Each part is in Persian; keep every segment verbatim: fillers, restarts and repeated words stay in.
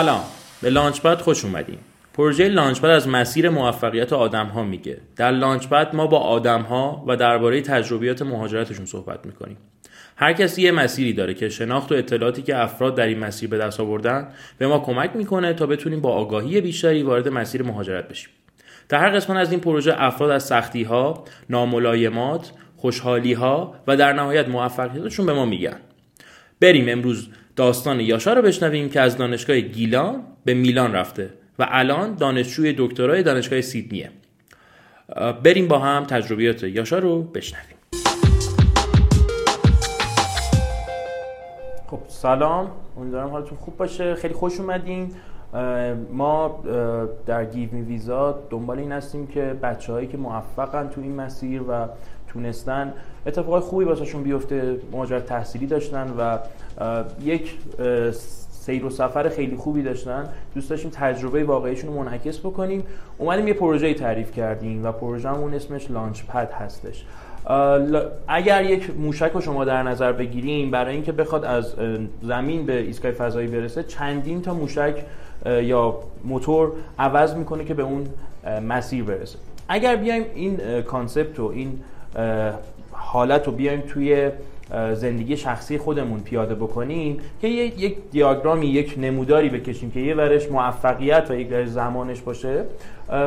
سلام، به لانچپد خوش اومدین. پروژه لانچپد از مسیر موفقیت آدم‌ها میگه. در لانچپد ما با آدم‌ها و درباره تجربیات مهاجرتشون صحبت میکنیم. هر کسی یه مسیری داره که شناخت و اطلاعاتی که افراد در این مسیر به دست آوردن به ما کمک میکنه تا بتونیم با آگاهی بیشتری وارد مسیر مهاجرت بشیم. در هر قسمت از این پروژه افراد از سختی‌ها، ناملایمات، خوشحالی‌ها و در نهایت موفقیتشون به ما میگن. بریم امروز داستان یاشار رو بشنویم که از دانشگاه گیلان به میلان رفته و الان دانشجوی دکترای دانشگاه سیدنیه. بریم با هم تجربیات یاشار رو بشنویم. خب سلام، امیدوارم حالتون خوب باشه. خیلی خوش اومدین. ما در گیو می ویزا دنبال این هستیم که بچه‌هایی که موفقن تو این مسیر و تونستن اتفاقای خوبی واسهشون بیفته، مهاجرت تحصیلی داشتن و یک سیر و سفر خیلی خوبی داشتن، دوست داشتیم تجربه واقعیشون رو منعکس بکنیم. اومدیم یه پروژه‌ای تعریف کردیم و پروژه‌مون اسمش لانچ پد هستش. اگر یک موشک رو شما در نظر بگیریم، برای اینکه بخواد از زمین به ایستگاه فضایی برسه چندین تا موشک یا موتور عوض میکنه که به اون مسیر برسه. اگر بیایم این کانسپت و این حالت رو بیایم توی زندگی شخصی خودمون پیاده بکنیم که یک دیاگرامی، یک نموداری بکشیم که یه ورش موفقیت و یک ورش زمانش باشه،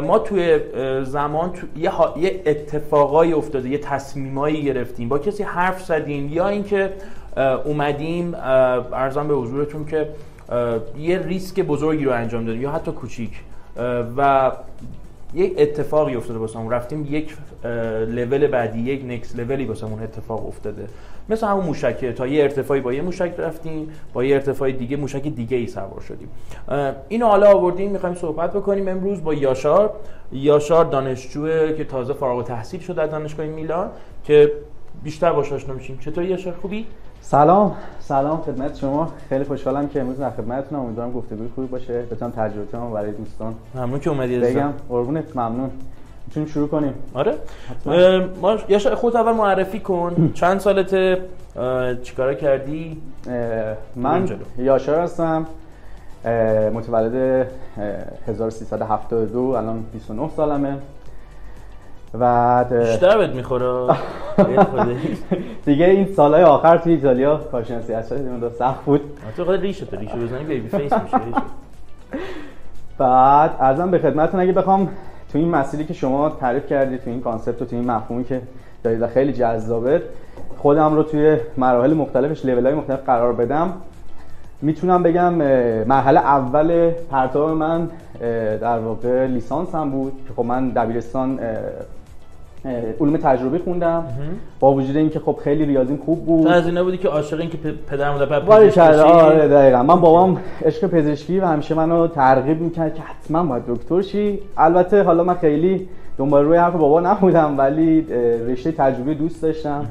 ما توی زمان تو یه, یه اتفاقایی افتاده، یه تصمیمایی گرفتیم، با کسی حرف زدیم یا اینکه اومدیم عرضم به حضورتون که یه ریسک بزرگی رو انجام دادیم یا حتی کوچیک و یک اتفاقی افتاده واسمون، رفتیم یک لول بعدی، یک نکس لولی واسمون اتفاق افتاده. مثل همون موشکه، تا یه ارتفاعی با یه موشک رفتیم، با یه ارتفاع دیگه موشک دیگه ای سوار شدیم. اینو حالا آوردیم میخوایم صحبت بکنیم امروز با یاشار. یاشار دانشجویه که تازه فارغ التحصیل شده از دانشگاه میلان که بیشتر باهاش آشنا میشیم. چطوری یاشار، خوبی؟ سلام، سلام خدمت شما. خیلی خوشحالم که امروز در خدمتتونم. امیدوارم گفتگوی خوبی باشه. بتونم تجربه‌ام برای دوستان. ممنون که اومدید. بگم قربونت، ممنون. میتونیم شروع کنیم؟ آره. ما یاشار خودت اول معرفی کن. چند سالته؟ چیکارا کردی؟ من یاشار هستم. متولد هزار و سیصد و هفتاد و دو، الان بیست و نه سالمه. و بیشتر بهت میخوره دیگه. این سالهای آخر توی ایتالیا کارشناسی ارشد دیدم، سخت بود. تو خود ریشت تو ریشو بزنی بیبی فیس میشه. بعد ارزم به خدمتتون، اگه بخوام تو این مسیری که شما تعریف کردید، تو این کانسپت و تو این مفهومی که دارید خیلی جذابه، خودم رو توی مراحل مختلفش، لیول‌های مختلف قرار بدم، میتونم بگم مرحله اول پرتاب من در واقع لیسانسم بود که خب من دبیرستان علوم تجربی خوندم، با وجود اینکه خب خیلی ریاضیم خوب بود. تو از اینا بودی که عاشق این که پدر مادر پزشکی؟ آره دقیقاً، من بابام عشق پزشکی و همیشه منو ترغیب میکرد که حتما باید دکتر شی. البته حالا من خیلی دنبال روی حرف بابا نبودم ولی رشته تجربی دوست داشتم.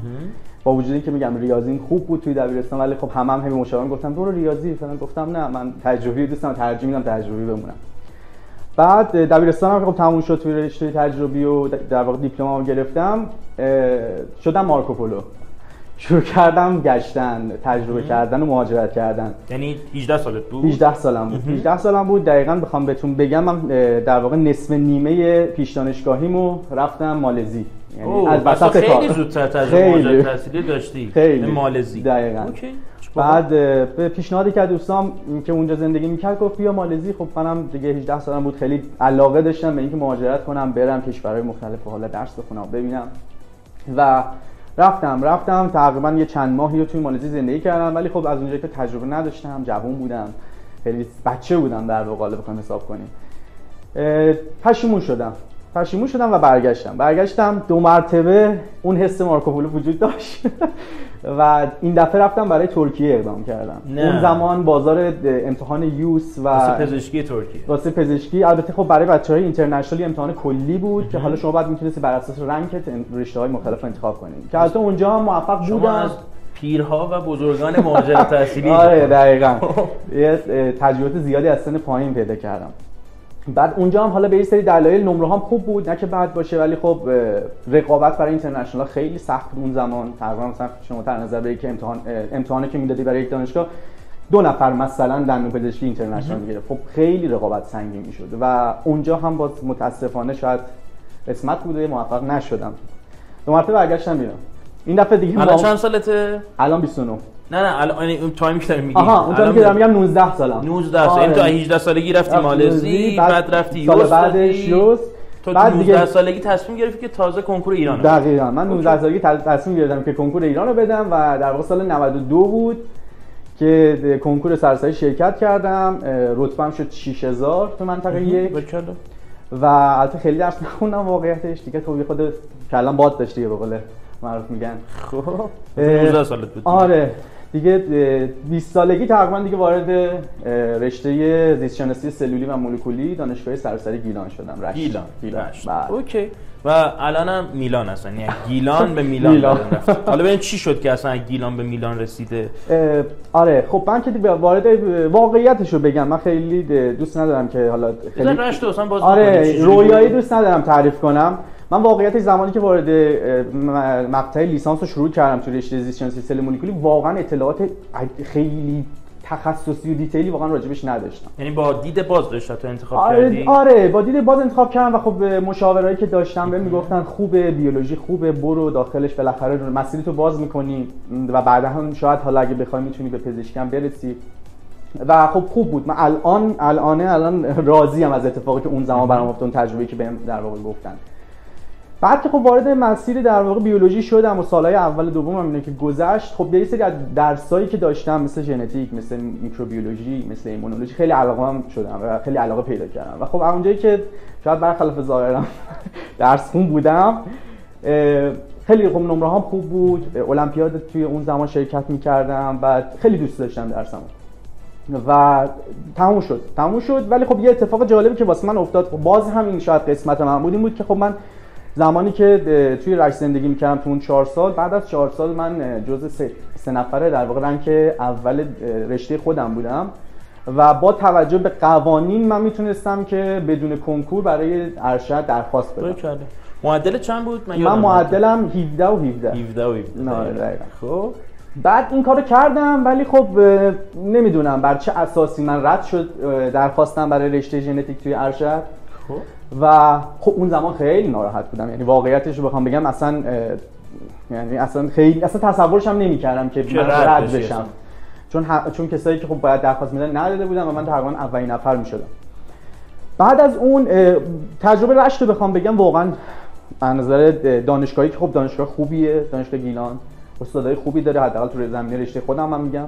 با وجود اینکه میگم ریاضیم خوب بود توی دبیرستان ولی خب همم هم همین مشاورم گفتم برو ریاضی فلان، گفتم نه من تجربی دوستم، ترجیح میدم تجربی بمونم. بعد دبیرستانم خب تموم شد توی رشته تجربی و در واقع دیپلمام گرفتم، شدم مارکو پولو، شروع کردم گشتن، تجربه مم. کردن و مهاجرت کردن. یعنی هجده سالت بود؟ هجده سالم بود. مم. هجده سالم بود دقیقاً. بخوام بهتون بگم من در واقع نصف نیمه پیش دانشگاهیمو رفتم مالزی. یعنی از وسط کار خیلی زودتر تجربه مهاجرت تحصیلی داشتی به مالزی؟ دقیقاً. اوکی. بعد به پیشنهادی که دوستام که اونجا زندگی میکرد گفت بیا مالزی. خب منم دیگه هجده سالم بود، خیلی علاقه داشتم به اینکه مهاجرت کنم، برم کشورهای مختلف و حالا درس بخونم ببینم و رفتم رفتم تقریبا یه چند ماهی رو توی مالزی زندگی کردم. ولی خب از اونجایی که تجربه نداشتم، جوان بودم، خیلی بچه بودم در واقع بخوام حساب کنیم، پشیمون شدم پشیمون شدم و برگشتم برگشتم دو مرتبه اون حس مارکوپولو وجود داشت و این دفعه رفتم برای ترکیه اقدام کردم. نه. اون زمان بازار امتحان یوس و واسه پزشکی ترکیه، واسه پزشکی. البته خب برای بچه‌های اینترنشنالی امتحان کلی بود که حالا شما بعد میتونید بر اساس رنکت رشته‌های مختلف رو انتخاب کنید که البته اونجا هم موفق بودم. شما از پیرها و بزرگان مهاجرت تحصیلی؟ آره دقیقاً. یه تجربه زیادی از سن پایین پیدا کردم. بعد اونجا هم حالا به یه سری دلایل نمره‌هام خوب بود، نه که بد باشه ولی خب رقابت برای اینترنشنال خیلی سخت بود اون زمان. تقریبا مثلا شما در نظر بگیرید که امتحان امتحانی که میدادی برای یک دانشگاه دو نفر مثلا دندون پزشکی اینترنشنال میگرفت، خب خیلی رقابت سنگین میشد و اونجا هم باز متاسفانه شاید قسمت بوده موفق نشدم. دو مرتبه برگشتم بیرون. این دفعه دیگه الان چند سالته؟ الان بیست و نه. نه نه الان اون تایمی که دارم میگم، آها اون تایمی که دارم میگم نوزده سالم. نوزده سال. تو هجده سالگی رفتی مالزی، بعد رفتی یوس، بعدش یوس. تو نوزده سالگی تصمیم گرفتی که تازه کنکور ایرانو بدم. دقیقاً من نوزده سالگی تصمیم گرفتم که کنکور ایرانو بدم و در واقع سال نود و دو بود که کنکور سراسری شرکت کردم. رتبه‌ام شد شش هزار تو منطقه یک و البته خیلی درس نخوندم واقعیتش دیگه، تو بی خود کلم باد داشت دیگه به قول معروف میگن. خب نوزده سالت بود. آره دیگه بیست سالگی تقریبا دیگه وارد رشته زیست‌شناسی سلولی و مولکولی دانشگاه سراسری گیلان شدم. رشت. گیلان. گیلان. اوکی. و الانم میلان هستن، یعنی گیلان به میلان رفت. حالا ببین چی شد که اصلا گیلان به میلان رسیده. آره خب من که وارد واقعیتشو بگم، من خیلی دوست ندارم که حالا خیلی رشت اصلا باز آره رویایی دوست ندارم تعریف کنم. من واقعیتش زمانی که وارد مقطع لیسانس رو شروع کردم تو رشته زیست‌شناسی سلول مولکولی، واقعا اطلاعات خیلی تخصصی و دیتیلی واقعا راجبش نداشتم، یعنی با دید باز داشتم تو انتخاب آره کردی. آره با دید باز انتخاب کردم و خب مشاورایی که داشتم بهم میگفتن خوبه بیولوژی خوبه، برو داخلش بالاخره مسیری تو باز می‌کنی و بعدا هم شاید حالا اگه بخوای میتونی به پزشکی هم برسی و خب خوب بود. من الان الانه الان راضی ام از اتفاقی که اون زمان برام افتاد، اون تجربه‌ای که بهم در واقع گفتن. بعد که خب وارد مسیر در واقع بیولوژی شدم و سالهای اول دومم اینه که گذشت، خب یه سری از درسایی که داشتم مثل ژنتیک، مثل میکروبیولوژی، مثل ایمونولوژی خیلی علاقه‌مند شدم و خیلی علاقه پیدا کردم و خب اونجایی که شاید برخلاف ظاهرم درس خون بودم خیلی خب نمره‌هام خوب بود، المپیاد توی اون زمان شرکت می‌کردم و خیلی دوست داشتم درسمو و تموم شد تموم شد ولی خب یه اتفاق جالبی که واسه من افتاد، خب باز همین شاید قسمت من بود، این بود که خب من زمانی که توی رشت زندگی می‌کردم تو اون چهار سال، بعد از چهار سال من جزء سه, سه نفره در واقع رنگ اول رشته خودم بودم و با توجه به قوانین من میتونستم که بدون کنکور برای ارشد درخواست بدم. معدل چند بود؟ من, من معدلم هفده و هفده. خب بعد این کارو کردم ولی خب نمیدونم بر چه اساسی من رد شد درخواستم برای رشته ژنتیک توی ارشد. خب و خب اون زمان خیلی ناراحت بودم، یعنی واقعیتش رو بخوام بگم اصلا یعنی اصلا خیلی اصلا تصورش هم نمی‌کردم که من رد بشم، چون ها... چون کسایی که خب باید درخواست میدادن نداده بودن و من تقریبا اولین نفر می‌شدم. بعد از اون تجربه رشت رو بخوام بگم، واقعا از نظر دانشگاهی که خب دانشگاه خوبیه، دانشگاه گیلان استادای خوبی داره، حداقل تو زمینه رشته خودم من میگم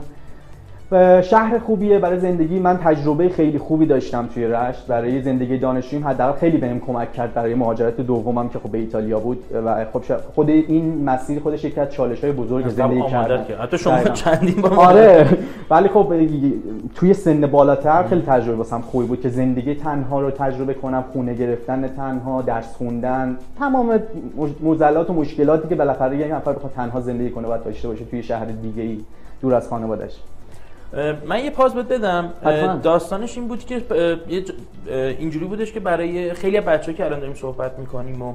و شهر خوبیه برای زندگی. من تجربه خیلی خوبی داشتم توی رشت برای زندگی دانشجویم، حداقل خیلی بهم کمک کرد برای مهاجرت دومم که خب به ایتالیا بود و خب خود این مسیر خودش یک از چالش‌های بزرگ زندگی کرد. حتی شما چندین بار آره ولی خب توی سن بالاتر خیلی تجربه واسم خوبی بود که زندگی تنها رو تجربه کنم، خونه گرفتن تنها، درس خوندن، تمام معضلات و مشکلاتی که بالاخره یه نفر بخواد تنها زندگی کنه باید داشته باشه توی شهر دیگه‌ای دور از خانواده‌اش. من یه پاس بهت بدم. داستانش این بود که اینجوری بودش که برای خیلی بچه‌ها که الان داریم صحبت می‌کنیم و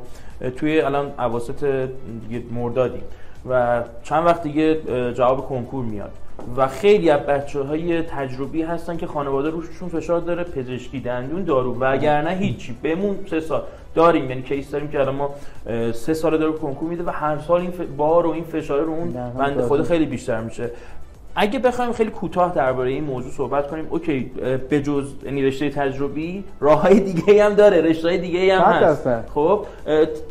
توی الان اواسط دیگه مردادیم و چند وقت دیگه جواب کنکور میاد و خیلی از بچه‌های تجربی هستن که خانواده روششون فشار داره، پزشکی، دندون، دارو، وگرنه هیچی، بمون سه سال داریم، یعنی کیس داریم که الان ما سه سال داره کنکور میده و هر سال این بار و این فشار رو اون بنده خدا خیلی بیشتر میشه. اگه بخوایم خیلی کوتاه درباره این موضوع صحبت کنیم، اوکی بجز یعنی رشته تجربی راه‌های دیگه‌ای هم داره، رشته‌های دیگه‌ای هم هست. خب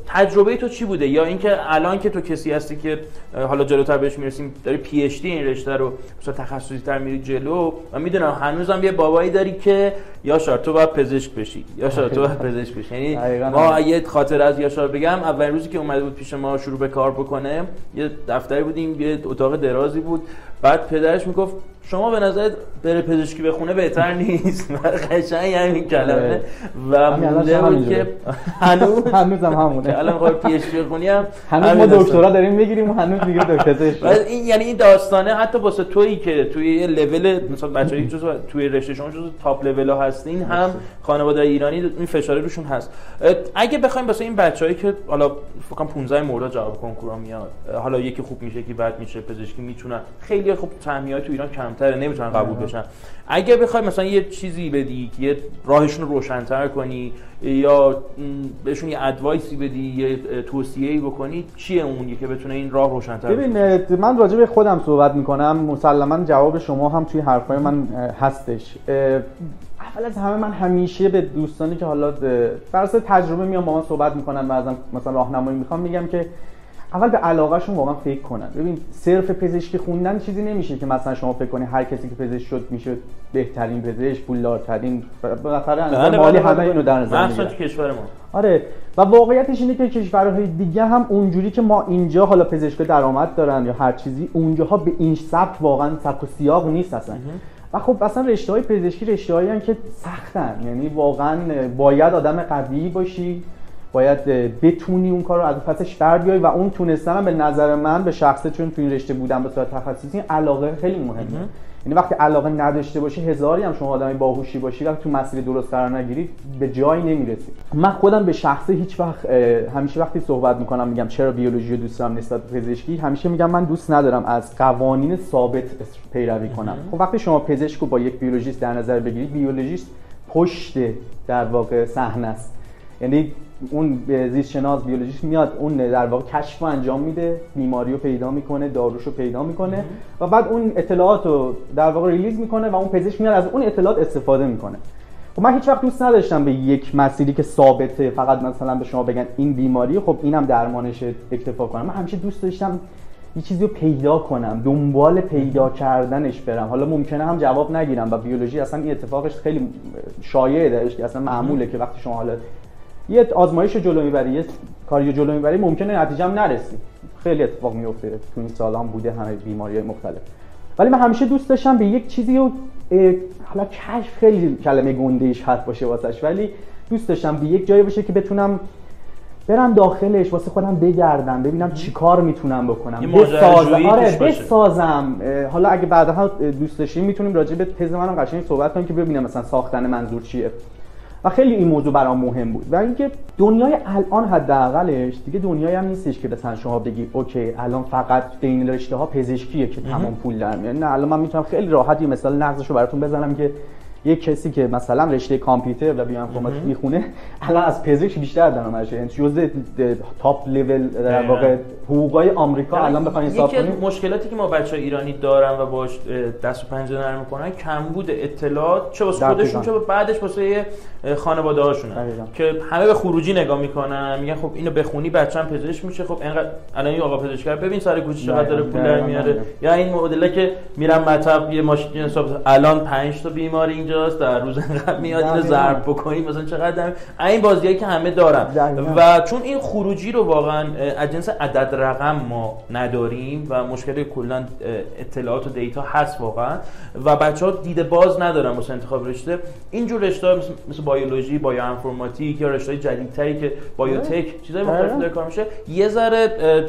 تجربه تو چی بوده یا اینکه الان که تو کسی هستی که حالا جلوتر بهش میرسیم داری پی اچ دی این رشته رو مثلا تخصصی‌تر میری جلو و میدونم هنوزم یه بابایی داری که یاشار تو باید پزشک بشی، یاشار تو باید پزشک بشی، یعنی ما یه خاطره از یاشار بگم. اولین روزی که اومده بود پیش ما شروع به کار بکنه، یه دفتری بودیم، یه اتاق درازی بود، بعد پدرش میگفت شما به نظرت بره پزشکی بخونه بهتر نیست؟ قشنگ همین کلمه و مونده بود که هنوز هنوزم همونه، الان قرار پی اچ دی بخونیم، هنوز ما دکترا داریم میگیریم و هنوز دیگه دکترش. این یعنی این داستانه حتی واسه تویی که توی یه لول مثلا بچه‌ای جزو توی رشته شما جزو تاپ لول ها هستین، هم خانواده ایرانی این فشاره روشون هست. اگه بخوایم واسه این بچه‌ای که حالا فکر کنم پانزده مرداد جواب کنکورا میاد، حالا یکی خوب میشه یکی بد میشه، پزشکی میتونه، خیلی خب تهمیه‌ای تو ایران کم بهتره، نمیتونن قبول بشن. اگه بخوای مثلا یه چیزی بدی که راهشون رو روشن‌تر کنی یا بهشون یه ادوایسی بدی، یه توصیه‌ای بکنی، چیه اونی که بتونه این راه روشن‌تر بشه؟ ببین من راجع به خودم صحبت می‌کنم، مسلماً جواب شما هم توی حرفای من هستش. اول از همه من همیشه به دوستانی که حالا فرض تجربه میام با من صحبت می‌کنن و ازم مثلا راهنمایی می‌خوام، میگم که اول به علاقهشون واقعا فکر کنن. ببین صرف پزشکی خوندن چیزی نمیشه که مثلا شما فکر کنی هر کسی که پزشک شد میشه بهترین پزشک، پولدارترین، بالاخره اندازه مالی همه اینو در نظر میگیرن، مثلا کشور ما. آره و واقعیتش اینه که کشورهای دیگه هم اونجوری که ما اینجا حالا پزشکا درآمد دارن یا هر چیزی، اونجاها به این سبک واقعا سبک و سیاق نیست اصلا. و خب اصلا رشته‌های پزشکی رشته‌هایی که سختن، یعنی واقعا باید آدم قوی باشی، باید بتونی اون کار رو از پسش در بیای و اون تونستنم به نظر من به شخصه، چون تو این رشته بودم به صورت تخصصی، علاقه خیلی مهمه. یعنی وقتی علاقه نداشته باشی، هزاری هم شما آدمی باهوشی باشی وقتی تو مسیر درست قرار نگیرید به جایی نمیرسی. من خودم به شخصه هیچ وقت، همیشه وقتی صحبت میکنم میگم چرا بیولوژی رو دوست دارم نسبت به پزشکی، همیشه میگم من دوست ندارم از قوانین ثابت پیروی کنم. خب وقتی شما پزشک رو با یک بیولوژیست در نظر بگیرید، بیولوژیست پشت در واقع صحنه است، یعنی اون زیست شناس بیولوژیست میاد اون در واقع کشف رو انجام میده، بیماری رو پیدا میکنه، داروش رو پیدا میکنه و بعد اون اطلاعات رو در واقع ریلیز میکنه و اون پزشک میاد از اون اطلاعات استفاده میکنه. خب من هیچ وقت دوست نداشتم به یک مسیری که ثابته فقط مثلا به شما بگن این بیماری، خب اینم درمانش اکتفا کنم. من همیشه دوست داشتم یه چیزی رو پیدا کنم، دنبال پیدا کردنش برم. حالا ممکنه هم جواب نگیرم و بیولوژی اصلا این اتفاقش خیلی شایعه درش، اصلا معموله که وقتی شما حالا یه آزمایش رو جلو میبری، یه کاریو جلو میبری، ممکنه نتیجه هم نرسی. خیلی اتفاق میفته، تو این سالام بوده، همه بیماری‌های مختلف. ولی من همیشه دوست داشتم به یک چیزی رو، حالا کشف خیلی کلمه گنده‌ایش حرف باشه واسش، ولی دوست داشتم به یک جایی باشه که بتونم برم داخلش، واسه خودم بگردم، ببینم چیکار میتونم بکنم، بسازم. آره بسازم. حالا اگه بعداً دوست داشتین میتونیم راجع به تز منم قشنگ صحبت کنیم که ببینم مثلا ساختن منظور چیه. و خیلی این موضوع برام مهم بود و اینکه دنیای الان حداقلش دیگه دنیایی هم نیستش که مثلا شما بگی اوکی الان فقط بین رشته‌ها پزشکیه که تمام پول درمیاد. یعنی نه، الان من میتونم خیلی راحت یه مثال نقضشو براتون بزنم که یک کسی که مثلا رشته کامپیوتر و بیوانفورماتیک میخونه الان از پزشک بیشتر درآمدشه، یعنی جزء تاپ لول در واقع حقوقای آمریکا الان بخواید حساب کنید. یکی مشکلاتی که ما بچهای ایرانی دارن و باش دست و پنجه نرم میکنن، کمبود اطلاعات، چه واسه خودشون چه بعدش واسه خانواده‌هاشون، که همه به خروجی نگاه میکنن، میگن خب اینو بخونی بچه‌م پزشک میشه، خب اینقدر الان این آقا پزشکه ببین سر کوچه چقدر داره پول در میاره، یا این معادله که میرم مطب یه ماشین حساب الان پنج تا بیماری در روز قبل میاد اینو ضرب بکنیم مثلا چقدر، این بازیایی که همه دارن. و چون این خروجی رو واقعا از جنس عدد رقم ما نداریم و مشکل کلا اطلاعات و دیتا هست واقعا و بچه‌ها دیده باز ندارن مثلا انتخاب رشته، اینجور رشته‌ها مثل, مثل بیولوژی، بایو انفورماتیک یا رشته‌های جدیدتری که بایوتک، چیزای مختلف داره کار میشه، یه ذره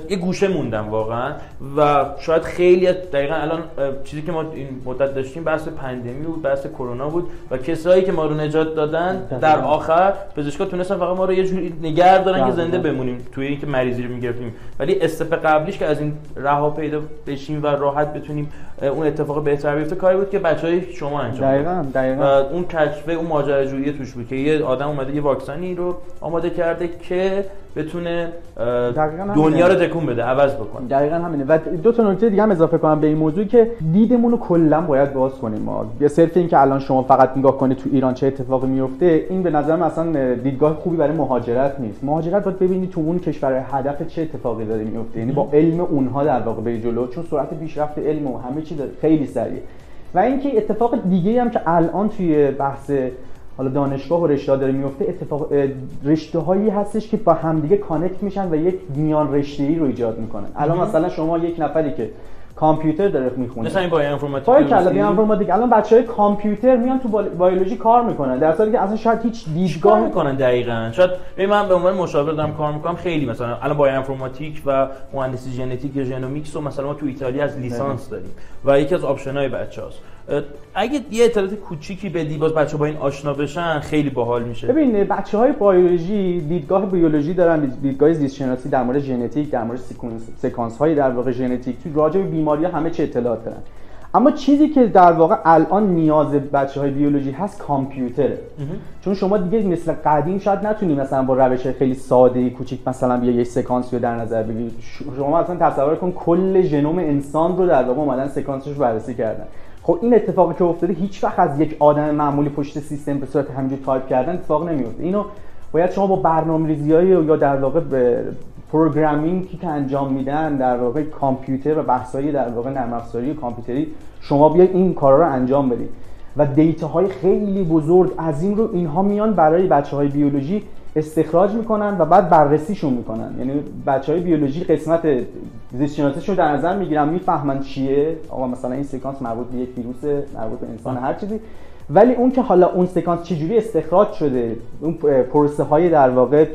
یه گوشه موندم واقعا. و شاید خیلی دقیقاً الان چیزی که ما این مدت داشتیم بحث پاندمی بود، بحث کرونا بود و کسایی که ما رو نجات دادن در آخر پزشکا تونستن فقط ما رو یه جوری نگه دارن که زنده بمونیم توی اینکه مریضی رو میگرفتیم، ولی استپ قبلیش که از این رها پیدا بشیم و راحت بتونیم اون اتفاق بهتر بیفته کاری بود که بچهای شما انجام دادن. دقیقاً اون کشفه، اون ماجراجویی توش بود که یه آدم اومده یه واکسنی رو آماده کرده که بتونه دنیا رو تکون بده، عوض بکنه. دقیقاً همینه. و دو تا نکته دیگه هم اضافه کنم به این موضوع که دیدمون رو کلا باید باز کنیم. ما صرف این که الان شما فقط نگاه کنید تو ایران چه اتفاقی میفته، این به نظر من اصلا دیدگاه خوبی برای مهاجرت نیست. مهاجرت باید ببینید تو اون کشور هدف چه اتفاقی داره میفته، یعنی با علم اونها در واقع بری جلو، چون سرعت پیشرفت علم و همه چی خیلی سریع. و اینکه اتفاق دیگه‌ای هم که الان توی بحث حالا دانشگاه و رشته‌ها داره میفته، اتفاق رشته‌هایی هستش که با همدیگه کانکت میشن و یک میان رشته‌ای رو ایجاد میکنن. الان مثلا شما یک نفری که کامپیوتر داره میخونه، مثلا بایوانفورماتیک، الان بچهای کامپیوتر میان تو بیولوژی کار میکنن، در حالی که اصلا شاید هیچ دیدگاه میکنن. دقیقاً. شاید من به عنوان مشاور دارم کار میکنم، خیلی مثلا الان بایوانفورماتیک و مهندسی ژنتیک یا ژنومیکس رو مثلا ما تو ایتالیا از لیسانس داریم و یکی از آپشن‌های بچه‌هاست. اگه یه اطلاعات کوچیکی بدی باز بچه‌ها با این آشنا بشن خیلی باحال میشه. ببین بچه‌های بیولوژی دیدگاه بیولوژی دارن، دیدگاه زیست شناسی در مورد ژنتیک، در مورد سیکانس، سکانس‌های در واقع ژنتیک، تو راجع به بیماری‌ها همه چه اطلاعات دارن. اما چیزی که در واقع الان نیاز بچه‌های بیولوژی هست کامپیوتره. چون شما دیگه مثل قدیم شاید نتونی مثلا با روش خیلی ساده کوچیک مثلا بیا یه سکانس رو در نظر بگیرید. شما مثلا تصور کن کل ژنوم انسان رو در واقع اومدن سکانسش رو بررسی کردن. خب این اتفاقی که افتاده هیچ وقت از یک آدم معمولی پشت سیستم به صورت همینجوری تایپ کردن اتفاق نمیفته. اینو باید شما با برنامه‌ریزی‌های یا در واقع پروگرامینگی که انجام میدن در واقع کامپیوتر و بحثایی در واقع نرم افزاری کامپیوتری شما بیاید این کارا رو انجام بدید و دیتاهای خیلی بزرگ از این رو اینها میان برای بچه‌های بیولوژی استخراج میکنن و بعد بررسیشون میکنن. یعنی بچه‌های بیولوژی قسمت زیست شناسیشون در نظر میگیرن، میفهمن چیه، آقا مثلا این سکانس مربوط به یک ویروسه، مربوط به انسان، هر چیزی، ولی اون که حالا اون سکانس چجوری استخراج شده، اون پروسه های در واقع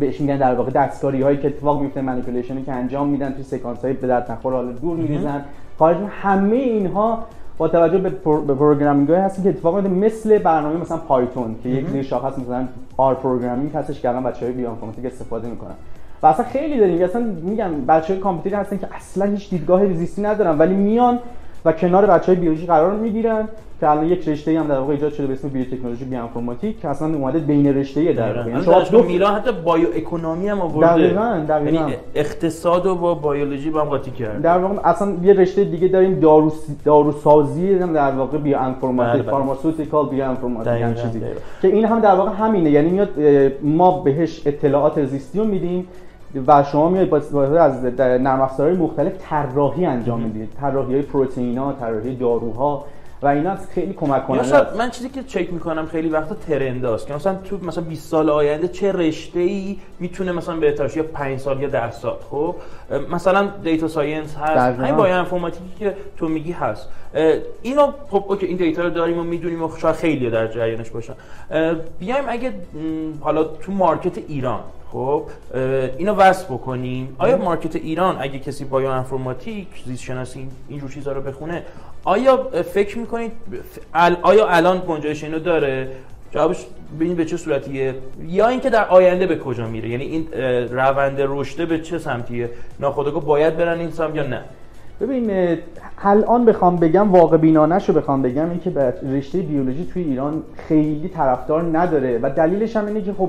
بهش میگن در واقع دستکاری هایی که اتفاق میفته، مانیپولیشنی که انجام میدن توی سکانس های به درد نخور حالا دور میریزن خارج، همه اینها با توجه به پروگرامینگ هایی هست که اتفاق میفته، مثل برنامه مثلا پایتون که یک زیر شاخص مثلا آر پروگرامینگ هستش که الان بچهای بیوانفورماتیک استفاده میکنن. و اصلا خیلی داریم، اصلا میگم بچهای کامپیوتری هستن که اصلا هیچ دیدگاه زیستی ندارن ولی میان و کنار بچهای بیولوژی قرار میگیرن که الان یک رشته‌ای هم در واقع ایجاد شده به اسم بیوتکنولوژی بیوانفورماتیک که اصلا اومده بین رشته‌ای در واقع، یعنی شما تو میلان حتی بایو اکونومی هم آورده، دقیقاً دقیقاً یعنی اقتصادو با بیولوژی با هم قاطی کرد. در واقع اصلا یه رشته دیگه داریم دارو داروسازی هم در واقع بیوانفورماتیک، فارماسوتیکال بیوانفورماتیک هم چیزی که این هم در واقع همینه، یعنی میاد ما بهش اطلاعات زیستی رو میدیم و شما میاید با از نرم افزارهای مختلف طراحی انجام میدید، طراحی‌های پروتئین‌ها، طراحی داروها و اینا خیلی کمک کننده است. من چیزی که چک میکنم خیلی وقتا ترنداست که مثلا تو مثلا بیست سال آینده چه رشته‌ای میتونه مثلا بهتر شه، یا پنج سال یا ده سال. خب مثلا دیتا ساینس هست، همین بایوانفورماتیکی که تو میگی هست. اینو خب اوکی این دیتا رو داریم و میدونیم و شاید خیلی در جریانش باشن. بیایم اگه حالا تو مارکت ایران خب اینو واسه بکنیم، آیا مارکت ایران اگه کسی بایوانفورماتیک، زیست شناسی اینجور چیزا رو بخونه، آیا فکر میکنید آیا الان گنجایش اینو داره؟ جوابش ببینید به چه صورتیه، یا اینکه در آینده به کجا میره، یعنی این روند رشد به چه سمتیه، ناخودآگاه باید برن این سمت یا نه؟ ببین الان بخوام بگم واقع بینانه‌شو بخوام بگم اینکه به رشته بیولوژی توی ایران خیلی طرفدار نداره و دلیلش هم اینه که خب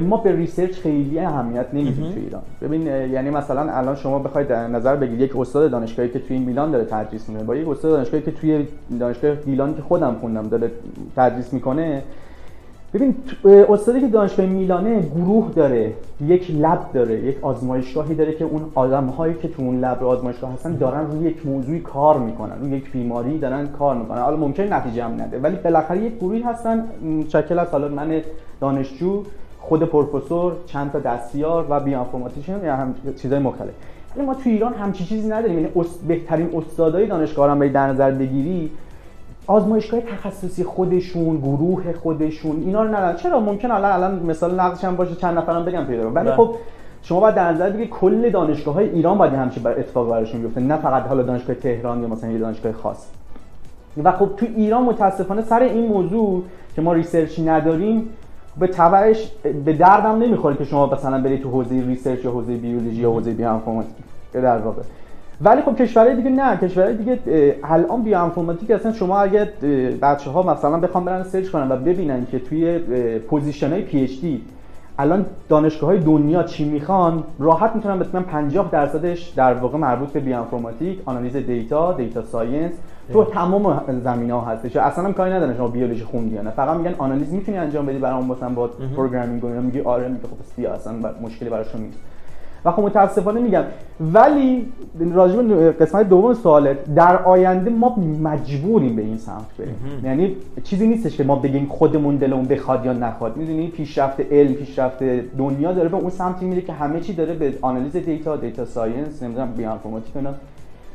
ما به ریسرچ خیلی اهمیت نمیدیم تو ایران. ببین یعنی مثلا الان شما بخواید در نظر بگیرید یک استاد دانشگاهی که توی میلان داره تدریس میکنه با یک استاد دانشگاهی که توی دانشگاه میلان که خودم خوندم داره تدریس میکنه، ببین استادی که دانشگاه میلانه گروه داره، یک لب داره، یک آزمایشگاهی داره که اون آدم‌هایی که تو اون لب آزمایشگاه هستن دارن روی یک موضوعی کار میکنن، روی یک بیماری دارن کار میکنن. حالا ممکنه نتیجه هم نده ولی بالاخره یک گروهی هستن متشکل از حالا من دانشجو، خود پروفسور، چند تا دستیار و بیوانفورماتیشن یا هم چیزای مختلف. ولی ما تو ایران همچی چیزی نداریم. یعنی بهترین استادای دانشگاه هم به در نظر بگیری، آزمایشگاه تخصصی خودشون، گروه خودشون، اینا رو ندارن. چرا؟ ممکن الان الان مثال نقدش هم باشه چند نفرم بگم پیدا کنم، ولی خب شما باید در نظر بگیرید کل دانشگاه‌های ایران باید همچین اتفاق براشون بیفته، نه فقط حالا دانشگاه تهران یا مثلا یه دانشگاه خاص. و خب تو ایران متاسفانه سر این موضوع که ما ریسرچ نداریم به تبعش به دردم نمیخوره که شما مثلا برید تو حوزه ریسرچ یا حوزه بیولوژی یا حوزه بیوانفورماتیک در واقع. ولی خب کشورهای دیگه نه، کشورهای دیگه الان بیوانفورماتیک اصلا شما اگه بچه‌ها مثلا بخوام برن سرچ کنن و ببینن که توی پوزیشن‌های پی اچ دی الان دانشگاه‌های دنیا چی میخوان، راحت میتونن مثلا پنجاه درصدش در واقع مربوط به بیوانفورماتیک، آنالیز دیتا، دیتا ساینس تو تمام زمینا هستش. اصلا هم کاری ندارن شما بیولوژی خوندی یا نه، فقط میگن آنالیز میتونی انجام بدی برام مثلا با پروگرامینگ و اینا، میگی آره، میگه خب بس اصلا مشکلی براشون نیست. و خب متاسفانه میگم ولی راجع به قسمت دوم سوالت، در آینده ما مجبوریم به این سمت بریم. یعنی چیزی نیستش که ما بگیم خودمون دلمون بخواد یا نخواد. میدونی پیشرفت علم، پیشرفت دنیا داره به اون سمتی میره که همه چی داره به آنالیز دیتا، دیتا ساینس، نمیدونم بیوانفورماتیک اینا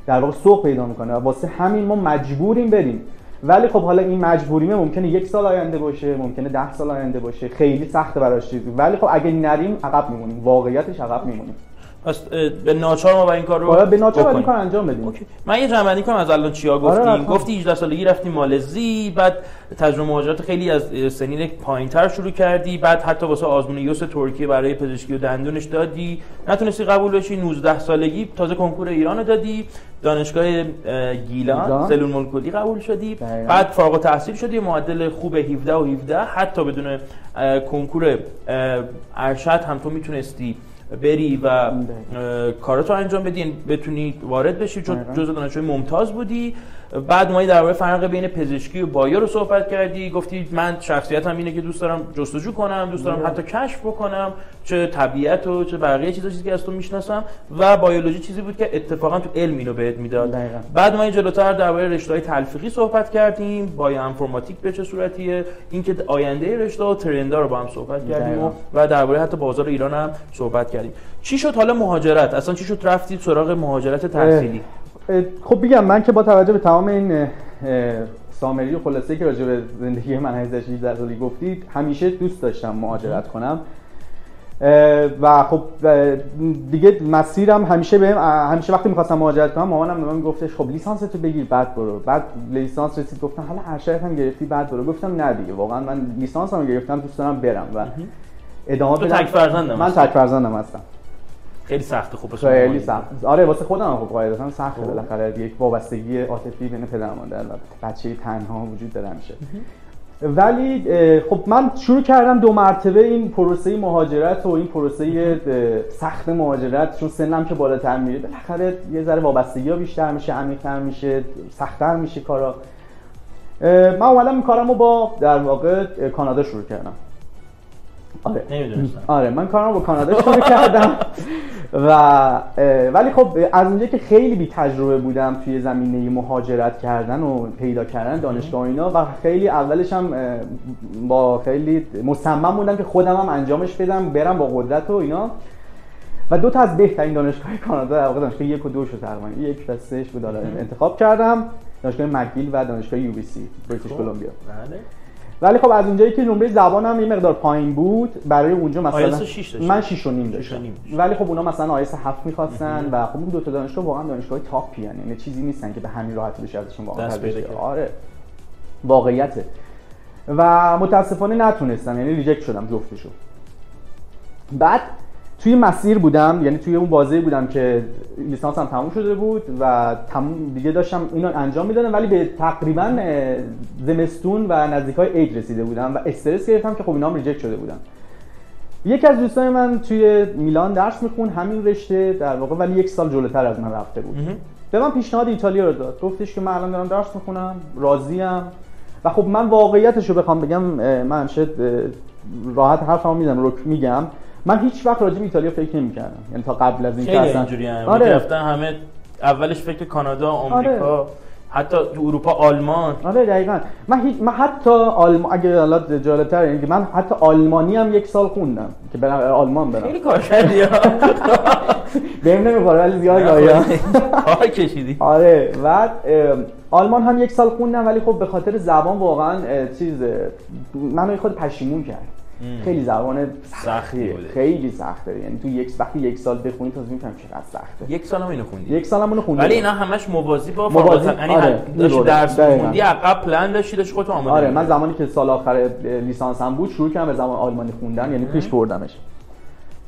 در واقع سوق پیدا میکنه و واسه همین ما مجبوریم بریم. ولی خب حالا این مجبوریمه ممکنه یک سال آینده باشه، ممکنه ده سال آینده باشه، خیلی سخته براش چیزی، ولی خب اگه نریم عقب میمونیم، واقعیتش عقب میمونیم. پس به ناچار ما با این کار رو باید به ناچار باید این کار انجام بدیم. اوکی. من یه جمع بندی کنم از الان چیا گفتیم. آره گفتی هجده سالگی رفتیم مالزی، بعد تجربه مهاجرت خیلی از سنین پایین‌تر شروع کردی، بعد حتی واسه آزمون یوس ترکیه برای پزشکی و دندونش دادی، نتونستی قبول بشی. نوزده سالگی تازه کنکور ایرانو دادی، دانشگاه گیلان سلول مولکولی قبول شدی، بعد فارغ التحصیل شدی، معدل خوب هفده و هفده، حتی بدون کنکور ارشد هم تو میتونستی بری و کاراتو انجام بدی، بتونی وارد بشی، چون جزو دانشجوی ممتاز بودی. بعد اومدی درباره فرق بین پزشکی و بایو رو صحبت کردی، گفتی من شخصیتم اینه که دوست دارم جستجو کنم، دوست دارم حتی کشف بکنم، چه طبیعت و چه بقیه چیزا، چیزی که از تو میشناسم. و بیولوژی چیزی بود که اتفاقا تو علم اینو بهت میداد. بعد ما جلوتر درباره رشته‌های تلفیقی صحبت کردیم، بایو انفورماتیک به چه صورتیه، اینکه آینده رشته و ترندا رو با هم صحبت کردیم و, و درباره حتی بازار ایران هم صحبت کردیم. چی شد حالا مهاجرت؟ اصلا چی شد رفتی سراغ مهاجرت تحصیلی؟ خب بگم من که با توجه به تمام این سامری و خلاصه‌ای که راجع به زندگی من ازش در سالی گفتید، همیشه دوست داشتم مهاجرت کنم و خب دیگه مسیرم همیشه بهم همیشه وقتی می‌خواستم مهاجرت کنم مامانم به من می‌گفتش خب لیسانس تو بگیر بعد برو. بعد لیسانس رسید گفتم حالا ارشد هم گرفتی بعد برو. گفتم نه دیگه، واقعا من لیسانس هم گرفتم، دوست دارم برم و ادامه بدم. تک فرزندم من تک فرزندم هستم. خیلی سخته. خوب خیلی سخت. آره واسه خودم خب قاعدتاً سخته، بالاخره یک وابستگی عاطفی بین پدر و مادر و بچه‌ی تنها وجود داره میشه. ولی خب من شروع کردم دو مرتبه این پروسه مهاجرت و این پروسه سخت مهاجرت، چون سنم که بالاتر میره بالاخره یه ذره وابستگی‌ها بیشتر میشه، عمیق‌تر میشه، سخت‌تر میشه کارا. من اولا کارمو با در واقع کانادا شروع کردم. آره نمیدونستم. آره من کارم با کانادا شروع کردم و ولی خب از اونجایی که خیلی بی تجربه بودم توی زمینه مهاجرت کردن و پیدا کردن دانشگاه اینا و خیلی اولش هم با خیلی مصمم بودم که خودم هم انجامش بدم، برم با قدرت و اینا. و دو تا از بهترین دانشگاه کانادا در واقع دانشگاه یک و دو شو تقریبا یک تا سهش بود انتخاب کردم، دانشگاه مکگیل و دانشگاه یو بی سی بریتیش کلمبیا. بله. ولی خب از اونجایی که نمره زبانم یه مقدار پایین بود برای اونجا مثلا من شش و نیم داشتم، ولی خب اونا مثلا آیلتس هفت می‌خواستن و خب اون دو تا دانشگاه واقعا دانشگاه تاپی، یعنی چیزی نیستن که به همین راحتی بشه ازشون واقعا بشه. آره واقعیته و متاسفانه نتونستم، یعنی ریجکت شدم جفتشو. بعد توی مسیر بودم، یعنی توی اون بازه بودم که لیسانسم تموم شده بود و تموم دیگه داشتم اینو انجام میدادم، ولی به تقریبا زمستون و نزدیکای عید رسیده بودم و استرس گرفتم که خب اینام ریجکت شده بودم. یکی از دوستای من توی میلان درس میخون همین رشته در واقع، ولی یک سال جلوتر از من رفته بود. به من پیشنهاد ایتالیا رو داد، گفتش که من الان دارم درس میخونم، راضیم. و خب من واقعیتش رو بخوام بگم، من همیشه راحت حرفمو میزنم، رک میگم، من هیچ وقت راجع به ایتالیا فکر نمی‌کردم، یعنی تا قبل از اینکه اصلا اینجوری هم آره. رفتن همه اولش فکر کانادا، آمریکا، آره. حتی تو اروپا آلمان. آره دقیقاً. من هیچ من حتی آلم اگه حالا جالب‌تر اینه که من حتی آلمانی هم یک سال خوندم که برم آلمان برم. خیلی کار کردی ها. بهم نمی‌خوره ولی زیاد گایا. کار کشیدی. آره بعد آلمان هم یک سال خوندم، ولی خب به خاطر زبان واقعاً چیز منو خود پشیمون کرد. خیلی زبان سختیه، خیلی سخته، یعنی تو یک وقتی یک سال بخونی تا میفهمی چقدر سخته. یک سالم اینو خوندی؟ یک سالم اونو خوندم. ولی اینا همش موازی با موازی، یعنی آره. داشتی درس خوندی، عقب پلن داشتی داشتی خودت آماده. آره من زمانی که سال آخر لیسانسم بود شروع کردم به زبان آلمانی خوندن، یعنی پیش بردمش.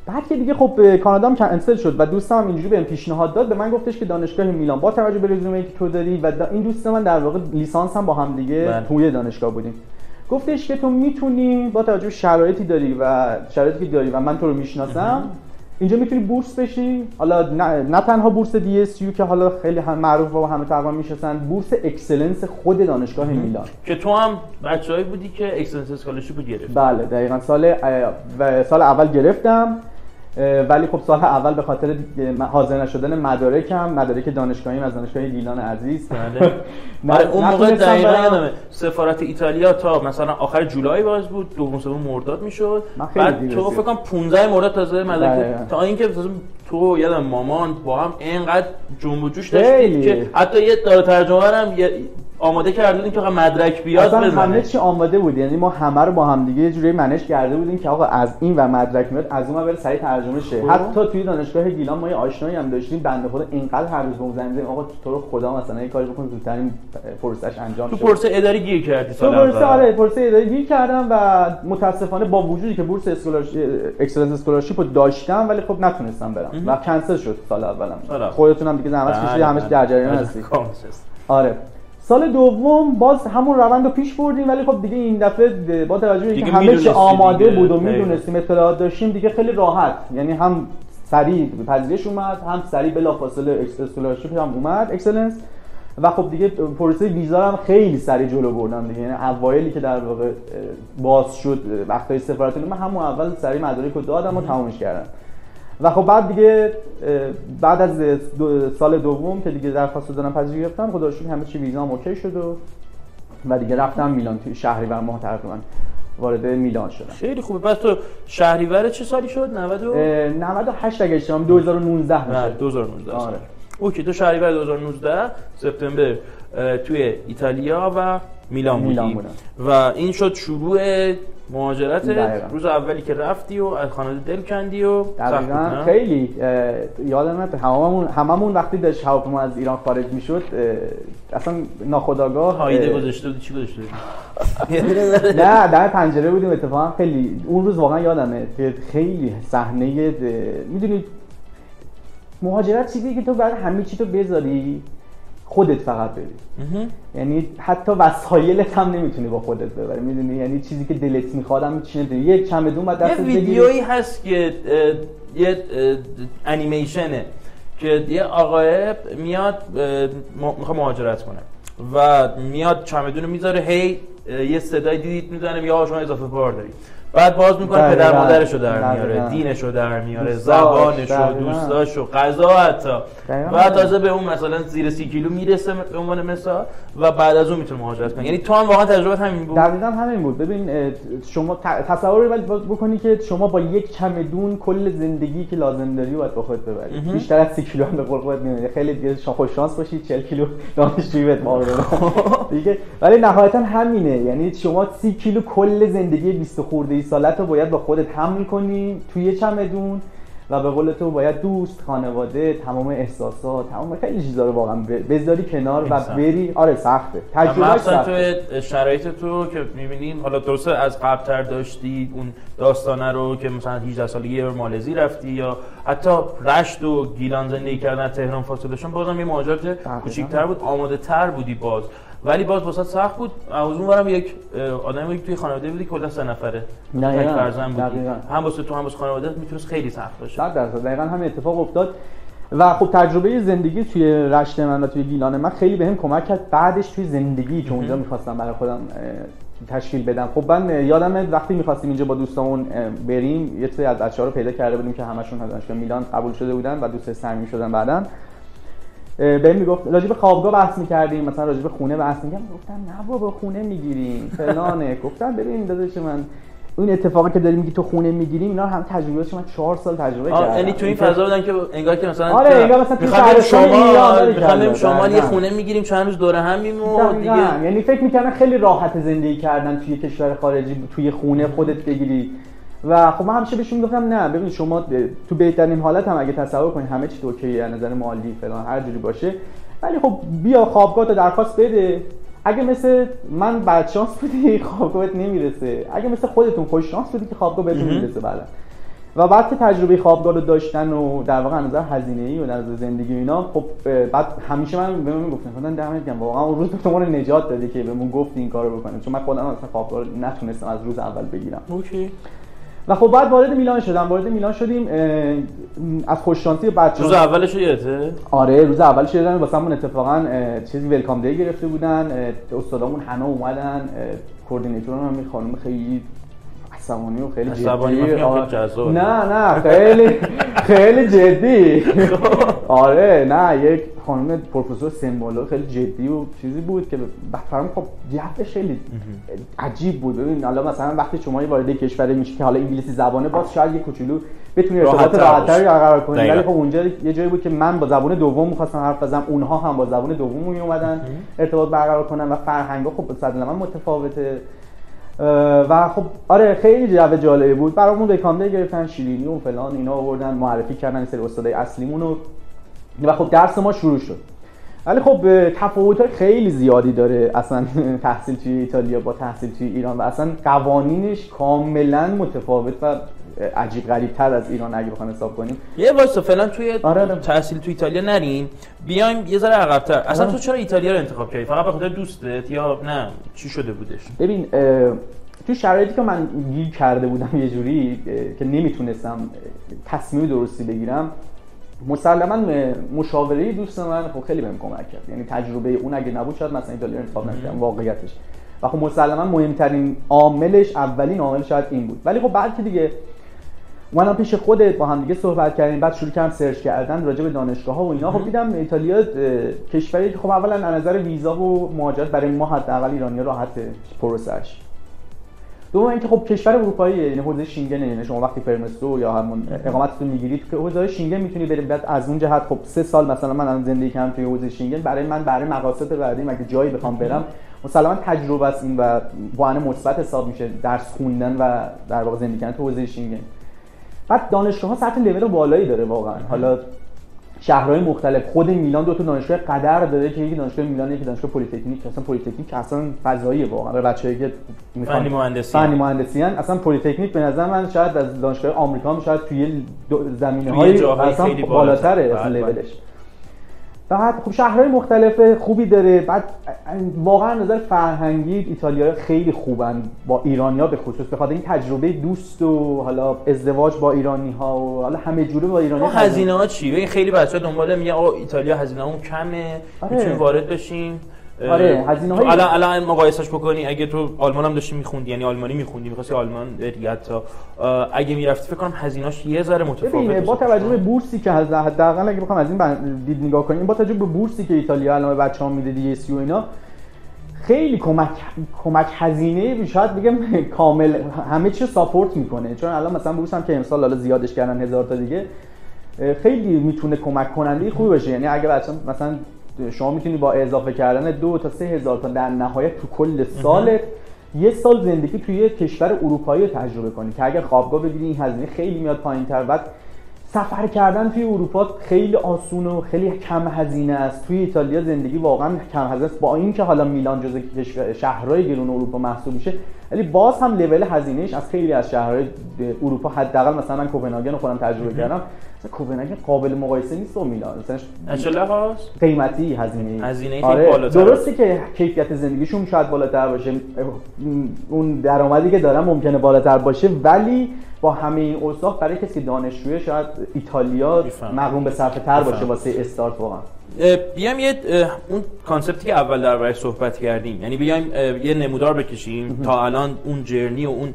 بعد که دیگه خب کانادا هم کنسل شد و دوستم اینجوری بهم پیشنهاد داد، به من گفتش که دانشگاه میلان با توجه به رزومه‌ای که تو داری و دا این دوست من در واقع لیسانسم با هم دیگه توی دانشگاه بودیم، گفتش که تو میتونی با توجه به شرایطی داری و شرایطی که داری و من تو رو میشناسم اینجا میتونی بورس بشی، حالا نه, نه تنها بورس دی اس یو که حالا خیلی هم معروفه و همه تقریبا میشناسن، بورس اکسلنس خود دانشگاه میلان که تو هم بچه‌ای بودی که اکسلنس اسکالرشیپ رو گرفتی. بله دقیقاً سال سال اول گرفتم، ولی خب سال اول به خاطر حاضر نشدن مدارکم، مدارک دانشگاهیم از دانشگاه گیلان عزیز. بله. برای اون موقع دقیقاً یادمه سفارت ایتالیا تا مثلا آخر جولای باز بود، دوم سوم مرداد میشد. بعد تو فکر کنم پانزده مرداد تازه مدارک، تا اینکه تو یادم مامان با هم اینقدر جنب و جوش داشتید که حتی یه داره ترجمه هم آماده کردین که آقا مدرک بیاد بزنه؟ اصلا همه چی آماده بود، یعنی ما همه رو با هم دیگه یه جوری منیج کرده بودیم که آقا از این و مدرک میاد از اون بره سریع ترجمه شه. حتی توی دانشگاه گیلان ما یه آشنایی هم داشتیم بنده خدا اینقدر هر روز بهمون زنگ می‌زد آقا تو رو خدا مثلا یه کاری بکن زودتر این پروسش انجام شه. تو پروسه اداری گیر کردی سال اول؟ تو پروسه آره پروسه اداری گیر کردم و متاسفانه با وجودی که بورس اکسلنس اسکولارشیپ رو داشتم ولی خب نتونستم برم و کنسل شد سال اولم. خودتون هم دیگه زحمت کشیدید همش در جریان هستید. آره سال دوم باز همون روند رو پیش بردیم ولی خب دیگه این دفعه با توجه به اینکه همه چی آماده بود و میدونستیم اطلاعات داشتیم دیگه خیلی راحت، یعنی هم سریع پذیرش اومد هم سریع بلافاصله اسکولارشیپ هم اومد اکسلنس و خب دیگه پروسه ویزا هم خیلی سریع جلو بردم دیگه، یعنی اوایلی که در واقع باز شد وقتای سفارت من همون اول سریع مدارک رو دادم و تمومش کردم و خب بعد دیگه بعد از دو سال دوم که دیگه درخواست دادم پذیرش گرفتم خدا رو شکر همه چی ویزام اوکی شد و و دیگه رفتم میلان توی شهریور ماه تقریبا وارد میلان شدم. خیلی خوبه. پس تو شهریور چه سالی شد؟ نود و هشت اگه اشتباه نکنم دو هزار و نوزده میشه. دو هزار و نوزده. آره. اوکی تو شهریور دو هزار و نوزده سپتامبر توی ایتالیا و میلان بودی و این شد شروع مهاجرت. روز اولی که رفتی و از خانواده دل کندی و دقیقاً خیلی یادم میاد هممون هممون وقتی داشت هواپیما از ایران خارج میشد اصلا ناخودآگاه هایده گذاشته بودی چی گذاشته بودی؟ نه در پنجره بودیم اتفاقا. خیلی اون روز واقعا یادمه خیلی صحنه، میدونید مهاجرت چیزی که تو برای همه چی تو بذاری خودت فقط بری، یعنی حتی وسایلت هم نمیتونی با خودت ببری، میدونی یعنی چیزی که دلت میخوادم چیزی یک چمدون بعد دستت بگیری. یه ویدیویی هست که یه انیمیشنه که یه آقای میاد میخواد مهاجرت کنه و میاد چمدونو میذاره هی یه صدای دیدید میزنه یا شما اضافه بار دارید، بعد باز میکنه پدر مادرشو در میاره، دینشو در میاره، زبانشو، دوستاشو، غذا حتی، بعد تازه به اون مثلا زیر سی کیلو میرسه به عنوان مثال و بعد از اون میتونه مهاجرت کنه. یعنی تو هم واقعا تجربه همین بود؟ دقیقاً همین بود. ببین شما تصور ولی بکنی که شما با یک چمدون کل زندگی که لازم داری باید با خودت ببری، بیشتر از سی کیلو هم به قربت نمیاد. خیلی دیگه خوش شانس باشی چهل کیلو دانشجویی بهت ماوردن دیگه، ولی نهایتاً همینه، یعنی شما سی کیلو کل زندگی بیست خورده سالت رو باید با خودت حمل کنی توی چمدون و به قول تو باید دوست، خانواده، تمام احساسات، تمام خیلی چیزا رو واقعا بذاری کنار و بری. آره سخته، تجربه سخته. تو شرایط تو که می‌بینیم حالا درسته از قبل‌تر داشتی اون داستانه رو که مثلا هجده سالگی به مالزی رفتی یا حتی رشت و گیلان زندگی کردن، تهران فاصلهشون، بازم یه مهاجرت کوچیک‌تر بود، آماده‌تر بودی باز، ولی باز واسات سخت بود. از اونورم یک آدمی توی خانواده بودی کلا سه نفره، نه یک فرزند بودی، هم واسه تو هم واسه خانواده‌ات میتونست خیلی سخت باشه. صد درصد دقیقاً همین اتفاق افتاد و خب تجربه زندگی توی رشت من و توی گیلان من خیلی بهم کمک کرد بعدش توی زندگی که اونجا می‌خواستم برای خودم تشکیل بدم. خب من یادمه وقتی می‌خواستیم اینجا با دوستامون بریم یه سری از بچه‌ها رو پیدا کرده بودیم که همشون همشون میلان قبول شده بودن و دوست صمیمی شدن بعداً. بهم میگفت راجع به خوابگاه بحث می‌کردیم، مثلا راجع به خونه بحث می‌کردیم، گفتم نه بابا خونه می‌گیریم فلانه. گفتم ببین داداش من اون اتفاقی که داریم که تو خونه می‌گیریم اینا هم تجربه‌اش من چهار سال تجربه کردم. یعنی تو این فضا بودن که انگار که مثلا آره انگار مثلا می‌خوایم شما می‌خوایم شما یه خونه می‌گیریم چند روز دور هم میمون دیگه، یعنی فکر می‌کردن خیلی راحت زندگی کردن توی کشور خارجی توی خونه خودت بگیری و خب من همیشه بهشون میگفتم نه ببین شما تو بهترین حالت هم اگه تصور کنی همه چی اوکیه از نظر مالی فلان هر جوری باشه، ولی خب بیا خوابگاه تا درخواست بده، اگه مثل من بد شانس بودی خوابگاه بهت نمیرسه، اگه مثل خودتون خوش شانس بودی که خوابگاه بهتون میرسه. بله و بعد که تجربه خوابگاه رو داشتن و در واقع از نظر هزینه‌ای و در نظر زندگی اینا خب بعد همیشه من بهم گفتن خدایا دمت گرم واقعا اون روز تو ما رو نجات دادی که بهمون گفتی این کارو بکنیم، چون من خودم اصلا خوابگاه رو نتونستم از روز اول بگیرم. اوکی و خب بعد وارد میلان شدم. وارد میلان شدیم از خوششانسی بچه‌ها. روز اولش یادته؟ آره روز اولش یادم واسمون اتفاقا چیزی ولکام دی گرفته بودن، استادامون حنا اومدن، کوردیناتورمون هم خانم خیلی عصبانی و خیلی جدی. آه... نه نه خیلی خیلی جدی. آره نه یک خانم پروفسور سمبولو خیلی جدی و چیزی بود که بفرمایید. خب جهتش خیلی عجیب بود. ببین حالا مثلا وقتی شما وارد کشوری میشی که حالا انگلیسی زبانه باز شاید یه کوچولو بتونی ارتباط راحت‌تری برقرار کنی. ولی خب اونجا یه جایی بود که من با زبان دوم می‌خواستم حرف بزنم، اونها هم با زبان دوم میومدن ارتباط برقرار کنن و فرهنگا خب صداً من متفاوته. و خب آره خیلی جو جالبی بود برامون. رکامده گرفتن شیرینی و فلان اینا آوردن معرفی کردن این سری استادای اصلیمون و و خب درس ما شروع شد. ولی خب تفاوت‌های خیلی زیادی داره اصلا تحصیل توی ایتالیا با تحصیل توی ایران و اصلا قوانینش کاملا متفاوت و عجیب غریب‌تر از ایران اگه بخوایم حساب کنیم. یه وایس فعلا توی آره تحصیل توی ایتالیا نریم، بیایم یه ذره عقب‌تر. اصلا تو چرا ایتالیا رو انتخاب کردی؟ فقط به خاطر دوستت یا نه چی شده بودش؟ ببین تو شرایطی که من گیر کرده بودم یه جوری که نمیتونستم تصمیم درستی بگیرم، مسلماً مشاوره دوست من خب خیلی بهم کمک کرد. یعنی تجربه اون اگه نبود شاید مثلا ایتالیا انتخاب نمی‌کردم واقعیتش. و خب مسلماً مهمترین عاملش اولین عامل شاید این بود. ولی خب بعد که دیگه من پیش خودت با هم دیگه صحبت کردیم، بعد شروع کردم سرچ کردن راجع به دانشگاه‌ها و اینا، خب دیدم ایتالیا کشوری که خب اولا از نظر ویزا و مهاجرت برای ما حداقل ایرانی‌ها راحته پروسش. دوم اینکه خب کشور اروپاییه، یعنی حوزه شینگن، یعنی شما وقتی پرمستو یا همون اقامتتون میگیرید که حوزه شینگن میتونی برید. بعد از اون جهت خب سه سال مثلا من الان زندگی کردم توی حوزه شینگن، برای من برای مقاصد بعدی مگه جایی بخوام برم مسلماً تجربه است این و بهانه مثبت حساب میشه درس خوندن و در واقع زندگی کردن تو حوزه شینگن. بعد دانشگاه‌ها سطح لول بالایی داره واقعاً. حالا شهرهای مختلف، خود میلان دو تا دانشگاه قدر داره که یکی دانشگاه میلان یکی دانشگاه پلی‌تکنیک. اصلا پلی‌تکنیک اصلا فضاییه واقعا برای بچه‌ای که میخوان فنی مهندسی فنی مهندسی ان. اصلا پلی‌تکنیک به نظر من شاید از دانشگاه آمریکا هم شاید توی زمینه‌های اصلا بالاتره اصلا لولش. بعد خب شهرهای مختلف خوبی داره. بعد واقعا نظر فرهنگی ایتالیا خیلی خوبن با ایرانی‌ها به خصوص، بخاطر این تجربه دوست و حالا ازدواج با ایرانی‌ها و حالا همه جوره با ایرانی‌ها. هزینه‌ها چی؟ ببین خیلی بچه‌ها دنباله میگن آقا ایتالیا هزینه‌مون کمه، آره. میتونیم وارد بشیم. آره هزینه‌های الان الان مقایسهش بکنی اگه تو آلمان هم داشتی می‌خوندی، یعنی آلمانی می‌خوندی می‌خواستی آلمان بری، حتی اگه می‌رفتی فکر کنم هزینه‌اش یه ذره متفاوته. با توجه به بورسی که حداقل اگه بخوام از این دید نگاه کنیم، با توجه به بورسی که ایتالیا الان بچه‌ها میده دی اس یو اینا خیلی کمک کمک هزینه شاید بگم کامل همه چی ساپورت می‌کنه. چون الان مثلا بورس هم که امسال حالا زیادش کردن هزار تا دیگه، خیلی می‌تونه کمک کننده خوبی باشه. یعنی اگه بچه‌ها مثلا شما میتونی با اضافه کردن دو تا سه هزار تا در نهایت تو کل سالت یه سال زندگی توی یه کشور اروپایی رو تجربه کنی که اگر خوابگاه بگیری این هزینه خیلی میاد پایین‌تر. بعد سفر کردن توی اروپا خیلی آسون و خیلی کم هزینه است. توی ایتالیا زندگی واقعا کم هزینه است، با اینکه حالا میلان جزو شهرهای گرون اروپا محسوب میشه ولی باز هم لول هزینه‌اش از خیلی از شهرهای اروپا حداقل مثلا من کوپنهاگن رو خودم تجربه کردم، مثلا کوپنهاگن قابل مقایسه نیست با میلان. مثلا انشالله قیمتی هزینه هزینه خیلی آره. بالاتر. درسته که کیفیت زندگیشون شاید بالاتر باشه، اون درآمدی که دارن ممکنه بالاتر باشه، ولی با همه این اوصاف برای کسی دانشجوی شاید ایتالیا مقرون به صرفه تر باشه واسه استارت. واقعا بیایم یه اون کانسپتی که اول درباره‌اش صحبت کردیم، یعنی بیایم یه نمودار بکشیم تا الان اون جرنی و اون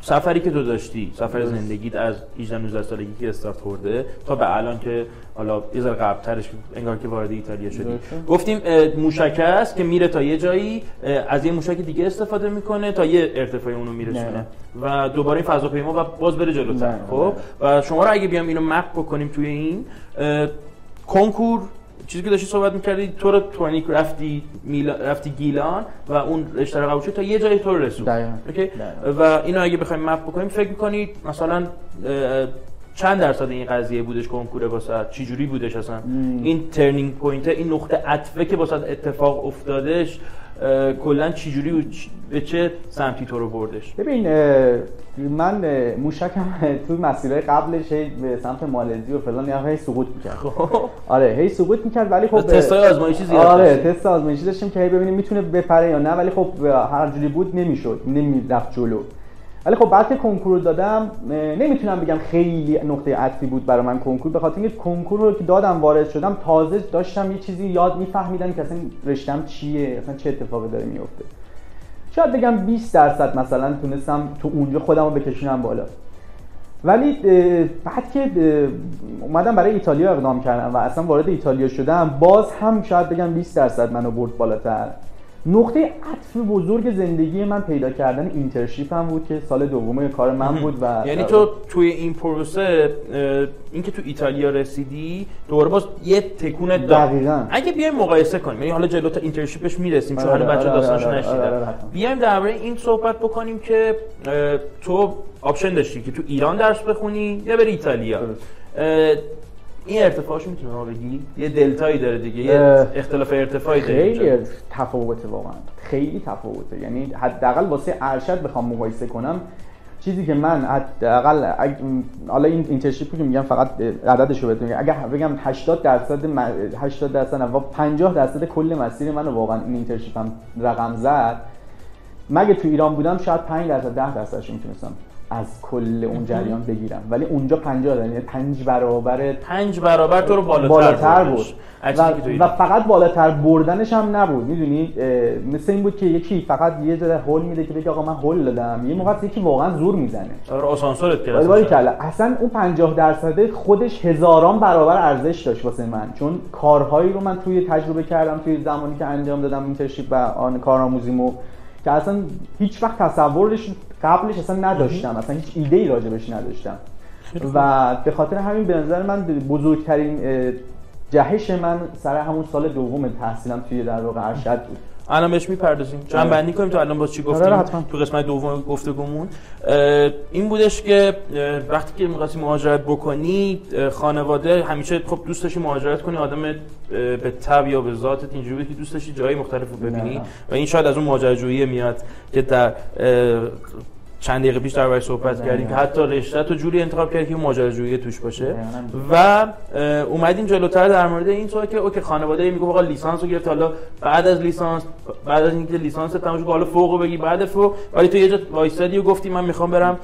سفری که تو داشتی، سفر زندگیت از هجده نوزده سالگی که استارت خورده تا به الان که حالا یه ذره قبل‌ترش انگار که وارد ایتالیا شدی. گفتیم موشک است که میره تا یه جایی، از یه موشک دیگه استفاده میکنه تا یه ارتفاعی اونو میرسونه و دوباره این فضاپیما و باز بره جلوتر. خب و شما رو اگه بیام اینو مپ بکنیم توی این کنکور، چیزی که داشتی صحبت می‌کردی تو رو تونیک رفتی میلان رفتی گیلان و اون رشته رو قبول شد تا یه جایی تو رو رسوند. اوکی و اینو اگه بخوایم مپ بکنیم فکر می‌کنید مثلا چند درصد این قضیه بودش کنکور واسه چی جوری بودش اصلا مم. این ترنینگ پوینت، این نقطه عطفه که واسه اتفاق افتادش کلا چی جوری به چه سمتی تو رو بردش؟ ببین من موشکم تو مسیرهای قبلش به سمت مالزی و فلان اینا هی سقوط می‌کرد. آره هی سقوط می‌کرد ولی خب تست‌های آزمایشی زیاد آره تست آزمایشی داشتیم که هی ببینیم میتونه بپره یا نه، ولی خب هر جوری بود نمی‌شد نمی‌رفت جلو. ولی خب بعد که کنکور رو دادم نمیتونم بگم خیلی نقطه عطفی بود برای من کنکور، به خاطر اینکه کنکور رو که دادم وارد شدم تازه داشتم یه چیزی یاد میفهمیدم که اصلا رشتم چیه، اصلا چه اتفاقی داره میفته. شاید بگم بیست درصد مثلا تونستم تو اونجا خودم رو بکشونم بالا. ولی بعد که اومدم برای ایتالیا اقدام کردم و اصلا وارد ایتالیا شدم باز هم شاید بگم بیست درصد منو برد بالاتر. نقطه عطف بزرگ زندگی من پیدا کردن اینترنشیپم بود که سال دوم کار من بود و یعنی تو توی این پروسه اینکه تو ایتالیا رسیدی دوباره باز یه تکونه دقیقاً اگه بیایم مقایسه کنیم، یعنی حالا جلوتا اینترنشیپش میرسیم چون حالا بچه‌ها داستانشو نشیدن، بیایم درباره این صحبت بکنیم که تو آپشن داشتی که تو ایران درس بخونی یا بری ایتالیا. این ارتفاعش میتونه ما بگی یه دلتایی داره دیگه، یه اختلاف ارتفاعی داره، خیلی تفاوته، واقعا خیلی تفاوته. یعنی حداقل واسه ارشد بخوام مقایسه کنم، چیزی که من حداقل حالا این اینترنشیپی که میگم فقط عددشو بهتون میگم، اگه بگم هشتاد درصد هشتاد درصد و پنجاه درصد کل مسیر منو واقعا این اینترنشیپم رقم زد، مگه تو ایران بودم شاید پنج درصد ده درصدش میتونستم از کل اون جریان بگیرم، ولی اونجا پنجاه یعنی پنج برابر پنج برابر تو رو بالاتر, بالاتر بود و, و فقط بالاتر بردنش هم نبود، میدونی مثل این بود که یکی فقط یه جوری هول میده که بگه آقا من هول دادم، یه موقع یکی واقعا زور میزنه آره آسانسورت کلاس اصلا اون پنجاه درصد خودش هزاران برابر ارزش داشت واسه من، چون کارهایی رو من توی تجربه کردم توی زمانی که انجام دادم اینترنشیپ و آن کارآموزیمو که اصلا هیچ وقت تصورش قبلش اصلا نداشتم، اصلا هیچ ایده ای راجبش نداشتم و به خاطر همین به نظر من بزرگترین جهش من سر همون سال دوم تحصیلم توی در واقع ارشد بود. الان بهش میپردازیم، جمع بندی کنیم تو الان باز چی گفتیم تو قسمت دوم گفتگومون این بودش که وقتی که می‌خواستی مهاجرت بکنی خانواده همیشه خب دوست داشتی مهاجرت کنی، آدم به طبع یا به ذاتت اینجوری که دوست داشتی جای مختلف رو ببینی و این شاید از اون ماجراجویی میاد که در چند دقیقه پیش درباره‌اش صحبت کردیم که حتی رشته تو جوری انتخاب کردی که ماجراجویی توش باشه و اومدیم جلوتر در مورد این تو که اوکی خانواده میگه آقا لیسانس رو گرفت، حالا بعد از لیسانس بعد از اینکه لیسانس تموم شد حالا فوق رو بگی بعد فوق، ولی تو یه جا وایسادی و گفتی من میخوام برم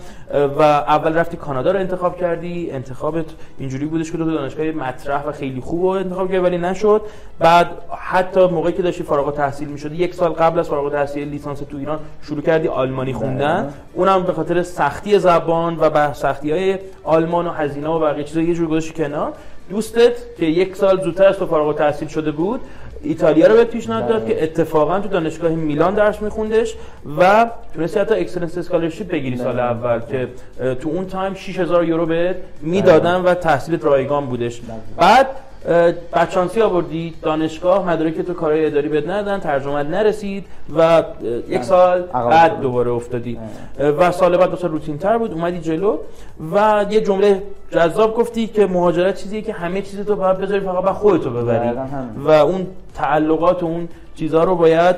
و اول رفتی کانادا رو انتخاب کردی، انتخابت اینجوری بودش که تو دانشگاه مطرح و خیلی خوب انتخاب کردی ولی نشد، بعد حتی موقعی که داشتی فارغ التحصیل می‌شدی یک سال قبل از فارغ التحصیل لیسانس تو ایران شروع کردی آلمانی خوندن، هم به خاطر سختی زبان و به سختی‌های آلمان و هزینه و بقیه چیزا یه جور گذاشتی کنار. دوستت که یک سال زودتر از تو فارغ التحصیل شده بود ایتالیا رو به پیشنهاد داد که اتفاقا تو دانشگاه میلان درس می‌خوندش و تونستی حتی اکسلنس اسکالرشیپ بگیری سال اول که تو اون تایم شش هزار یورو بهت میدادن و تحصیلت رایگان بودش. بعد بچانسی آوردی دانشگاه، مدارک تو کارهای اداری بد ندادن، ترجمه نرسید و یک سال بعد دوباره افتادی و سال بعد بسیار روتین تر بود. اومدی جلو و یه جمله جذاب گفتی که مهاجرت چیزیه که همه چیز تو باید بذاری فقط با خودتو ببری و اون تعلقات و اون چیزها رو باید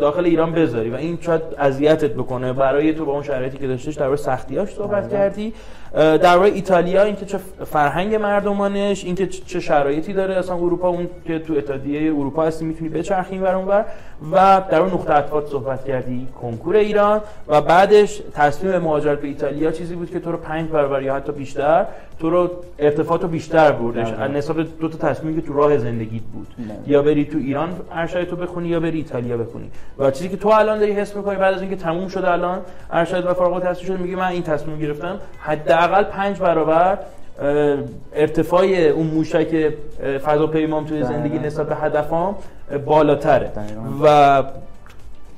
داخل ایران بذاری و این شاید اذیتت بکنه برای تو با اون شرایطی که داشتیش. درباره سختی‌هاش صحبت کردی، درباره ایتالیا اینکه چه فرهنگ مردمانش، اینکه چه شرایطی داره، اصلا اروپا اون که تو اتحادیه اروپا هستی میتونی بچرخی اینور اونور و در اون نقطه عطفات صحبت کردی، کنکور ایران و بعدش تصمیم مهاجرت به ایتالیا چیزی بود که تو رو پنج برابر یا حتی بیشتر تو رو ارتفاعاتو بیشتر بردش نسبت به دو تا تصمیمی که تو راه زندگیت بود، یا بری تو ایران ارشد تو بخونی یا بری ایتالیا بخونی و چیزی که تو الان داری حس می‌کنی بعد از اینکه تموم شده الان ارشد و فارغ التحصیل شدی میگی من این تصمیم گرفتم، حداقل پنج برابر ارتفاع اون موشک فضاپیمام توی زندگی نسبت به هدفام بالاتره و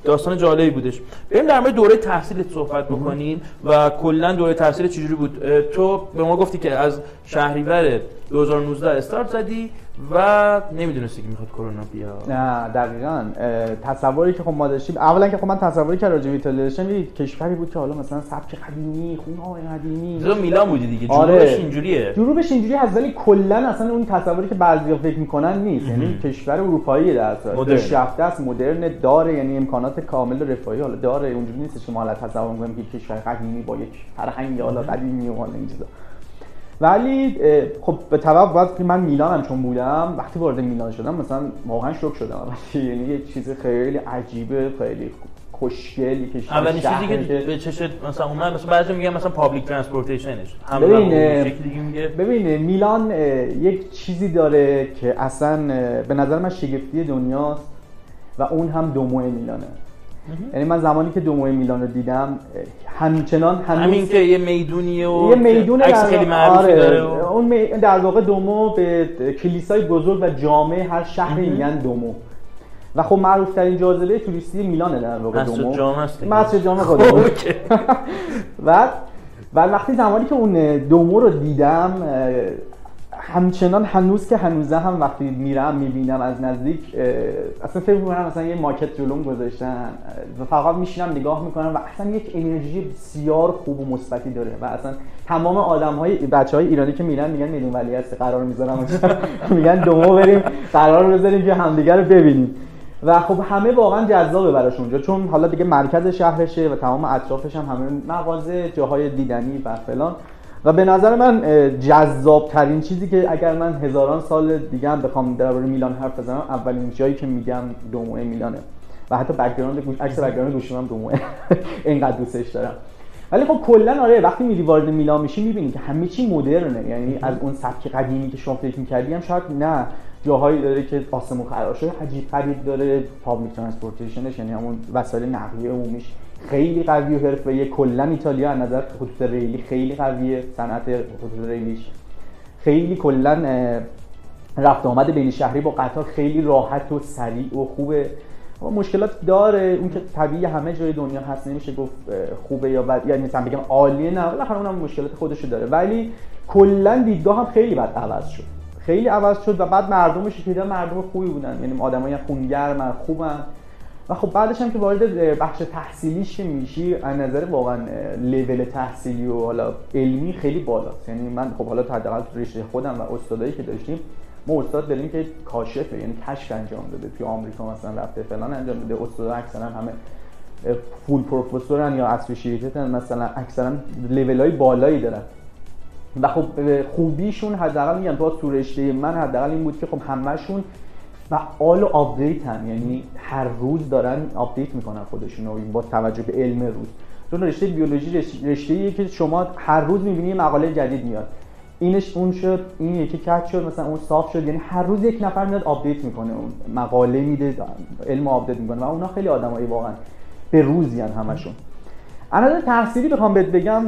داستان جالبی بودش. بریم در مورد دوره تحصیلت صحبت بکنیم و کلا دوره تحصیل چجوری بود. تو به ما گفتی که از شهریور دو هزار و نوزده استارت زدی و نمیدونستی که میخواد کرونا بیاد. نه دقیقاً تصوری که خب ما داشتیم، اولا که خب من تصوری که راجع به ایتالیا داشتم یه کشوری بود که حالا مثلا سبک قدیمی، خونه‌های قدیمی، مثلا میلان بودی دیگه، جنوبش آره. اینجوریه. جنوبش اینجوریه از ولی کلا اصلا اون تصوری که بعضیا فکر میکنن نیست، یعنی کشور اروپایی در اصل پیشرفته است، مدرن داره، یعنی امکانات کامل و رفاهی حالا داره، اونجوری نیست که ما حالت تصور می‌کنیم که کشور قدیمی با یک فرهنگ حالا قدیمی و این چیزا. ولی خب به طبع وقتی من میلانم چون بودم وقتی وارد میلان شدم مثلا واقعا شوک شدم، یعنی یه چیز خیلی عجیبه، خیلی خوشگلی که اولین چیزی که به چشت مثلا اومد، مثلا بعضی میگن مثلا پابلیک ترانسپورتیشنش همین میگه. ببین میلان یک چیزی داره که اصلا به نظر من شگفتی دنیاست و اون هم دومو میلانه. یعنی من زمانی که دومو میلان رو دیدم همچنان همین که یه میدونیه و یه میدون عکس خیلی معروفی آره داره و... اون می... در واقع دومو به کلیسای بزرگ و جامع هر شهری میگن دومو و خب معروف ترین جاذبه توریستی میلانه در واقع دومو. مسجد جامع است. مسجد جامع خودمون. بعد بعد وقتی زمانی که اون دومو رو دیدم همچنان هنوز که هنوزه هم وقتی میرم میبینم از نزدیک اصلا فکر میکنم مثلا یه ماکت جلوم گذاشتن و فقط میشینم نگاه میکنم و اصلا یک انرژی بسیار خوب و مثبتی داره و اصلا تمام آدم‌های بچه‌های ایرانی که میرن میگن میدون ولیعصر قرار میذارم میگن دومو بریم قرار بذاریم که همدیگه رو ببینیم و خب همه واقعا جذابه براش اونجا، چون حالا دیگه مرکز شهرشه و تمام اطرافش هم همه مغازه، جاهای دیدنی و فلان. و به نظر من جذاب ترین چیزی که اگر من هزاران سال دیگه هم بخوام درباره میلان حرف بزنم، اولین جایی که میگم دوموئه میلانه و حتی بک‌گراند گوش عکس بک‌گراند گوشیم هم دوموئه اینقدر دوستش دارم. ولی خب کلا آره وقتی میری وارد میلان میشی میبینی که همه چی مدرنه، یعنی از اون سبک قدیمی که شما فکر می‌کردی هم شاید نه، جاهایی داره که آسمون خراب شده، عجیب غریب داره، پابلیک ترانسپورتیشنش یعنی همون وسایل نقلیه عمومیش خیلی قویه، حرفه‌ای کلا ایتالیا از نظر خطوط ریلی خیلی قویه، صنعت خطوط ریلیش خیلی کلا رفت آمد بین شهری با قطار خیلی راحت و سریع و خوبه. و مشکلات داره اون که طبیعی همه جای دنیا هست، نمیشه گفت خوبه یا بد، یعنی مثلا بگم عالیه نه، بالاخره اونم مشکلات خودش رو داره. ولی کلا دیدگاه هم خیلی بد عوض شد، خیلی عوض شد و بعد مردمش که مردم خوبی بودن، یعنی آدمای خونگرمن، خوبن. و خب بعدش هم که وارد بخش تحصیلیش میشی، از نظر واقعا لول تحصیلی و حالا علمی خیلی بالاست. یعنی من خب حالا حداقل رشته خودم و استادایی که داشتیم، ما استاد داریم که کاشفه، یعنی کشف انجام داده، توی آمریکا مثلا رفته فلان انجام داده. استادا اکثرا همه فول پروفسورن یا اسوشییتن، مثلا اکثرا لول‌های بالایی دارن و خب خوبیشون حداقل میگم تو تو رشته من حداقل این بود که خب همه‌شون و آل و آپدیت هم، یعنی هر روز دارن آپدیت میکنن خودشون رو با توجه به علم روز. چون رشته بیولوژی رشته‌ایه که شما هر روز میبینی مقاله جدید میاد، اینش اون شد، این یکی کج شد، مثلا اون صاف شد، یعنی هر روز یک نفر میاد آپدیت میکنه، اون مقاله میده، علم آپدیت میکنه و اونا خیلی آدمایی واقعا به روزیان همشون. از نظر تحصیلی بخوام بهت بگم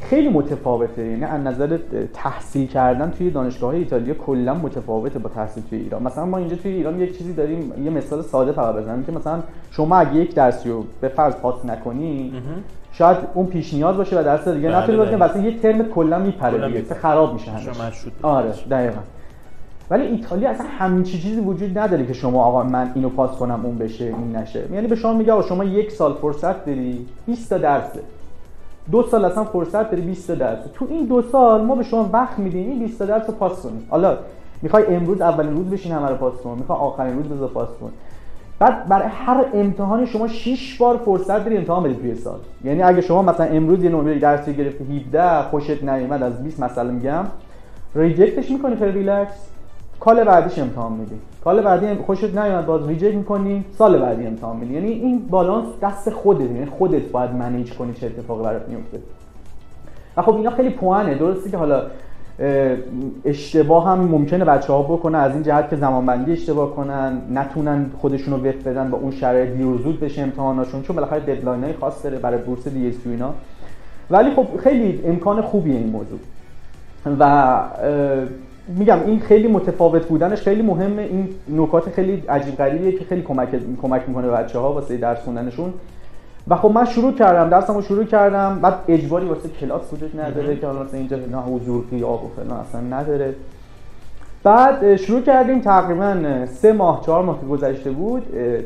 خیلی متفاوته، یعنی از نظر تحصیل کردن توی دانشگاه‌های ایتالیا کلا متفاوته با تحصیل توی ایران. مثلا ما اینجا توی ایران یک چیزی داریم، یه مثال ساده فقط بزنم که مثلا شما اگه یک درسی رو به فرض پاس نکنی شاید اون پیش نیاز باشه و درس دیگه نتونی بکنی، واسه یه ترم کلا میپره دیگه، اصلا خراب میشه همش. آره دقیقاً. ولی ایتالیا اصلا همین چیزی وجود نداره که شما آقا من اینو پاس کنم اون بشه این نشه، یعنی به شما میگه آقا شما یک سال فرصت داری بیست تا درسه، دو سال اصلا فرصت داری بیست تا درسه، تو این دو سال ما به شما وقت میدیم این بیست تا درس رو پاس کنید. حالا میخوای امروز اولین روز بشین همه رو پاس کن، میخوای آخرین روز بذار پاس کن، بعد برای هر امتحانی شما شش بار فرصت داری امتحان بدی توی سال. یعنی اگه شما مثلا امروز یه نمره درسی گرفتی هفده خوشت نیومد از بیست مثلا میگم ریجکتش میکنی خیلی ریلکس، کال بعدیش امتحان میدی، کال بعدی خوشت نیومد باز ریجکت میکنی، سال بعدی امتحان میدی. یعنی این بالانس دست خودت، یعنی خودت باید منیج کنی چه اتفاقی برات میفته. و خب اینا خیلی پوانه، درسته که حالا اشتباه هم ممکنه بچه‌ها بکنن از این جهت که زمانبندی اشتباه کنن، نتونن خودشونو وقت بدن با اون شرایط، دیر و زود بشه امتحاناشون، چون بالاخره ددلاینای خاص داره برای بورس دی اس یو اینا. ولی خب خیلی امکان خوبیه این موضوع و میگم این خیلی متفاوت بودنش خیلی مهمه. این نکات خیلی عجیب غریبیه که خیلی کمک کمک میکنه به بچه‌ها واسه درس خوندنشون. و خب من شروع کردم درسمو شروع کردم، بعد اجباری واسه کلاس وجود نداره که مثلا اینجا نه حضور غیاب و فلان اصلا نداره. بعد شروع کردیم تقریبا سه ماه چهار ماه که گذشته بود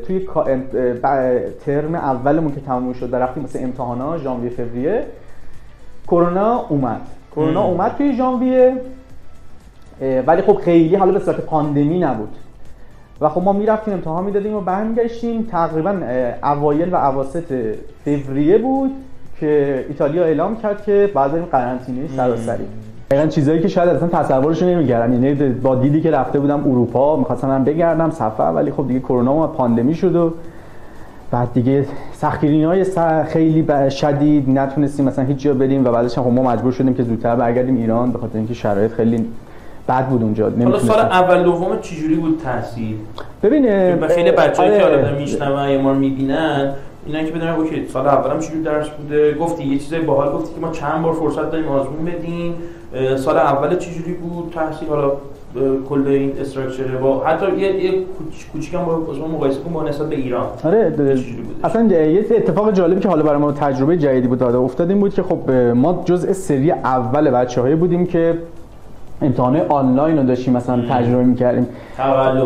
توی ترم اولمون که تموم شد و رفتیم واسه امتحانا ژانویه فوریه، کرونا اومد. کرونا اومد توی ژانویه، ولی خب خیلی حالا به صورت پاندمی نبود و خب ما میرفتیم امتحان میدادیم و برمیگشتیم. تقریبا اوایل و اواسط فوریه بود که ایتالیا اعلام کرد که بعد از این قرنطینه سراسری. واقعا چیزایی که شاید اصلا تصورش نمی‌کردن، یعنی با دیدی که رفته بودم اروپا می‌خواستم من بگردم سفر، ولی خب دیگه کرونا و پاندمی شد و بعد دیگه سختگیری‌های خیلی شدید نتونستیم مثلا هیچ جا بریم و بعدش هم ما مجبور شدیم که زودتر برگردیم ایران به خاطر اینکه شرایط خیلی بعد بود اونجا. حالا سال اول دوم چجوری بود تحصیل؟ ببینه خیلی بچه‌ای که حالا میشنون یا ما رو میبینن اینا که بدونن اوکی سال اولم چجوری درس بوده. گفتی یه چیزای باحال گفتی که ما چند بار فرصت داریم آزمون بدیم، سال اول چجوری بود تحصیل، حالا کل این استراکچر با حتی یه کوچیکم با شما مقایسه کنم با نسبت به ایران. آره اصلا یه اتفاق جالبی که حالا برای ما تجربه جدیدی بود داده افتاد این بود که خب ما جزء سری اول بچه‌های بودیم که امتحانات آنلاین رو داشتیم مثلا تجربه می‌کردیم. تولد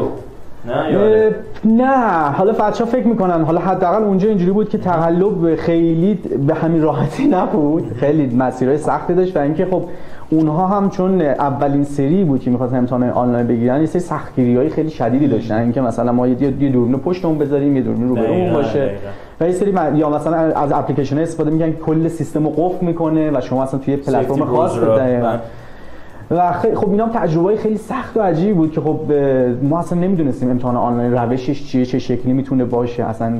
نه نه حالا بچه‌ها فکر میکنن حالا حداقل اونجا اینجوری بود که تقلب خیلی به همین راحتی نبود، خیلی مسیرهای سختی داشت و اینکه خب اونها هم چون اولین سری بود که می‌خواستن امتحان آنلاین بگیرن یه سری سختگیری‌های خیلی شدیدی داشتن، اینکه مثلا ما یه دوربین پشتمون بذاریم یه دوربین روبرومون باشه و یه سری م... یا مثلا از اپلیکیشن‌ها استفاده می‌کنن که کل سیستمو قفل می‌کنه و شما اصلا توی پلتفرم خاص بدید و خی... خب اینا هم تجربه‌ای خیلی سخت و عجیبی بود که خب ما اصلا نمی‌دونستیم امتحان آنلاین روشش چیه، چه شکلی میتونه باشه، اصلا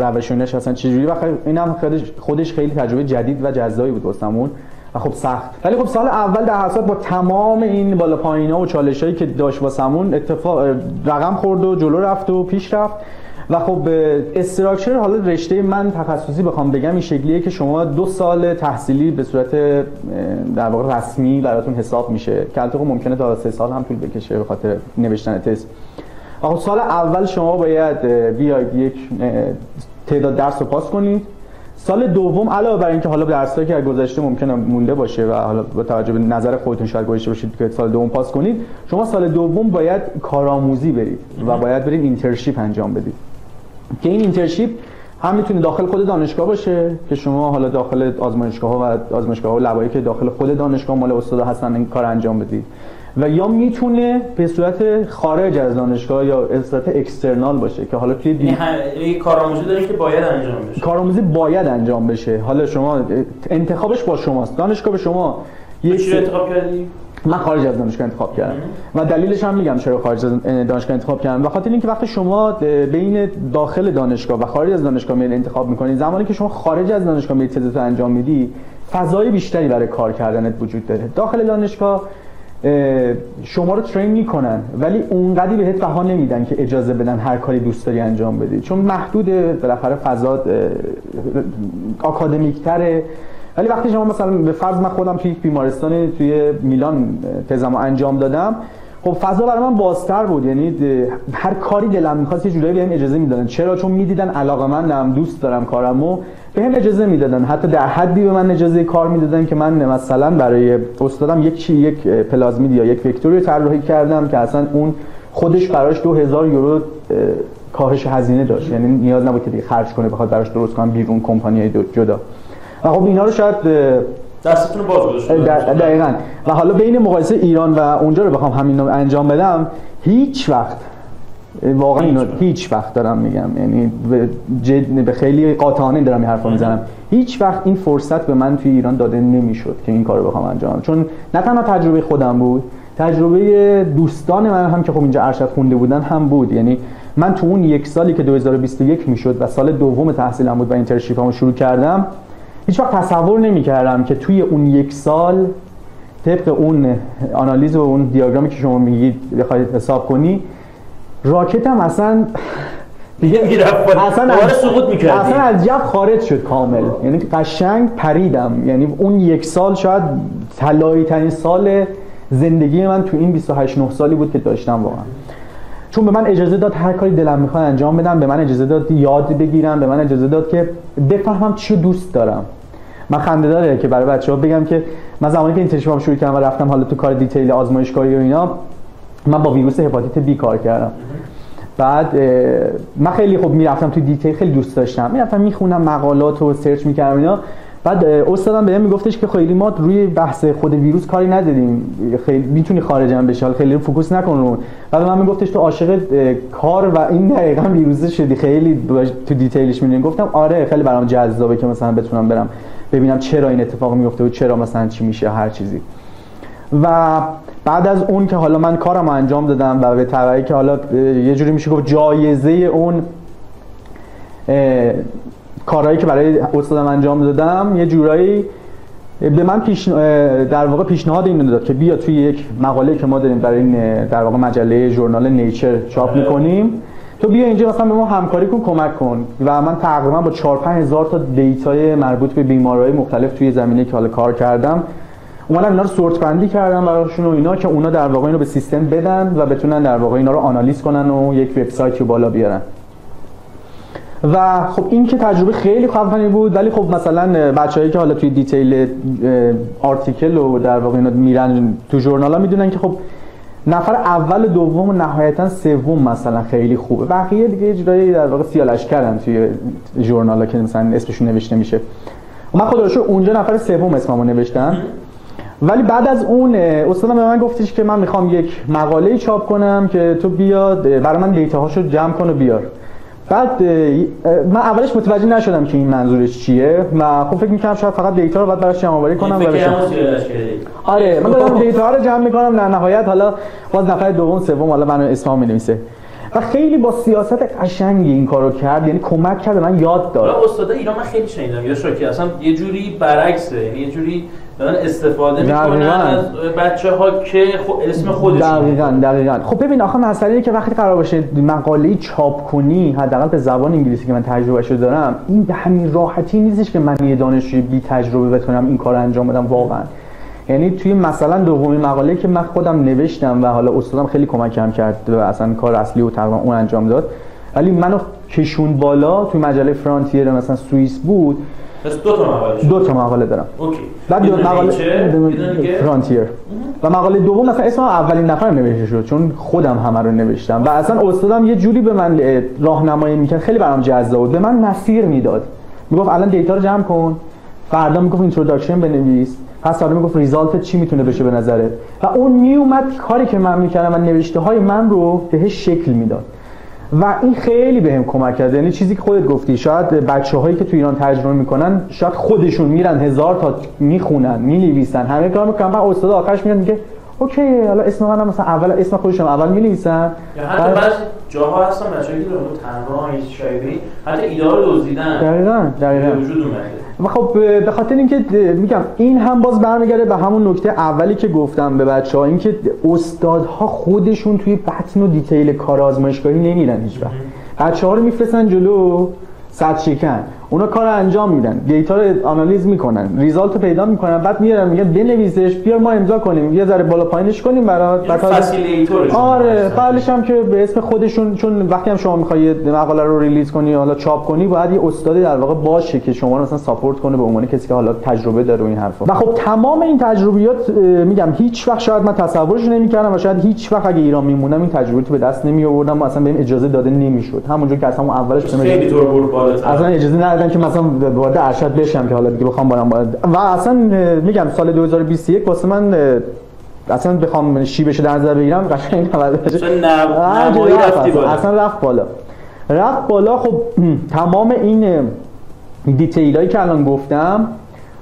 روشونش اصلا چجوری و خیلی اینم خودش خودش خیلی تجربه جدید و جذابی بود واسمون و خب سخت. ولی خب سال اول در حساب با تمام این بالا پایین‌ها و چالش‌هایی که داشت واسمون اتفاق رقم خورد و جلو رفت و پیش رفت و خب استراکچر حالا رشته من تخصصی بخوام بگم این شکلیه که شما دو سال تحصیلی به صورت در واقع رسمی براتون حساب میشه که البته ممکنه تا سه سال هم طول بکشه به خاطر نوشتن تست. خب سال اول شما باید بیاید یک تعداد درس رو پاس کنید. سال دوم علاوه بر اینکه حالا درسایی که گذشته ممکنه مونده باشه و حالا با توجه به نظر خودتون شاید گذشته باشید که سال دوم پاس کنید، شما سال دوم باید کارآموزی برید و باید برید اینترنشیپ انجام بدید که این اینترنشیپ هم میتونه داخل خود دانشگاه باشه که شما حالا داخل آزمایشگاه‌ها و آزمایشگاه‌ها و لبایی که داخل خود دانشگاه مال استاد هستن این کار انجام بدید و یا میتونه به صورت خارج از دانشگاه یا به صورت اکسترنال باشه که حالا توی این یه کارآموزی داره که باید انجام بشه. کارآموزی باید انجام بشه. حالا شما انتخابش با شماست. دانشگاه به شما یه چیزی انتخاب کردی؟ من خارج از دانشگاه انتخاب کردم و دلیلش هم میگم چرا خارج از دانشگاه انتخاب کردم. به خاطر اینکه وقتی شما بین داخل دانشگاه و خارج از دانشگاه میل انتخاب میکنید، زمانی که شما خارج از دانشگاه میل تزت انجام میدی، فضای بیشتری برای کار کردنت وجود داره. داخل دانشگاه شما رو ترین میکنن ولی اونقدی بهت بها نمیدن که اجازه بدن هر کاری دوست داری انجام بدی، چون محدوده، بالاخره فضا آکادمیک تره. ولی وقتی شما مثلا به فرض من خودم توی یک بیمارستان توی میلان تزمو انجام دادم، خب فضا برای من بازتر بود، یعنی هر کاری دلم می‌خواست یه جورایی بهم اجازه میدادن. چرا؟ چون میدیدن علاقه‌مندم، دوست دارم کارمو، بهم اجازه میدادن، حتی در حدی به من اجازه کار میدادن که من مثلا برای استادم یک چی یک پلازمید یا یک وکتور رو طراحی کردم که اصلا اون خودش براش دو هزار یورو کاهش هزینه داشت، یعنی نیاز نبود که دیگه خرج کنه بخواد براش درست کنم بیرون کمپانی جدا. و خب اینا رو شاید دستتون باز گذاشتید دقیقاً. و حالا بین مقایسه ایران و اونجا رو بخوام همین انجام بدم، هیچ وقت واقعا اینو هیچ وقت دارم میگم، یعنی جد به خیلی قاطعانه دارم این حرفو میزنم، هیچ وقت این فرصت به من توی ایران داده نمیشد که این کارو بخوام انجام بدم، چون نه تنها تجربه خودم بود، تجربه دوستان من هم که خب اینجا ارشد خونده بودن هم بود. یعنی من تو اون یک سالی که دو هزار و بیست و یک میشد و سال دوم تحصیلم بود و اینترنشیپمو شروع کردم، هیچ وقت تصور نمی‌کردم که توی اون یک سال طبق اون آنالیز و اون دیاگرامی که شما میگید بخواید حساب کنی، راکتم اصلا دیگه میرفت، اصلا دوباره سقوط می‌کردی، اصلا از جف خارج شد کامل، یعنی قشنگ پریدم. یعنی اون یک سال شاید طلایی ترین سال زندگی من تو این بیست و هشت نه سالی بود که داشتم واقعا، چون به من اجازه داد هر کاری دلم می‌خواد انجام بدم، به من اجازه داد یاد بگیرم، به من اجازه داد که بفهمم چی دوست دارم. من خنده داره که برای بچه‌ها بگم که من زمانی که اینترنشیپم شروع کردم و رفتم حالا تو کار دیتیل آزمایشگاهی و اینا، من با ویروس هپاتیت بی کار کردم. بعد من خیلی خوب می‌رفتم تو دیتیل، خیلی دوست داشتم، می‌رفتم می‌خوندم مقالات و سرچ می‌کردم اینا. بعد استادم بهم میگفتش که خیلی ما روی بحث خود ویروس کاری ندادیم، خیلی میتونی خارج هم بشی، خیلی فوکوس نکن. بعد من میگفتش تو عاشق کار و این دقیقاً ویروس شدی، خیلی تو دیتیلش می‌بینی. گفتم آره خیلی برام جذابه که مثلا بتونم برم ببینم چرا این اتفاق میفته و چرا مثلا چی میشه هر چیزی. و بعد از اون که حالا من کارمو انجام دادم و به تبعی که حالا یه جوری میشه گفت جایزه اون کارهایی که برای استادم انجام دادم، یه جورایی به من پیش در واقع پیشنهاد اینو داد که بیا توی یک مقاله که ما داریم برای این در واقع مجله ژورنال نیچر چاپ می‌کنیم، تو بیا اینجا مثلا به ما همکاری کن، کمک کن. و من تقریبا با چهار پنج هزار تا دیتای مربوط به بیماری‌های مختلف توی زمینه که حالا کار کردم اومدم اینا رو سورت بندی کردم براشون و اینا که اونا در واقع اینو به سیستم بدن و بتونن در واقع اینا رو آنالیز کنن و یک وبسایتی بالا بیارن. و خب این که تجربه خیلی خفنی بود، ولی خب مثلا بچه‌هایی که حالا توی دیتیل آرتیکل و در واقع اینا میرن تو ژورنالا میدونن که خب نفر اول و دوم و نهایتا سوم مثلا خیلی خوبه، بقیه دیگه اجرایی در واقع سیالش کردن توی ژورنالا که مثلا اسمشون نوشته میشه. من خدا رو شکر اونجا نفر سوم اسممو نوشتم، ولی بعد از اون استادم به من گفتش که من میخوام یک مقاله چاپ کنم که تو بیاد برای من دیتاهاشو جمع کن و بیار. بعد من اولش متوجه نشدم که این منظورش چیه و خب فکر می‌کردم شاید فقط دیتا رو بعد براش جمع‌آوری کنم و بشه. آره من دارم دیتا رو جمع می‌کنم، در نهایت حالا باز نفر دوم سوم حالا منو اسمم می‌نویسه. و خیلی با سیاست قشنگی این کارو کرد، یعنی کمک کرد من یاد دارم. حالا استاد ایران من خیلی شنیدم یاشار که اصلا یه جوری برعکسه، یعنی یه جوری دارن استفاده می‌کنن از بچه‌ها که خب اسم خودشون. دقیقاً دقیقاً. خب ببین آخه مسئله که وقتی قرار باشه مقاله‌ای چاپ کنی، حداقل به زبان انگلیسی که من تجربه‌اشو دارم، این به همین راحتی نیستش که من یه دانشجوی بی تجربه بتونم این کارو انجام بدم واقعاً. یعنی توی مثلا دومین مقاله که من خودم نوشتم و حالا استادم خیلی کمکم کرد و اصلا کار اصلی و تقریبا اون انجام داد، ولی منو کشون بالا توی مجله فرانتیر مثلا سوئیس بود. پس دو تا مقاله دو تا مقاله دارم. اوکی. بعد دو مقاله فرانتیر و مقاله دوم مثلا اسم اولین نفر نوشته شد چون خودم همه رو نوشتم و اصلا استادم یه جوری به من راهنمایی میکرد، خیلی برام جذاب بود، به من مسیر میداد، میگفت الان دیتا رو جمع کن، فردا میگفت اینتروداکشن بنویس، پس حالا میگفت ریزالت چی میتونه بشه به نظرت، و اون میومد کاری که من میکردم و نوشته های من رو بهش شکل میداد و این خیلی بهم کمک کرد. یعنی چیزی که خودت گفتی، شاید بچه‌هایی که تو ایران تجربه میکنن شاید خودشون میرن هزار تا میخونن مینویسن همه کار میکنن، بعد استاد آخرش میاد میگه اوکی حالا اسم منم مثلا اول اسم خودشون اول مینویسن، یا حتی بعضی جاها هستن مشاغلی رو تنها هیچ شایبی حتی ایده رو دزدیدن. دقیقاً دقیقاً وجود اومده. و خب به خاطر اینکه میگم این هم باز برمیگرده به همون نکته اولی که گفتم به بچه‌ها، اینکه استادها خودشون توی بطن و دیتیل کار آزمایشگاهی نمیرن هیچ وقت. بچه‌ها رو میفرستن جلو صد شکن، اونا کار رو انجام میدن، دیتا رو آنالیز میکنن، ریزالت رو پیدا میکنن، بعد میارن میگن بنویسش بیار ما امضا کنیم، یه ذره بالا پایینش کنیم برات، بعد فسیلیتورش. آره قبلش هم که به اسم خودشون، چون وقتی هم شما میخوای مقاله رو ریلیز کنی حالا چاپ کنی باید یه استادی در واقع باشه که شما رو مثلا ساپورت کنه به عنوان کسی که حالا تجربه داره این حرفا. و خب تمام این تجربیات میگم هیچ وقت شاید من تصورش نمیکردم و شاید هیچ وقت اگه ایران میمونم این تجربه رو به دست نمیآوردم و اصلا بهم اجازه داده نمیشد. همونجوری که اصلا اون اولش اصلا اجازه ندادن که مثلا وارد ارشد بشم که حالا دیگه بخوام برم. و اصلا میگم سال دو هزار و بیست و یک واسه من اصلا بخوام شیبشو در نظر بگیرم قشنگ نبود، چون نمایی رفتی بالا، اصلا رفت بالا رفت بالا. خب تمام این دیتیلایی که الان گفتم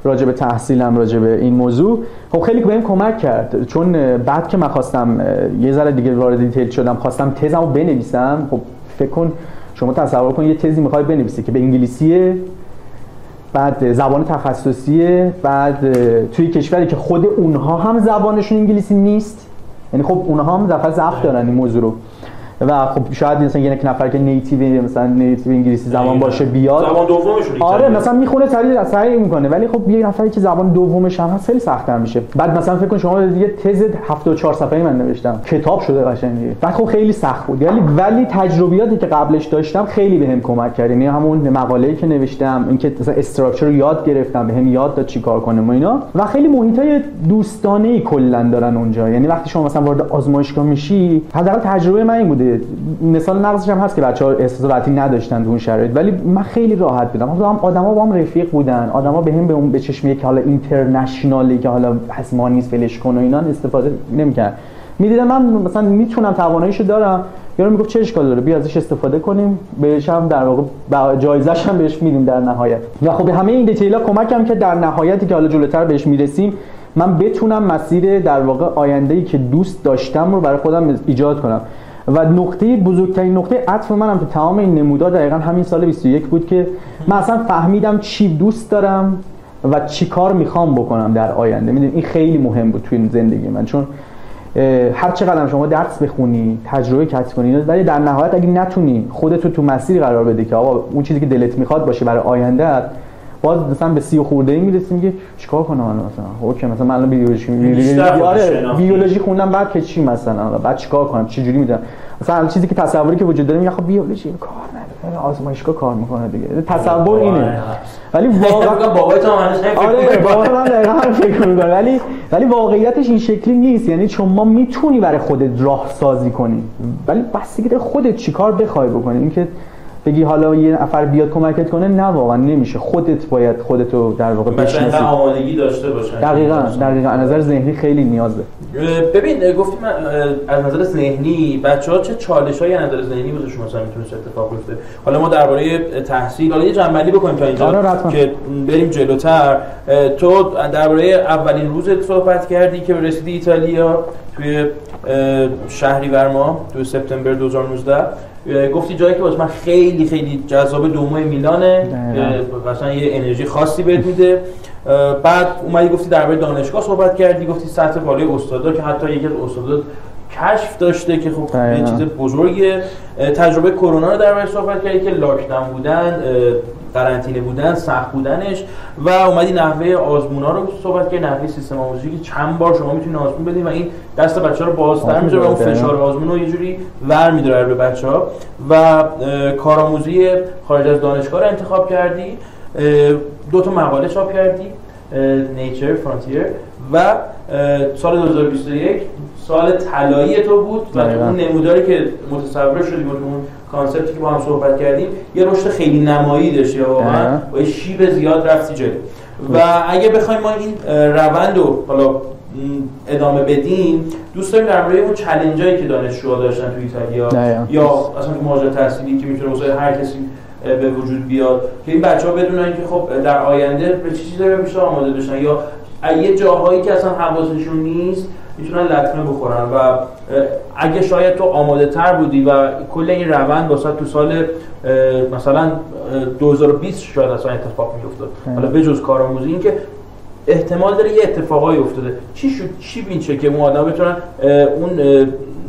راجع به تحصیلم راجع به این موضوع خب خیلی بهم کمک کرد، چون بعد که من خواستم یه ذره دیگه وارد دیتیل شدم، خواستم تزمو بنویسم. خب فکر کن شما تصور کن یه تزی میخوای بنویسی که به انگلیسیه، بعد زبان تخصصیه، بعد توی کشوری که خود اونها هم زبانشون انگلیسی نیست، یعنی خب اونها هم ضعف ضعف دارن این موضوع رو، و خب شاید مثلا یه نفر که نیتیو مثلا نیتیو انگلیسی زبان باشه بیاد زبان دومشون، آره مثلا میخونه سریع سعی میکنه، ولی خب یه نفری که زبان دومش هم خیلی سخت‌تر میشه. بعد مثلا فکر کن شما یه تز هفتاد و چهار صفحه‌ای من نوشتم، کتاب شده قشنگه، بعد خب خیلی سخت بود، ولی ولی تجربیاتی که قبلش داشتم خیلی بهم کمک کرد. یعنی همون مقاله‌ای که نوشتم، اینکه مثلا استراکچر رو یاد گرفتم، بهم یاد داد چیکار کنم و اینا. و خیلی محیطای دوستانه‌ای کلاً دارن اونجا، یعنی وقتی شما مثلا وارد آزمایشگاه میشی، حداقل تجربه من این بود، مثال نقصش هم هست که بچه‌ها احساس راحتی نداشتن تو اون شرایط، ولی من خیلی راحت بودم. هم آدما با هم رفیق بودن، آدما بهم به اون به چشمی که حالا اینترنشنالی که حالا حسمان نیست فلش کن و اینا استفاده نمی‌کرد، می‌دیدم من مثلا میتونم تواناییشو دارم، یارو میگفت چه اشکالی داره بیا ازش استفاده کنیم، بهش هم در واقع جایزش هم بهش میدیم در نهایت. و خب به همه این دیتیلا کمکم که در نهایتی که حالا جلوتر بهش میرسیم من بتونم مسیر در واقع آینده‌ای که دوست داشتم رو برای خودم ایجاد کنم. و نقطه بزرگترین نقطه عطف منم تو تمام این نمودار دقیقاً همین سال بیست و یک بود که من اصلا فهمیدم چی دوست دارم و چی کار میخوام بکنم در آینده. میدونید این خیلی مهم بود توی زندگی من، چون هر چقدر شما درس بخونی تجربه کسب کنی، ولی در نهایت اگه نتونی خودت رو تو مسیر قرار بدی که آقا اون چیزی که دلت میخواد باشه برای آینده‌ات، باز مثلا به سی و خورده ای میرسیم که چیکار کنم الان مثلا اوکی مثلا من الان بیولوژی می‌خونم بیولوژی خوندم بعد که چی مثلا بعد چیکار کنم چه جوری میدونم مثلا چیزی که تصوری که وجود داره میگه خب بیولوژی کار نداره آزمایشگاه کار میکنه دیگه تصور اینه ولی واقعا باباتم هنوز آره بابا من دقیقاً همین فکر می‌کنه ولی ولی واقعیتش این شکلی نیست یعنی شما میتونی برای خودت راه سازی کنی ولی بستگی داره خودت چیکار بخوای بکنی اینکه بگی حالا یه نفر بیاد کمکت کنه نه واقعا نمیشه خودت باید خودتو در واقع بشناسی مثلا آمادگی داشته باشی دقیقاً دقیقاً از نظر ذهنی خیلی نیازه ببین گفتیم از نظر ذهنی بچه‌ها چه چالش‌هایی از نظر ذهنی واسه مثلا میتونه چه اتفاق بیفته حالا ما درباره تحصیل حالا یه جنبندی بکنیم تا اینجا که بریم جلوتر تو درباره اولین روزت صحبت کردی که رسیدی ایتالیا توی شهریور ماه تو سپتامبر دو هزار و نوزده گفتی جایی که واسه من خیلی خیلی جذاب دومو میلانه مثلا یه انرژی خاصی بهت میده بعد اومدی گفتی درباره دانشگاه صحبت کردی گفتی سطح بالای استادا که حتی یکی از استادا کشف داشته که خب یه چیز بزرگه تجربه کرونا رو درباره صحبت کردی که لاکداون بودن قرنطینه بودن سخت بودنش و اومدی نحوه آزمونا رو صحبت کردی نحوه سیستم آموزشی که چند بار شما میتونید آزمون بدین و این دست بچه‌ها رو بازتر می‌ذاره و اون فشار آزمون رو یه جوری ور می‌داره به بچه‌ها و کارآموزی خارج از دانشگاه رو انتخاب کردی دو تا مقاله چاپ کردی نیچر فرانتیر و سال دو هزار و بیست و یک سال طلایی تو بود و اون نموداری که متصور شدی بود اون کانسپتی که با هم صحبت کردیم یه رشد خیلی نمایی داشتی واقعا با شیب زیاد رفتی جلو و اگه بخوایم ما این روند رو حالا ادامه بدیم دوست داریم درباره اون چالنجایی که دانشجوها داشتن تو ایتالیا یا اصلا تو ماجرای تحصیلی که میتونه واسه هر کسی به وجود بیاد که این بچه‌ها بدونن که خب در آینده به چه چیزایی بیشتر آماده بشن یا یه جاهایی که اصلا حواسشون نیست میتونن لطمه بخورن و اگه شاید تو آماده تر بودی و کل این روند واسه تو سال مثلا دو هزار و بیست شاید اصلا اتفاق میافتاد حالا بجز کارآموزی این که احتمال داره یه اتفاقایی افتاده چی شد چی بینچه که اون آدم بتونن اون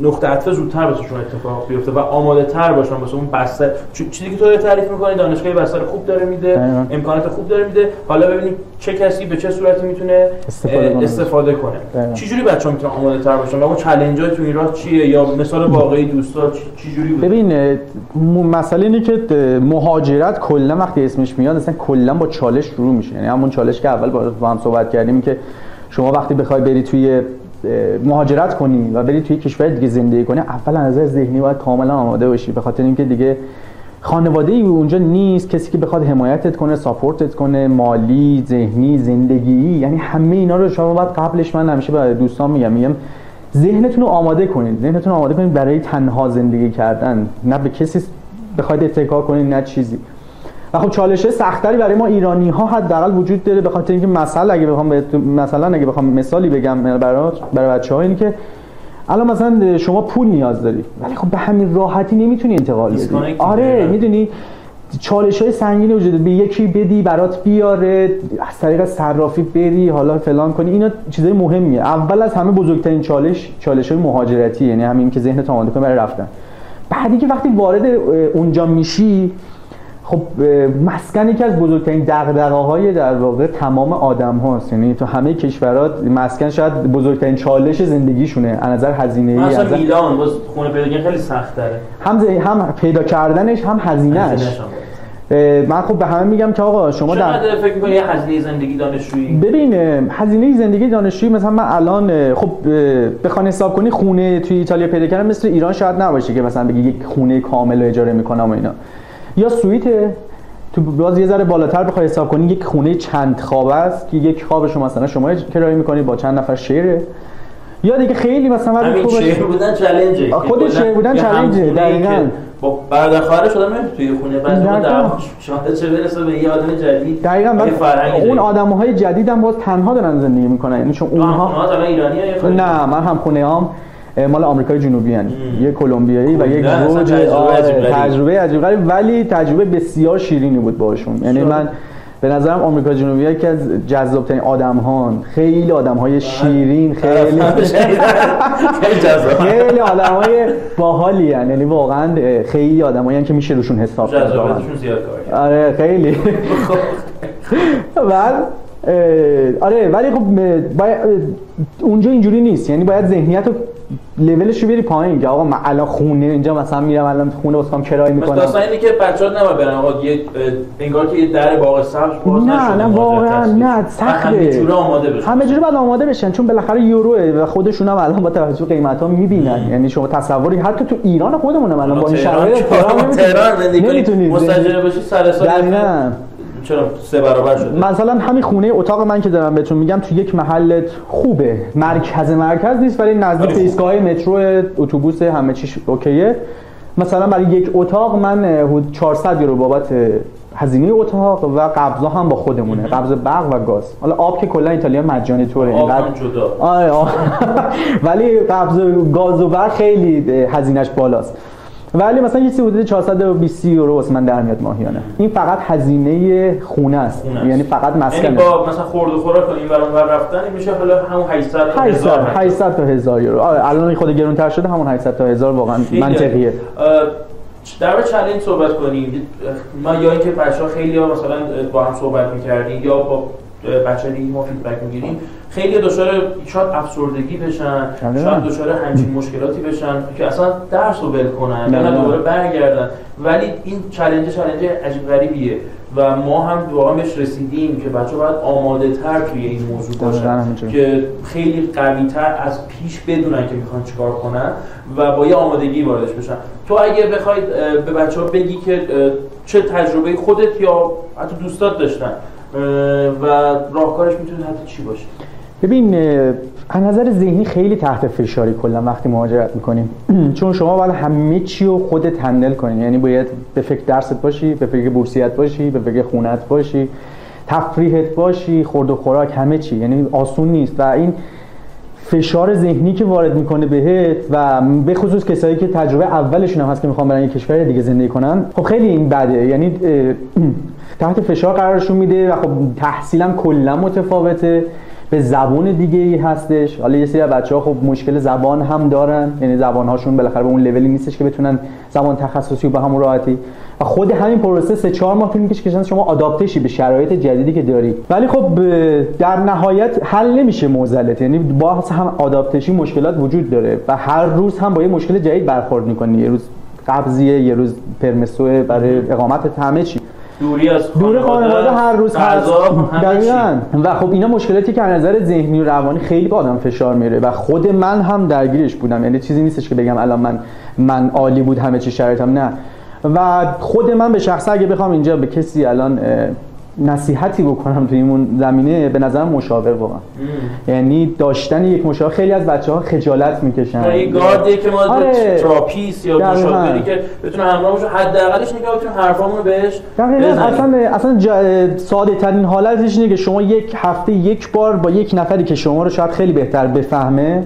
نقطه عطف زودتر واسهشون اتفاق بیفته و آماده تر باشن واسه اون بستر چیزی که تو تعریف می‌کنی دانشگاه بستر خوب داره میده امکانات خوب داره میده حالا ببینیم چه کسی به چه صورتی میتونه استفاده, استفاده کنه چجوری بچه‌ها میتونن آماده تر باشن و اون چالنج‌ها تو این راه چیه یا مثال واقعی دوستا چجوری بود ببین مسئله اینه که مهاجرت کلا وقتی اسمش میاد اصلا کلا با چالش شروع میشه یعنی همون چالش که اول با هم صحبت کردیم که شما وقتی بخوای بری توی مهاجرت کنی و بری توی کشور دیگه زندگی کنی اولا از نظر ذهنی باید کاملا آماده باشی به خاطر اینکه دیگه خانواده‌ای اونجا نیست کسی که بخواد حمایتت کنه ساپورتت کنه مالی ذهنی زندگی یعنی همه اینا رو شما باید قبلش من همیشه به دوستان میگم میگم ذهنتون رو آماده کنید ذهنتون رو آماده کنید برای تنها زندگی کردن نه به کسی بخواید اتکا کنید نه چیزی و خب چالشه سخت‌تری برای ما ایرانی‌ها حداقل وجود داره به خاطر اینکه مثلا اگه بخوام مثلا اگه بخوام مثالی بگم برای برای بچه‌ها این که الان مثلا شما پول نیاز داری ولی خب به همین راحتی نمیتونی انتقال بدی آره میدونی چالش‌های سنگینی وجود داره به یکی بدی برات بیاره از طریق صرافی بری حالا فلان کنی اینا چیزای مهمیه اول از همه بزرگترین چالش چالش‌های مهاجرتی یعنی همین که ذهنت آماده کنی برای رفتن بعدی که وقتی وارد اونجا میشی خب مسکن یکی از بزرگترین دغدغه‌های در واقع تمام آدم هاست یعنی تو همه کشورات مسکن شاید بزرگترین چالش زندگیشونه از نظر هزینه‌ای مثلا نظر... میلان باز خونه پیدا کردن خیلی سخت داره هم زی... هم پیدا کردنش هم هزینه‌اش من خب به همه میگم که آقا شما در چقدر فکر می‌کنی هزینه زندگی دانشجویی ببین هزینه زندگی دانشجویی مثلا من الان خب بخوام حساب کنی خونه توی ایتالیا پیدا کردن مثل ایران شاید نباشه که مثلا بگی یک خونه کامل رو اجاره می‌کنم و اینا یا سویت تو باز یه ذره بالاتر بخوای حساب کنی یک خونه چند خوابه است که یک خوابش مثلا شما کرایه می‌کنی با چند نفر شیره یا دیگه خیلی مثلا همین شیر بودن چالنجه خود شیر بودن چالنجه دقیقاً با برادر خواهر شدن توی خونه بعد ما شاید چه برسه به یه آدم جدید دقیقاً اون آدم‌های جدید هم باز تنها دارن زندگی می‌کنن یعنی چون اونها مثلا ایرانی‌ها نه من هم خونه‌ام مال آمریکای جنوبی هن. یه کلمبیایی و یک زوج تجربه عجیب غریب ولی تجربه بسیار شیرینی بود باهاشون یعنی من به نظرم آمریکا جنوبی ها که از جذابترین آدم هان، خیلی آدم های شیرین، خیلی خیلی آدم های باحالی هن، یعنی واقعا خیلی آدم هایی هن که میشه روشون حساب کرد، جذابتشون زیاد کار. آره خیلی. بعد آره ولی خب اونجا اینجوری نیست، یعنی باید ذهنیت رو لولش رو بری پایین که آقا من الان خونه اینجا مثلا میرم الان خونه واسم کرایه میکنم. مثلا اصلا اینه که بچه‌ها نباید برن آقا یه انگار که یه در باغ سبز باز نشه. نه نه واقعا نه، سخته. همه جوره آماده بشن. همه جوره بعد آماده بشن چون بالاخره یوروه و خودشون هم الان با توجه به قیمتا میبینن. یعنی شما تصوری حتی تو ایران خودمون الان با این شرایط تهران نمیتونی مستاجره بشی سر سال. نه چرا سه برابر شده. مثلا همین خونه اتاق من که دارم بهتون میگم تو یک محل خوبه، مرکز مرکز نیست ولی نزدیک ایستگاه مترو، اتوبوس، همه چیش اوکیه. مثلا برای یک اتاق من حدود چهارصد یورو بابت هزینه اتاق و قبضا هم با خودمونه، قبض برق و گاز. حالا آب که کلا ایتالیا مجانی طوره، اینقدر جدا. آره ولی قبض گاز و برق خیلی هزینهش بالاست. ولی مثلا یه حدود چهارصد و بیست یورو واسه من در میاد ماهیانه. این فقط هزینه خونه است، یعنی فقط مسکن. یعنی با مثلا خورد و خوراک این ور اون ور رفتن میشه حالا همون هشتصد تا هزار یورو. آره الان خود گرانتر شده، همون هشتصد تا هزار واقعا منطقیه. در مورد چالش صحبت کنیم ما، یا اینکه بچه‌ها خیلی مثلا با هم صحبت می‌کردیم یا با بچه‌ها دیگه ما فیدبک می‌گیریم، خیلی دچار شاید افسردگی بشن، شاید دچار همچین مشکلاتی بشن که اصلا درس رو ول کنن یا دوباره برگردن. ولی این چالنج چالنج عجیب غریبیه و ما هم واقعا بهش رسیدیم که بچه‌ها باید آماده تر توی این موضوع باشن که خیلی قوی‌تر از پیش بدونن که میخوان چیکار کنن و با یه آمادگی واردش بشن. تو اگه بخواید به بچه‌ها بگی که چه تجربه خودت یا حتی دوستات داشتن و راهکارش میتونه حتی چی باشه؟ ببین از نظر ذهنی خیلی تحت فشاری کلا وقتی مهاجرت میکنیم چون شما باید همه چی رو خودت هندل کنی، یعنی باید به فکر درست باشی، به فکر بورسیت باشی، به فکر خونت باشی، تفریحت باشی، خورد و خوراک، همه چی. یعنی آسون نیست و این فشار ذهنی که وارد میکنه بهت و به خصوص کسایی که تجربه اولشون هم هست که میخوان برن یک کشور دیگه زندگی کنن، خب خیلی این بده، یعنی تحت فشار قرارشون میده و خب تحصیلم کلا متفاوته، به زبان دیگه ای هستش. حالا یه سری بچه‌ها خب مشکل زبان هم دارن، یعنی زبان‌هاشون بالاخره به اون لولی نیستش که بتونن زبان تخصصی و به همون راحتی و خود همین پروسه سه چهار ماه طول می‌کشه که شما آداپته شی به شرایط جدیدی که داری. ولی خب در نهایت حل نمیشه معضلت، یعنی با هم آداپتشی مشکلات وجود داره و هر روز هم با یه مشکل جدید برخورد می‌کنی، یه روز قبضیه، یه روز پرمیسو برای اقامت، همه چی، دوری از خانواده, خانواده هر روز عذاب و خب اینا مشکلاتی که از نظر ذهنی و روانی خیلی به آدم فشار میاره و خود من هم درگیرش بودم، یعنی چیزی نیستش که بگم الان من من عالی بود همه چی شرایطم، نه. و خود من به شخصه اگه بخوام اینجا به کسی الان نصیحتی بکنم توی این زمینه، به نظرم مشاور واقعا، یعنی داشتن یک مشاور. خیلی از بچه‌ها خجالت میکشن، یعنی گاردی که ما تراپیست یا مشاوری که بتونه همراه باشه، حداقلش نگاه بتونه حرفامونو بهش بزنیم. اصلا اصلا ساده ترین حالتش اینه که شما یک هفته یک بار با یک نفری که شما رو شاید خیلی بهتر بفهمه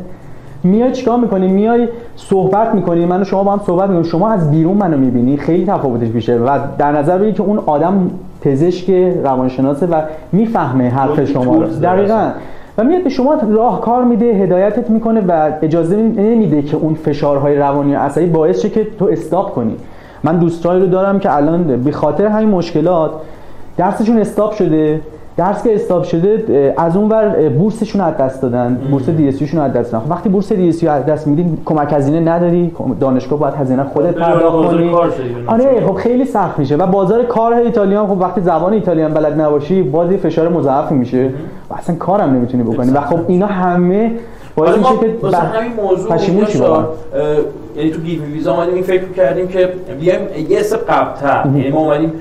میای چیکار میکنی؟ میای صحبت میکنی، من و شما با هم صحبت میکنیم، شما از بیرون منو میبینی، خیلی تفاوتش میشه و در نظر بگیری که اون آدم پزشک روانشناسه و میفهمه حرف شما رو دقیقاً و میاد به شما راهکار میده، هدایتت میکنه و اجازه نمیده که اون فشارهای روانی و عصبی باعث شه که تو استاپ کنی. من دوستایی رو دارم که الان به خاطر همین مشکلات درسشون استاپ شده، درس که استاپ شده از اونور بورسشون از دست دادن، بورس دی اس یو شون از دست دادن. وقتی بورس دی اس یو از دست میدین کمک هزینه نداری، دانشگاه باید هزینه خودت پرداخت کنی. آره خب خیلی سخت میشه و بازار کار ایتالیا، خب وقتی زبان ایتالیا بلد نباشی بازی فشار مضاعف میشه و اصلا کارم نمیتونی بکنی و خب اینا همه باعث میشه که مثلا همین موضوع پشیمون شی. یعنی تو گیو ویزا اومدیم این فکر کردیم که بیایم یه سری قبط‌تر، یعنی ما اومدیم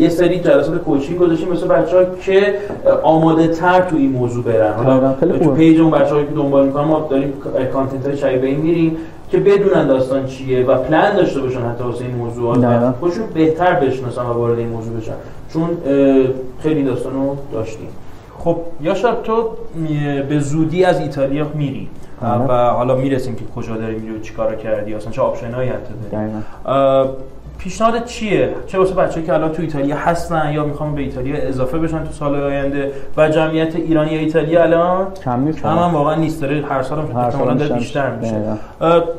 یه سری جلسات کوچینگ گذاشتیم مثل بچه‌ها که آماده تر تو این موضوع برن. حالا تو پیج اون بچه‌هایی که دنبال می‌کنن ما داریم کانتنت‌های شایبه این می‌ریم که بدونن داستان چیه و پلن داشته باشن حتی واسه این موضوعات و خودشون بهتر بشناسن و وارد این موضوع بشن چون خیلی داستانو داشتیم. خب یاشار تو به زودی از ایتالیا میری و حالا میرسیم که کجا داری میری و چیکارا کردی، اصلا چه آپشنایی حتی داری. پیشنهاد چیه؟ چه واسه بچه‌ای که الان تو ایتالیا هستن یا میخوام به ایتالیا اضافه بشن تو سال آینده و جمعیت ایرانی ایتالیا الان کم نیست، هم واقعا نیست، داره هر سال احتمالاً داره بیشتر میشه.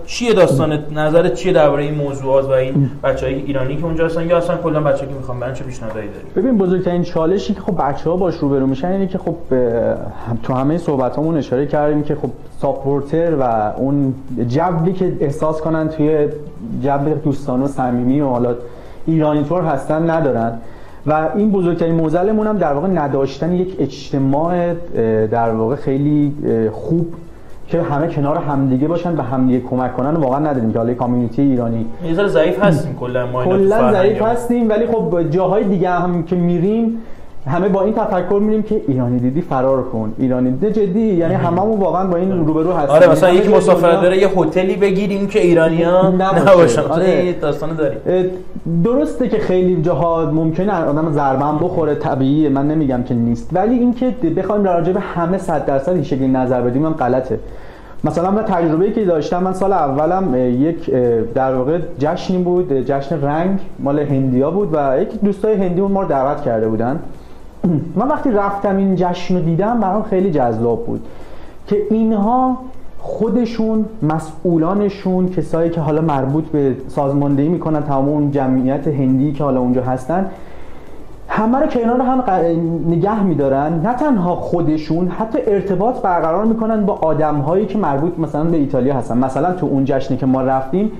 چیه داستانت؟ نظرت چیه درباره این موضوعات و این بچه‌ای ایرانی که اونجا هستن یا اصلا کلا بچه‌ای که میخوام برن چه پیشنهادایی داری؟ ببین بزرگترین چالشی که خب بچه‌ها باش روبرو میشن اینه که خب تو همه صحبتامون اشاره کردیم که خب ساپورتر و اون جوی که احساس کنن توی جو دوستانه و صمیمی و حالا ایرانی طور هستن ندارن و این بزرگترین معضلمون هم در واقع نداشتن یک اجتماع در واقع خیلی خوب که همه کنار همدیگه باشن و همدیگه کمک کنن واقعا نداریم که حالا کامیونیتی ایرانی یه ذره ضعیف هستیم کلا ما کلا ضعیف هستیم، ولی خب جاهای دیگه هم که میریم همه با این تفکر می‌ریم که ایرانی دیدی فرار کن، ایرانی دیدی جدی، یعنی هممون واقعا با این روبرو هستیم. آره مثلا یک مسافرت داره یه هتلی بگیریم که ایرانی‌ها نباشن. آره این داستانو داریم. درسته که خیلی جاها ممکنه آدم ضربه هم بخوره، طبیعیه، من نمیگم که نیست، ولی اینکه بخوایم راجع به همه صد درصد این شکلی نظر بدیم هم غلطه. مثلا من تجربه‌ای که داشتم، من سال اولم یک در واقع جشنی بود، جشن رنگ مال هندیا بود و یک دوستای هندی اون ما رو دعوت کرده بودن. من وقتی رفتم این جشن رو دیدم برام خیلی جذاب بود که اینها خودشون، مسئولانشون، کسایی که حالا مربوط به سازماندهی میکنن تمام اون جمعیت هندی که حالا اونجا هستن، همه رو کنار هم نگه میدارن. نه تنها خودشون، حتی ارتباط برقرار میکنن با آدمهایی که مربوط مثلا به ایتالیا هستن. مثلا تو اون جشنی که ما رفتیم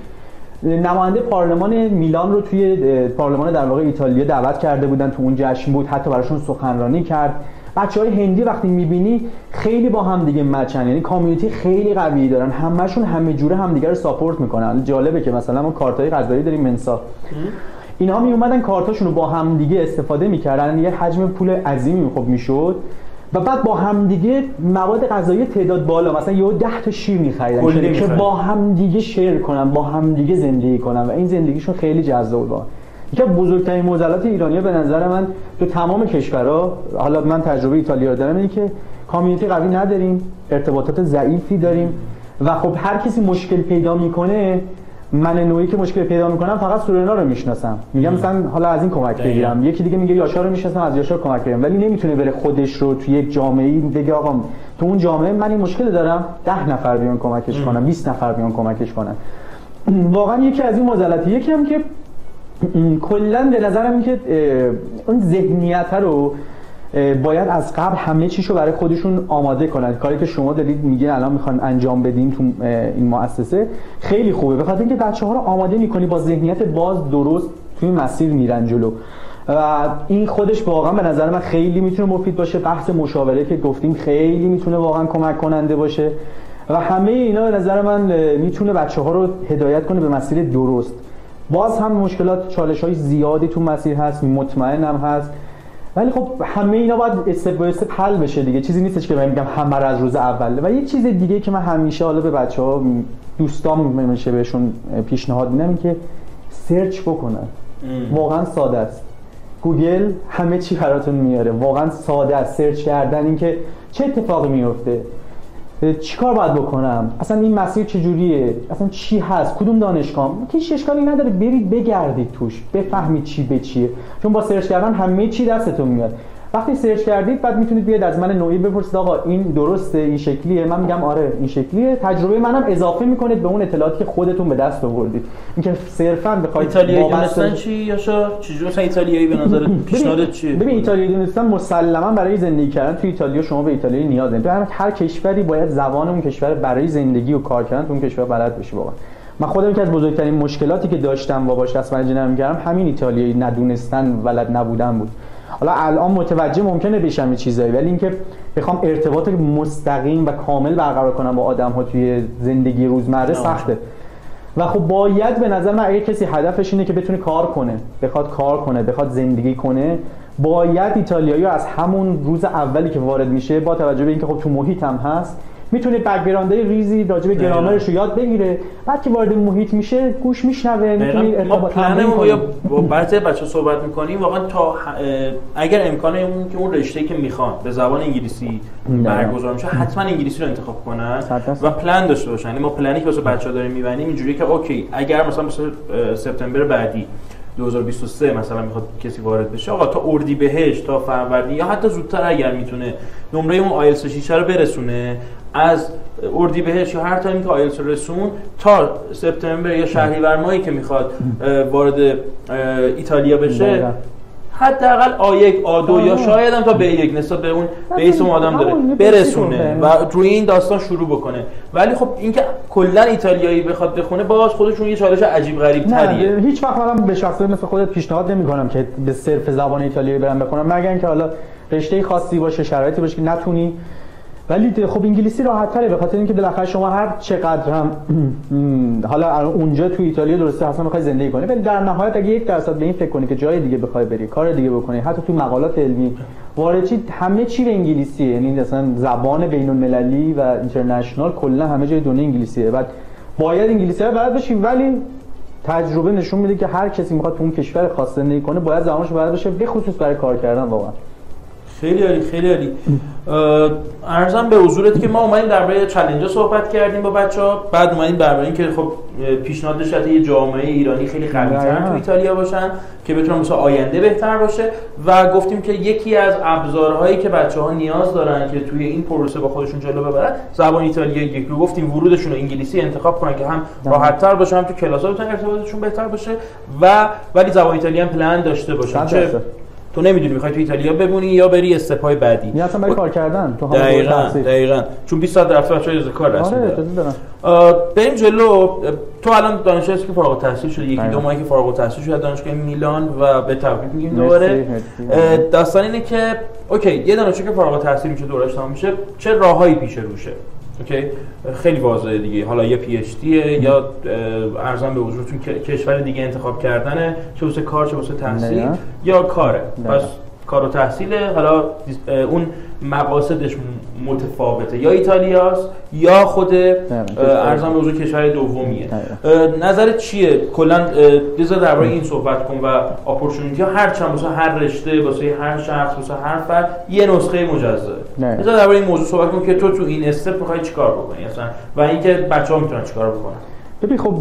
نماینده پارلمان میلان رو توی پارلمان در واقع ایتالیا دعوت کرده بودن، تو اون جشن بود، حتی براشون سخنرانی کرد. بچهای هندی وقتی میبینی خیلی با هم دیگه مچن، یعنی کامیونیتی خیلی قوی دارن، همشون همه جوره همدیگه رو ساپورت میکنن. جالبه که مثلا ما کارتای غذایی داریم منسا، اینها می اومدن کارتاشون رو با هم دیگه استفاده میکردن، یه حجم پول عظیمی خب میشد و بعد با همدیگه مواد غذایی تعداد بالا، مثلا یه ده تا شیر می‌خریدن که با همدیگه شیر کنن، با همدیگه زندگی کنن و این زندگیشون خیلی جذاب بود. یکی از بزرگترین معضلات ایرانی‌ها به نظر من تو تمام کشورها، حالا من تجربه ایتالیا رو دارم، اینه که کامیونیتی قوی نداریم، ارتباطات ضعیفی داریم و خب هر کسی مشکل پیدا می‌کنه. من نوعی که مشکل پیدا میکنم فقط سورنا رو میشناسم، میگم مثلا حالا از این کمک بگیرم، یکی دیگه میگه یاشار رو میشناسم از یاشار کمک بگیرم، ولی نمیتونه بره خودش رو توی یک جامعه بگه آقا تو اون جامعه من این مشکل دارم، ده نفر بیان کمکش کنن، بیست نفر بیان کمکش کنن. واقعا یکی از این معضلات. یکی هم که کلا به نظرم اینه که اون ذهنیت رو باید از قبل همه چیشو برای خودشون آماده کنن. کاری که شما دارید میگین الان میخوان انجام بدیم تو این مؤسسه خیلی خوبه، بخاطر اینکه بچه‌ها رو آماده میکنی با ذهنیت باز، درست توی مسیر میرن جلو و این خودش واقعا به نظر من خیلی میتونه مفید باشه. بحث مشاوره که گفتیم خیلی میتونه واقعا کمک کننده باشه و همه اینا به نظر من میتونه بچه‌ها رو هدایت کنه به مسیر درست. باز هم مشکلات، چالش‌های زیادی تو مسیر هست، مطمئنم هست، ولی خب همه اینا باید استپ به استپ حل بشه دیگه. چیزی نیستش که من میگم همه رو از روز اول. و یه چیز دیگه که من همیشه حالا به بچه‌ها دوستام میشه بهشون پیشنهاد میدم این که سرچ بکنن. واقعا ساده است، گوگل همه چی براتون میاره، واقعا ساده است سرچ کردن، اینکه چه اتفاقی میفته، چیکار باید بکنم، اصلا این مسیر چجوریه، اصلا چی هست، کدوم دانشگاه، هیچ اشکالی نداره برید بگردید توش بفهمید چی به چیه، چون با سرچ کردن همه چی دستتون میاد. وقتی سرچ کردید بعد میتونید بیاد از من نوعی بپرسید آقا این درسته، این شکلیه، من میگم آره این شکلیه، تجربه منم اضافه میکنید به اون اطلاعاتی که خودتون به دست آوردید. اینکه صرفا بخواید ایتالیایی دونستن چی یاشا چجوری مثلا ایتالیایی به نظر پیشنهاد چیه؟ ببین ایتالیایی دونستن مسلما برای زندگی کردن تو ایتالیا شما به ایتالیایی نیاز دارید. هر هر کشوری باید زبان اون کشور برای زندگی و کار کردن تو اون کشور بلد بشی. واقعا من خودم یکی از بزرگترین مشکلاتی که داشتم و باش دست منجنم میکردم همین ایتالیایی ندونستن، بلد نبودن بود. حالا الان متوجه ممکنه بشم یه چیزایی، ولی اینکه بخوام ارتباط مستقیم و کامل برقرار کنم با آدم‌ها توی زندگی روزمره سخته. و خب باید به نظر من اگه کسی هدفش اینه که بتونه کار کنه، بخواد کار کنه، بخواد زندگی کنه، باید ایتالیایی رو از همون روز اولی که وارد میشه با توجه به اینکه خب تو محیط هم هست میتونه بک‌گراندای ریزی راجع به گرامرش رو یاد بگیره، بعد که وارد محیط میشه گوش میشنوه، میتونه ارتباط ما یا بعضی بچه‌ها صحبت می‌کنیم واقعا تا اگر امکانه اون که اون رشته‌ای که میخوان به زبان انگلیسی برگزار میشه حتما انگلیسی رو انتخاب کنن و پلن داشته باشن. یعنی ما پلنی که واسه بچه‌ها داریم می‌بینیم اینجوریه که اوکی اگر مثلا سپتامبر بعدی دو هزار و بیست و سه مثلا میخواد کسی وارد بشه، آقا تا اردیبهشت تا فروردین یا حتی زودتر اگر میتونه نمره اون آیلتس شش رو برسونه، از اردیبهشت یا هر تایمی که آیلتس رسون تا سپتامبر یا شهریور ماهی که میخواد وارد ایتالیا بشه حداقل آ یک آ دو یا شاید هم تا به یک نسبت به اون بیس اون آدم داره برسونه و روی این داستان شروع بکنه. ولی خب اینکه کلا ایتالیایی بخواد بخونه باز خودشون یه چالش عجیب غریب تریه. هیچ وقت منم به شخصه مثل خودت پیشنهاد نمی‌کنم که به صرف زبان ایتالیایی برام بخونم، مگر اینکه حالا رشته خاصی باشه، شرایطی باشه که نتونی. ولی خب انگلیسی راحت‌تره به خاطر اینکه بالاخره شما هر چقدر هم حالا اونجا تو ایتالیا درسته اصلا می‌خوای زندگی کنی، ولی در نهایت اگه یک درصد به این فکر کنی که جای دیگه بخوای بری، کار دیگه بکنی، حتی تو مقالات علمی وارچی همه چی به انگلیسیه. یعنی مثلا زبان بین‌المللی و اینترنشنال کلا همه جای دنیا انگلیسیه. بعد باید انگلیسی رو بلد بشی، ولی تجربه نشون میده که هر کسی می‌خواد تو اون کشور خاص زندگی کنه باید زبانش بلد بشه، به خصوص برای کار کردن. واقعا خیلی عالی، خیلی عالی. عرضم به حضورت که ما اومدیم درباره چالنج‌ها صحبت کردیم با بچه‌ها، بعد اومدیم درباره اینکه خب پیشنهاد شده یه جامعه ایرانی خیلی قوی‌تر تو ایتالیا باشن که بتونن مثلا آینده بهتر باشه، و گفتیم که یکی از ابزارهایی که بچه‌ها نیاز دارن که توی این پروسه با خودشون جلو ببرن زبان ایتالیایی. یک رو گفتیم ورودشون رو انگلیسی انتخاب کنن که هم راحت‌تر باشه، هم تو کلاس‌ها بتونن ارتباطشون بهتر باشه، و ولی زبان ایتالیایی هم پلن داشته باشن. چه تو نمیدونی میخوای تو ایتالیا بمونی یا بری استپای بعدی، یا اصلا برای و... کار کردن تو همون تحصیل. دقیقاً چون بیست ساعت رفت بچه‌ها اجازه کار رسمی دارن. آره بریم جلو. تو الان دانشجویی که فارغ التحصیل شدی، یکی دو ماهی که فارغ التحصیل شدی از دانشگاه میلان و به تبریک میگیم دوباره. داستان اینه که اوکی یه دانشجو که فارغ التحصیل میشه دورش تمام میشه چه راههایی پیش روشه؟ اوکی خیلی واضحه دیگه، حالا یه پی اچ دیه یا ارزان به حضورتون کشور دیگه انتخاب کردنه، چه واسه کار چه واسه تحصیل یا کاره. پس کار و تحصیله، حالا اون مقاصدش متفاوته، یا ایتالیاست یا خود ارزان به حضور کشور دومیه. نظرت چیه کلا دیزا درباره این صحبت کن و اپورتونیتی ها هر چند واسه هر رشته، واسه هر شخص، واسه هر فرد یه نسخه مجزا. دیزا درباره این موضوع صحبت کن که تو تو این استپ می‌خوای چیکار بکنی اصلا و اینکه بچه‌ها میتونن چیکار بکنن. ببین خب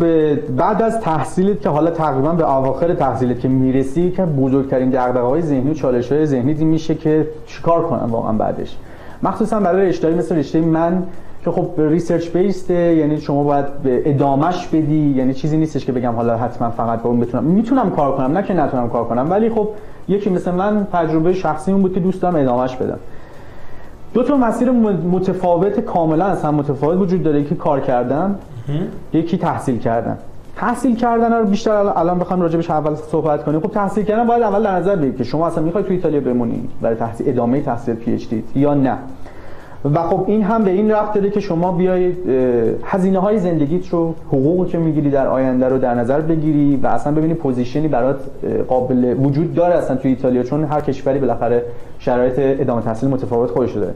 بعد از تحصیلت که حالا تقریبا به اواخر تحصیلت که میرسی که بزرگترین دغدغه‌های ذهنی و چالش‌های ذهنی این میشه که چیکار کنم واقعا بعدش، مخصوصا برای رشته‌ای مثل رشته من که خب ریسرچ بیسته، یعنی شما باید ادامهش بدی، یعنی چیزی نیستش که بگم حالا حتما فقط با اون بتونم میتونم کار کنم، نه که نتونم کار کنم، ولی خب یکی مثل من تجربه شخصیمون بود که دوست دارم ادامهش بدم. دو تا مسیر متفاوت کاملا از هم متفاوت وجود داره، یکی کار کردن یکی تحصیل کردن. تحصیل کردن رو بیشتر الان بخوام راجع بهش اول صحبت کنیم. خب تحصیل کردن باید اول در نظر بگیرید که شما اصلا می‌خواید تو ایتالیا بمونید برای تحصیل ادامه تحصیل پی اچ دی یا نه، و خب این هم به این ربط داره که شما بیایید هزینه‌های زندگیت رو، حقوقی که می‌گیری در آینده رو در نظر بگیری و اصلا ببینی پوزیشنی برات قابل وجود داره اصلا تو ایتالیا، چون هر کشوری بالاخره شرایط ادامه تحصیل متفاوت خودش داره.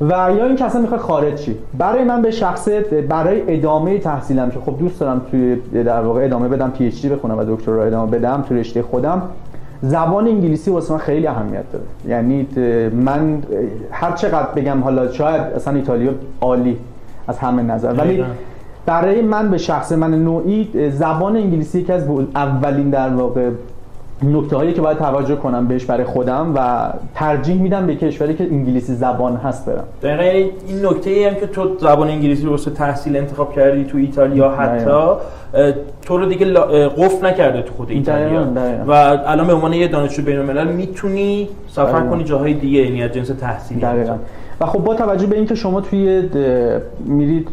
و یا این که اصلا میخواد خارج شی. برای من به شخصیت برای ادامه تحصیلم که خب دوست دارم توی در واقع ادامه بدم، پی اچ دی بخونم و دکتر را ادامه بدم تو رشته خودم، زبان انگلیسی واسه من خیلی اهمیت داره. یعنی من هر چقدر بگم حالا شاید اصلا ایتالیا عالی از همه نظر، ولی برای من به شخص من نوعی زبان انگلیسی یکی از اولین در واقع نکته هایی که باید توجه کنم بهش برای خودم و ترجیح میدم به کشوری که انگلیسی زبان هست برم. دقیقاً این نکته ای هم که تو زبان انگلیسی رو واسه تحصیل انتخاب کردی تو ایتالیا، حتی تو رو دیگه قفل نکرده تو خود ایتالیا و الان به عنوان یه دانشجو بین‌الملل میتونی سفر کنی جاهای دیگه، یعنی از جنس تحصیلی. دقیقاً. و خب با توجه به اینکه شما توی میرید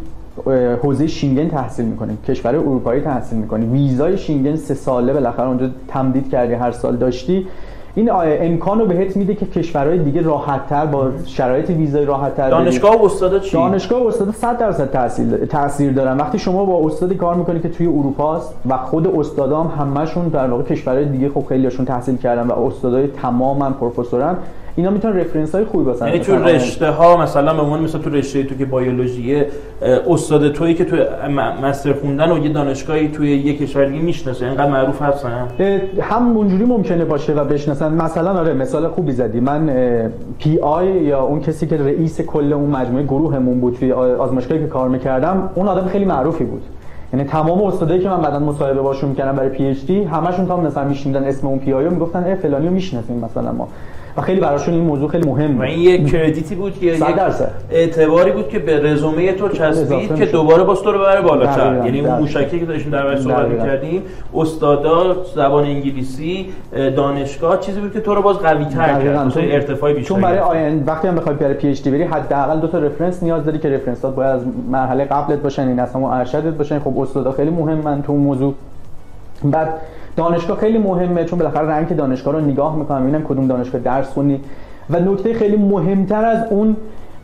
حوزه شینگن تحصیل میکنید، کشور اروپایی تحصیل میکنید، ویزای شینگن سه ساله بالاخره اونجا تمدید کردی، هر سال داشتی، این امکان رو بهت میده که کشورهای دیگه راحت‌تر با شرایط ویزای راحت‌تر. دانشگاه و استاد چی؟ دانشگاه و استاد صد درصد تاثیر تاثیر دارن. وقتی شما با استادی کار میکنید که توی اروپاست و خود استادام همشون در واقع کشورهای دیگه خب خیلیشون تحصیل کردن و استادای تماماً پروفسورن، اینا میتونن رفرنس های خوبی باشن. یعنی تو رشته ها مثلا به عنوان مثلا تو رشته تو که بیولوژیه، استاد تویی که تو مستر خوندن و یه دانشگاهی توی یک کشور دیگه میشناسه، اینقدر معروف هستن هم اونجوری ممکنه باشه و بشناسن. مثلا آره مثال خوبی زدی، من پی آی یا اون کسی که رئیس کل اون مجموعه گروهمون بود توی آزمایشگاهی که کار می‌کردم، اون آدم خیلی معروفی بود. یعنی تمام استادایی که من بعداً مصاحبه باشون می‌کردم برای پی اچ دی، همشون تا مثلا می‌شنیدن اسم اون پی آی رو، می‌گفتن اه فلانی رو می‌شناسیم مثلا ما، و خیلی براشون این موضوع خیلی مهمه. و این یک کردیتی بود که یک اعتباری بود که به رزومه تو چسبید که دوباره باز تو رو ببره بالاتر. یعنی اون موشکی که داشتیم در واقع صحبت می‌کردیم، استادا زبان انگلیسی، دانشگاه، چیزی بود که تو رو باز قوی‌تر کرد، تو ارتفاع بیشتری. چون برای آینده وقتی هم بخوای برای پی اچ دی بری، حداقل دو تا رفرنس نیاز داری که رفرنسات باید از مرحله قبلت باشن، این اصلا ارشدت باشن. خب استادا خیلی مهمن تو موضوع. بعد دانشگاه خیلی مهمه، چون بالاخره رنگ دانشگاه رو نگاه میکنم ببینم کدوم دانشگاه درس خونی. و نکته خیلی مهمتر از اون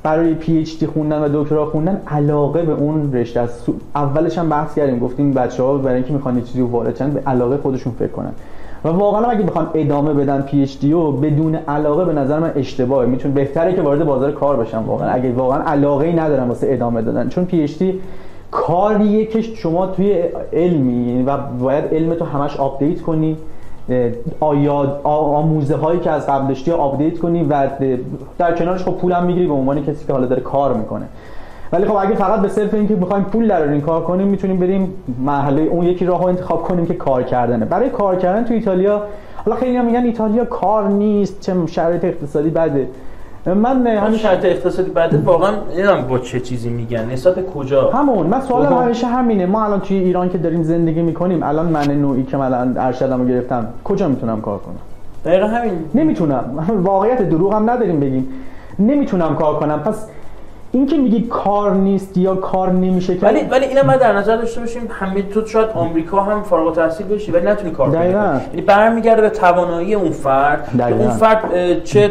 برای پی اچ دی خوندن و دکترا خوندن، علاقه به اون رشته است. اولش هم بحث کردیم، گفتیم بچه‌ها برای اینکه میخوان یه چیزی رو وارد کنن به علاقه خودشون فکر کنن. و واقعا اگه بخوان ادامه بدن پی اچ دی رو بدون علاقه، به نظر من اشتباهه. میتونه بهتره که وارد بازار کار بشن واقعا، اگه واقعا علاقه‌ای ندارن واسه ادامه دادن. چون پی اچ دی کاریه که شما توی علمی و باید علمتو همش آپدیت کنی، آیاد آموزه هایی که از قبل داشتی آپدیت کنی و در کنارش خب پول هم میگیری به عنوان کسی که حالا داره کار میکنه. ولی خب اگه فقط به صرف اینکه میخوایم پول دراریم کار کنیم، میتونیم بریم مرحله اون یکی راهو انتخاب کنیم که کار کردنه. برای کار کردن تو ایتالیا، حالا خیلی هم میگن ایتالیا کار نیست، چه شرایط اقتصادی بده. من همین شرط اقتصادی بعد واقعا نمیدونم با چه چیزی میگن، نسبت کجا. همون من سوالم همیشه همینه، ما الان توی ایران که داریم زندگی میکنیم، الان من نوعی که الان ارشدمو گرفتم کجا میتونم کار کنم؟ دقیقاً همین، نمیتونم. واقعیت دروغ هم نداریم بگیم، نمیتونم کار کنم. پس این که میگی کار نیست یا کار نمیشه که، ولی ولی اینا ما در نظر داشته باشیم همه تو شاید آمریکا هم فارغ التحصیل بشی ولی نتونی کار کنی. یعنی برمیگرده به توانایی اون فرد، اون فرد چه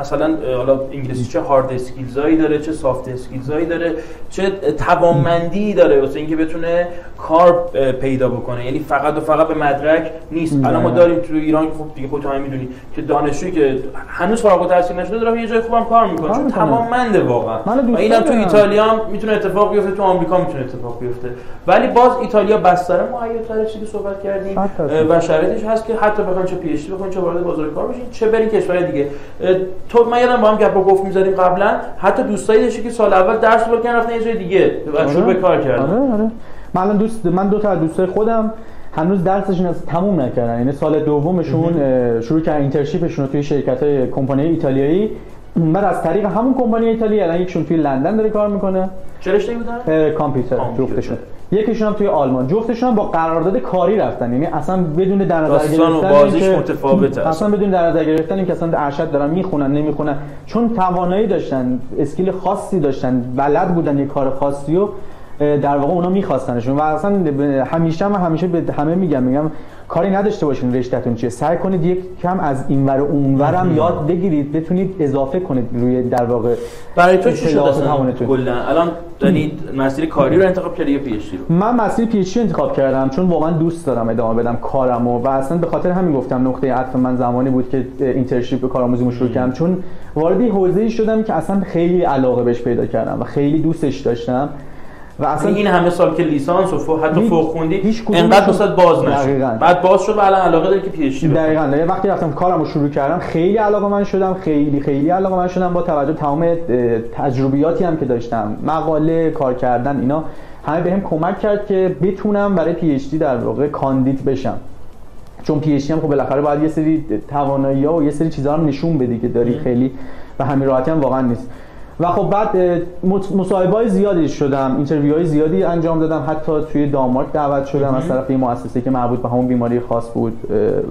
مثلا حالا انگلیسی چه هارد اسکیلزایی داره، چه سافت اسکیلزایی داره، چه توانمندی داره واسه اینکه بتونه کار پیدا بکنه. یعنی فقط و فقط به مدرک نیست. الان ما داریم تو ایران که خب دیگه خودت هم میدونی که دانشجویی که هنوز فارغ التحصیل نشده داره یه جای خوبم کار میکنه، چون توانمند واقعا. و اینم تو ایتالیا هم میتونه اتفاق بیفته، تو آمریکا میتونه اتفاق بیفته. ولی باز ایتالیا بستر معیارتره چیزی صحبت کردیم و شرایطش هست که حتی بخوام چه پی اچ دی بخوام، چه وارد بازار کار بشین، چه برین کشور دیگه. تو من یادم با هم گپ گفت می‌ذاریم قبلا، حتی دوستایی داشتی که سال اول درس رو کردن رفتن یه جای دیگه و شروع به کار کردن. آره آره. من الان دوست من دو تا از دوستای خودم هنوز درسشون از تموم نکردن، یعنی سال دومشون شروع کردن اینترنشیپشون رو توی شرکت‌های کمپانی ایتالیایی. من از طریق همون کمپانی ایتالیایی، الان یکشون توی لندن داره کار میکنه. چه رشته‌ای بودن؟ کامپیوتر جفتشون. یکیشون هم توی آلمان، جفتشون هم با قرارداد کاری رفتن. یعنی اصلا بدون در نظر گرفتن داستان و بازیش متفاوته. اصلا بدون در نظر گرفتن اینکه اصلا ارشد دارن میخونن نمیخونن، چون توانایی داشتن، اسکیل خاصی داشتن، بلد بودن یه کار خاصی و در واقع اونا می‌خواستنشون. و اصلا همیشه هم همیشه به همه میگم میگم کاری نداشته باشین رشته‌تون چیه، سعی کنید یک کم از اینور و اونور هم یاد بگیرید، بتونید اضافه کنید روی در واقع. برای تو چی شد اصلا گلدن؟ الان یعنی مسیر کاری رو انتخاب کردی یا پی اچ دی رو؟ من مسیر پی اچ دی انتخاب کردم، چون واقعا دوست دارم ادامه بدم کارمو. و اصلا به خاطر همین گفتم نقطه عطف من زمانی بود که اینترنشیپ کارآموزیمو شروع کردم، چون وارد حوزه‌ای شدم که اصلا خیلی علاقه بهش پیدا کردم و خیلی دوستش داشتم. و اصلا این همه سال که لیسانس و فوق حتی فوق خوندی انقدر دوستت باز نشد، بعد باز شد و الان علاقه داری که پی اچ دی بری. دقیقاً یه وقتی رفتم کارمو شروع کردم، خیلی علاقه من شدم، خیلی خیلی علاقه من شدم با توجه تمام تجربیاتی هم که داشتم، مقاله، کار کردن، اینا همه بهم کمک کرد که بتونم برای پی اچ دی در واقع کاندید بشم. چون پی اچ دی هم خب بالاخره باید یه سری توانایی‌ها و یه سری چیزا هم نشون بدی که داری، خیلی و همین راحتی هم واقعا نیست. و خب بعد مصاحبه‌های زیادی شدم، اینترویوهای زیادی انجام دادم، حتی توی دانمارک دعوت شدم از طرف یه مؤسسه که مربوط به همون بیماری خاص بود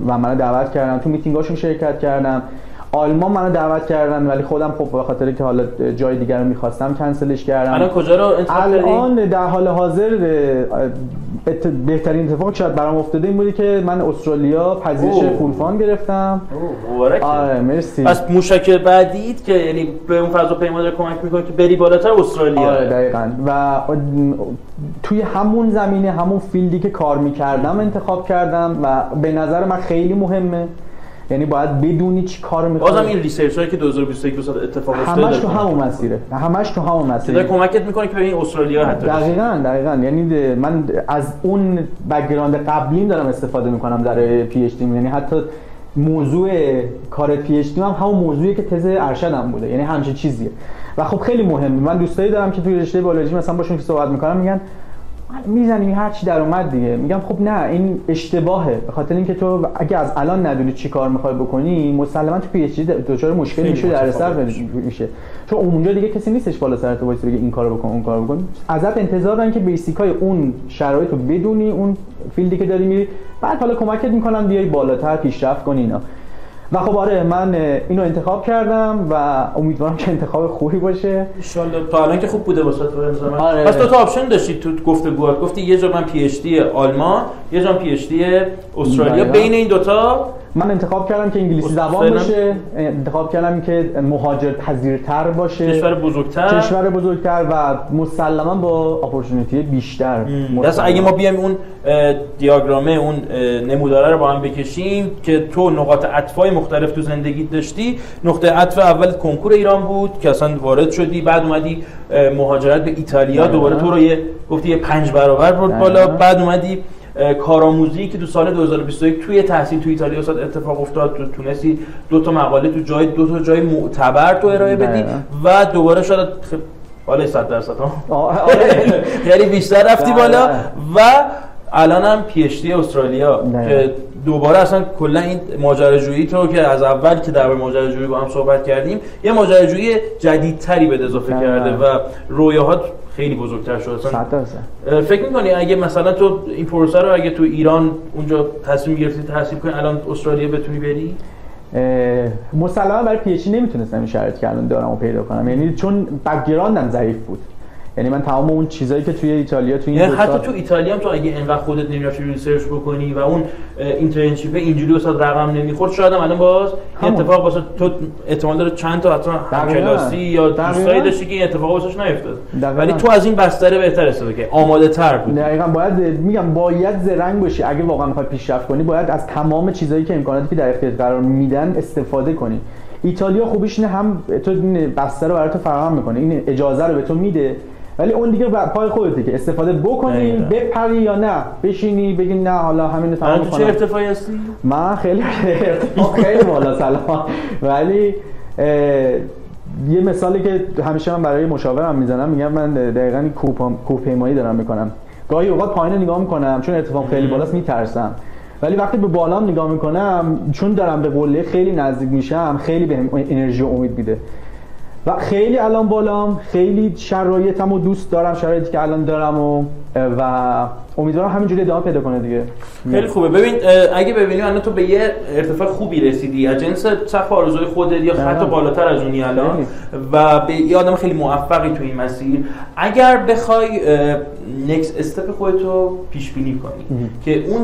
و منو دعوت کردن، تو میتینگاشون شرکت کردم. آلمان منو دعوت کردن ولی خودم خب به خاطر که حالا جای دیگر رو می‌خواستم کنسلش کردم. الان کجا رو انتخاب کردی؟ الان در حال حاضر بهترین اتفاق شاید برام افتاده این بودی که من استرالیا پذیرش فول فان گرفتم. اوه مبارک. آره مرسی. پس موشک بعدیت که یعنی به اون فضا پیما داره کمک می‌کنه که بری بالاتر استرالیا. آره دقیقاً. و توی همون زمینه، همون فیلدی که کار می‌کردم انتخاب کردم و به نظر من خیلی مهمه. یعنی باید بدونی چی کار می‌کنی. بازم این ریسرچ هایی که دو هزار و بیست و یک دو سال اتفاق افتاده همش تو همون مسیره، همش تو همون مسیره. کمکت می‌کنه که به این استرالیا حتی دقیقاً دقیقاً یعنی من از اون بک‌گراند قبلیم دارم استفاده می‌کنم در پی اچ دی، یعنی حتی موضوع کار پی اچ دی هم همون موضوعی که تز ارشدم بوده، یعنی همچین چیزیه و خب خیلی مهمه. من دوستایی دارم که توی رشته بیولوژی مثلا باشون که صحبت می‌کنم میگن میزنی هر چی در اومد دیگه. میگم خب نه، این اشتباهه، به خاطر اینکه تو اگه از الان ندونی چی کار می‌خوای بکنی مسلماً تو پی اچ دی دچار مشکل میشه، در سر میشه، چون اونجا دیگه کسی نیستش بالا سرت وایس بگه این کارو بکن اون کارو بکن. ازت انتظار دارن که بیسیکای اون شرایطو بدونی، اون فیلدی که داری میری، بعد حالا کمکت می‌کنن بیای بالاتر پیشرفت کنی اینا. و خب آره، من اینو انتخاب کردم و امیدوارم که انتخاب خوبی باشه ان شاء الله. تا الان که خوب بوده واسه تو امضا. آره. پس دو تا آپشن داشتی تو گفتگوات، گفتی یه جا من پی اچ دی آلمان، یه جا پی اچ دی استرالیا، بین این دوتا من انتخاب کردم که انگلیسی زبان باشه، انتخاب کردم که مهاجر پذیرتر باشه، کشور بزرگتر، کشور بزرگتر و مسلماً با اپورتونیتی بیشتر. مثلا اگه ما بیایم اون دیاگرامه، اون نموداره رو با هم بکشیم که تو نقاط عطفای مختلف تو زندگیت داشتی، نقطه عطف اول کنکور ایران بود که اصلا وارد شدی، بعد اومدی مهاجرت به ایتالیا دوباره تو رو یه گفتی یه پنج برابر برد بالا، بعد اومدی کارآموزی که تو سال دو هزار و بیست و یک توی تحصیل تو ایتالیا اتفاق افتاد، تو تونسی دو تا مقاله تو جای دو تا جای معتبر تو ارائه بدی و دوباره شاید بالای صد درصد ها یعنی بیشتر رفتی بالا و الان هم پی اچ دی استرالیا که دوباره اصلا کلا این ماجراجویی تو که از اول که درباره ماجراجویی با هم صحبت کردیم یه ماجراجویی جدیدتری به اضافه کرده و رویاهات خیلی بزرگتر شده. اصلا فکر می‌کنی اگه مثلا تو این پروسه رو اگه تو ایران اونجا تصمیم گرفتی تحصیل کنی الان استرالیا بتونی بری؟ مسلماً برای پی اچ دی نمیتونستم این شرایطی که الان دارم رو پیدا کنم، یعنی چون بک‌گراندم ضعیف بود، یعنی من تمام اون چیزایی که توی ایتالیا توی این حتی تو ایتالیا هم تو اگه انقدر خودت نمی‌رفتی ریسرچ بکنی و اون اینترنشیپ اینجوری وسط رقم نمی‌خورد شاید الان باز این اتفاق واسه تو احتمال داره چند تا حتما همکلاسی یا دوستایی داشتی که این اتفاق واسش نیفتاد، ولی تو از این بستر بهتر استفاده کردی، آماده‌تر بود. دقیقاً باید میگم باید زرنگ باشی اگه واقعا می‌خوای پیشرفت کنی، باید از تمام چیزایی که امکاناتی که در اختیارت قرار میدن استفاده کنی. ایتالیا خوبیش نه هم تو بستر رو برات فراهم می‌کنه، این اجازه رو به تو میده، ولی اون دیگه پای خودته که استفاده بکنی بپری یا نه، بشینی بگی نه حالا همین رو تمام کنم. من چه ارتفاعی هستی؟ من خیلی خیلی بالا سلام. ولی یه مثالی که همیشه من برای مشاورم میزنم، میگم من دقیقاً کوهپیمایی دارم میکنم، گاهی اوقات پایین نگاه میکنم چون ارتفاع خیلی بالاست میترسم، ولی وقتی به بالام نگاه میکنم چون دارم به قله خیلی نزدیک میشم خیلی بهم انرژی و امید میده و خیلی الان بالام، خیلی شرایطم و دوست دارم شرایطی که الان دارم و و امیدوارم همینجوری ادامه پیدا کنه دیگه. خیلی خوبه. ببین اگه ببینیم الان تو به یه ارتفاع خوبی رسیدی، از جنس سقف آرزوی خودت یا حتی بالاتر از اونی الان و به یه آدم خیلی موفقی تو این مسیر. اگر بخوای نکست استپ خودتو پیش بینی کنی که اون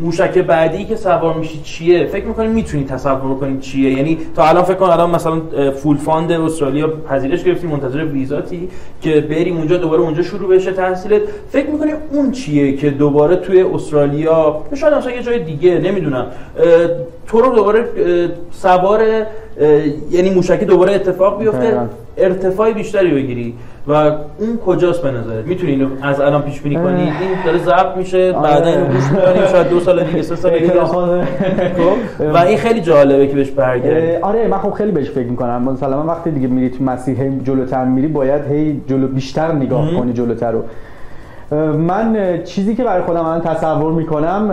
موشک بعدی که سوار میشی چیه، فکر میکنی میتونی تصور کنی چیه؟ یعنی تا الان فکر کن الان مثلا فول فاند استرالیا پذیرش گرفتی، منتظر ویزاتی که بریم اونجا دوباره اونجا شروع بشه تحصیلت، فکر میکنی اون چیه که دوباره توی استرالیا شاید مثلا یه جای دیگه نمیدونم تو رو دوباره سوار، یعنی موشک دوباره اتفاق بیفته ارتفاع بیشتری بگیری و اون کجاست به نظرت؟ میتونی اینو از الان پیش بینی کنی؟ این داره ضبط میشه بعدا اینو گوش میکنیم شاید دو سال دیگه سه سال دیگه و این خیلی جالبه که بهش برگردیم. آره من خب خیلی بهش فکر میکنم، مثلا وقتی دیگه میری تو مسیر جلوتر میری باید هی جلو بیشتر نگاه کنی جلوتر رو. من چیزی که برای خودم الان تصور میکنم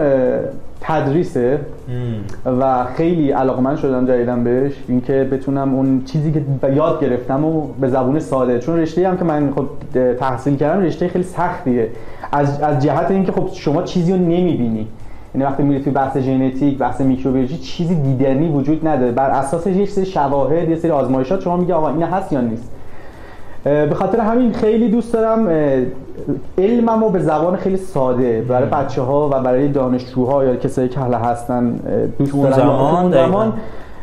تدریسه و خیلی علاقمند شدم جدیدن بهش، اینکه بتونم اون چیزی که یاد گرفتم و به زبون ساده، چون رشته‌ای هم که من خب تحصیل کردم رشته خیلی سختیه از از جهت اینکه خب شما چیزی رو نمیبینی، یعنی وقتی میری توی بحث ژنتیک بحث میکروبیولوژی چیزی دیدنی وجود نداره، بر اساس یه سری شواهد یه سری آزمایشات شما میگه آقا این هست یا نیست. به خاطر همین خیلی دوست دارم علممو به زبان خیلی ساده برای بچه‌ها و برای دانشجوها یا کسایی که حالا هستن دوست دارم زمان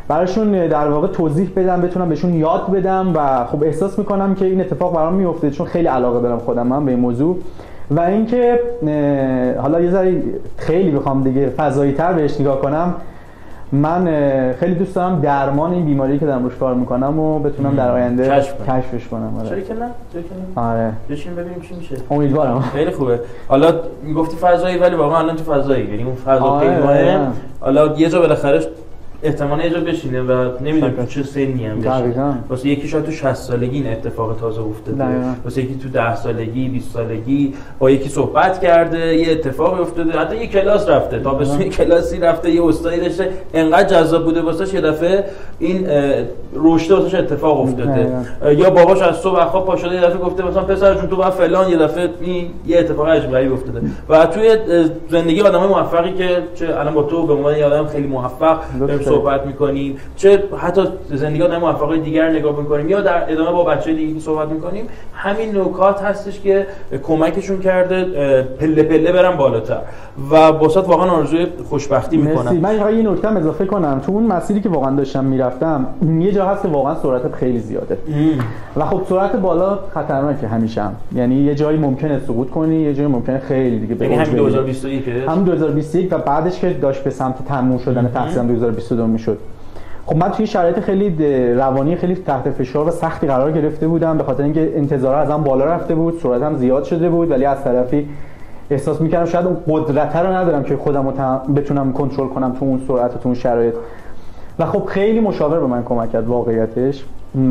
براشون در واقع توضیح بدم، بتونم بهشون یاد بدم و خب احساس میکنم که این اتفاق برام میفته چون خیلی علاقه دارم خودم من به این موضوع. و اینکه حالا یه ذره خیلی بخوام دیگه فضایی تر بهش نگاه کنم، من خیلی دوست دارم درمان این بیماری که دارم روش کار میکنم و بتونم در آینده کشفش کنم. آره. چرا که نه؟ چرا که نه؟ آره. بشین ببینیم چی میشه. امیدوارم. خیلی خوبه. حالا میگفتی فضایی، ولی واقعا الان تو فضایی، یعنی اون فضا پیدایه. حالا یه جا بالاخره احتمالاً یه جا بشینیم و نمیدونم چه سنی هم بشه. واسه یکی شاید تو شصت سالگی این اتفاق تازه افتاده. واسه یکی تو ده سالگی، بیست سالگی با یکی صحبت کرده، یه اتفاقی افتاده، حتی یه کلاس رفته، تا به سوی کلاسی رفته، یه استادی داشته، انقدر جذاب بوده واسش یه دفعه این رشد واسش اتفاق افتاده. یا باباش از صبح خواب پا شده یه دفعه گفته مثلا پسرجون تو با فلان، یه دفعه این یه اتفاق عجیب غریب افتاده. و توی زندگی آدمای موفقی که چه الان با تو به عنوان یه آدم خیلی موفق صحبت می‌کنیم، چه حتی زندگی آدم موفقای دیگر نگاه می‌کنیم یا در ادامه با بچه‌های دیگه صحبت می‌کنیم، همین نکات هستش که کمکشون کرده پله پله برن بالاتر و بسات واقعا آرزوی خوشبختی می‌کنم. من یه نکته اضافه کنم، تو اون مسیری که واقعا داشتم می‌رفتم یه جا هست که واقعا سرعت خیلی زیاده ام. و خب سرعت بالا خطرناکه همیشه هم. یعنی یه جایی ممکنه سقوط کنی، یه جایی ممکنه خیلی دیگه بری. همین دو هزار و بیست و یک هم دو هزار و بیست و یک و بعدش که داشت به سمت تموم شدن تقریبا دو هزار و بیست و دو میشد. خب من توی شرایط خیلی روانی خیلی تحت فشار و سختی قرار گرفته بودم، به خاطر اینکه انتظارها ازم بالا رفته بود، سرعتم زیاد شده بود، ولی از طرفی احساس میکردم شاید اون قدرت رو ندارم که خودم رو بتونم کنترل کنم تو اون سرعت و تو اون شرایط. و خب خیلی مشاور به من کمک کرد واقعیتش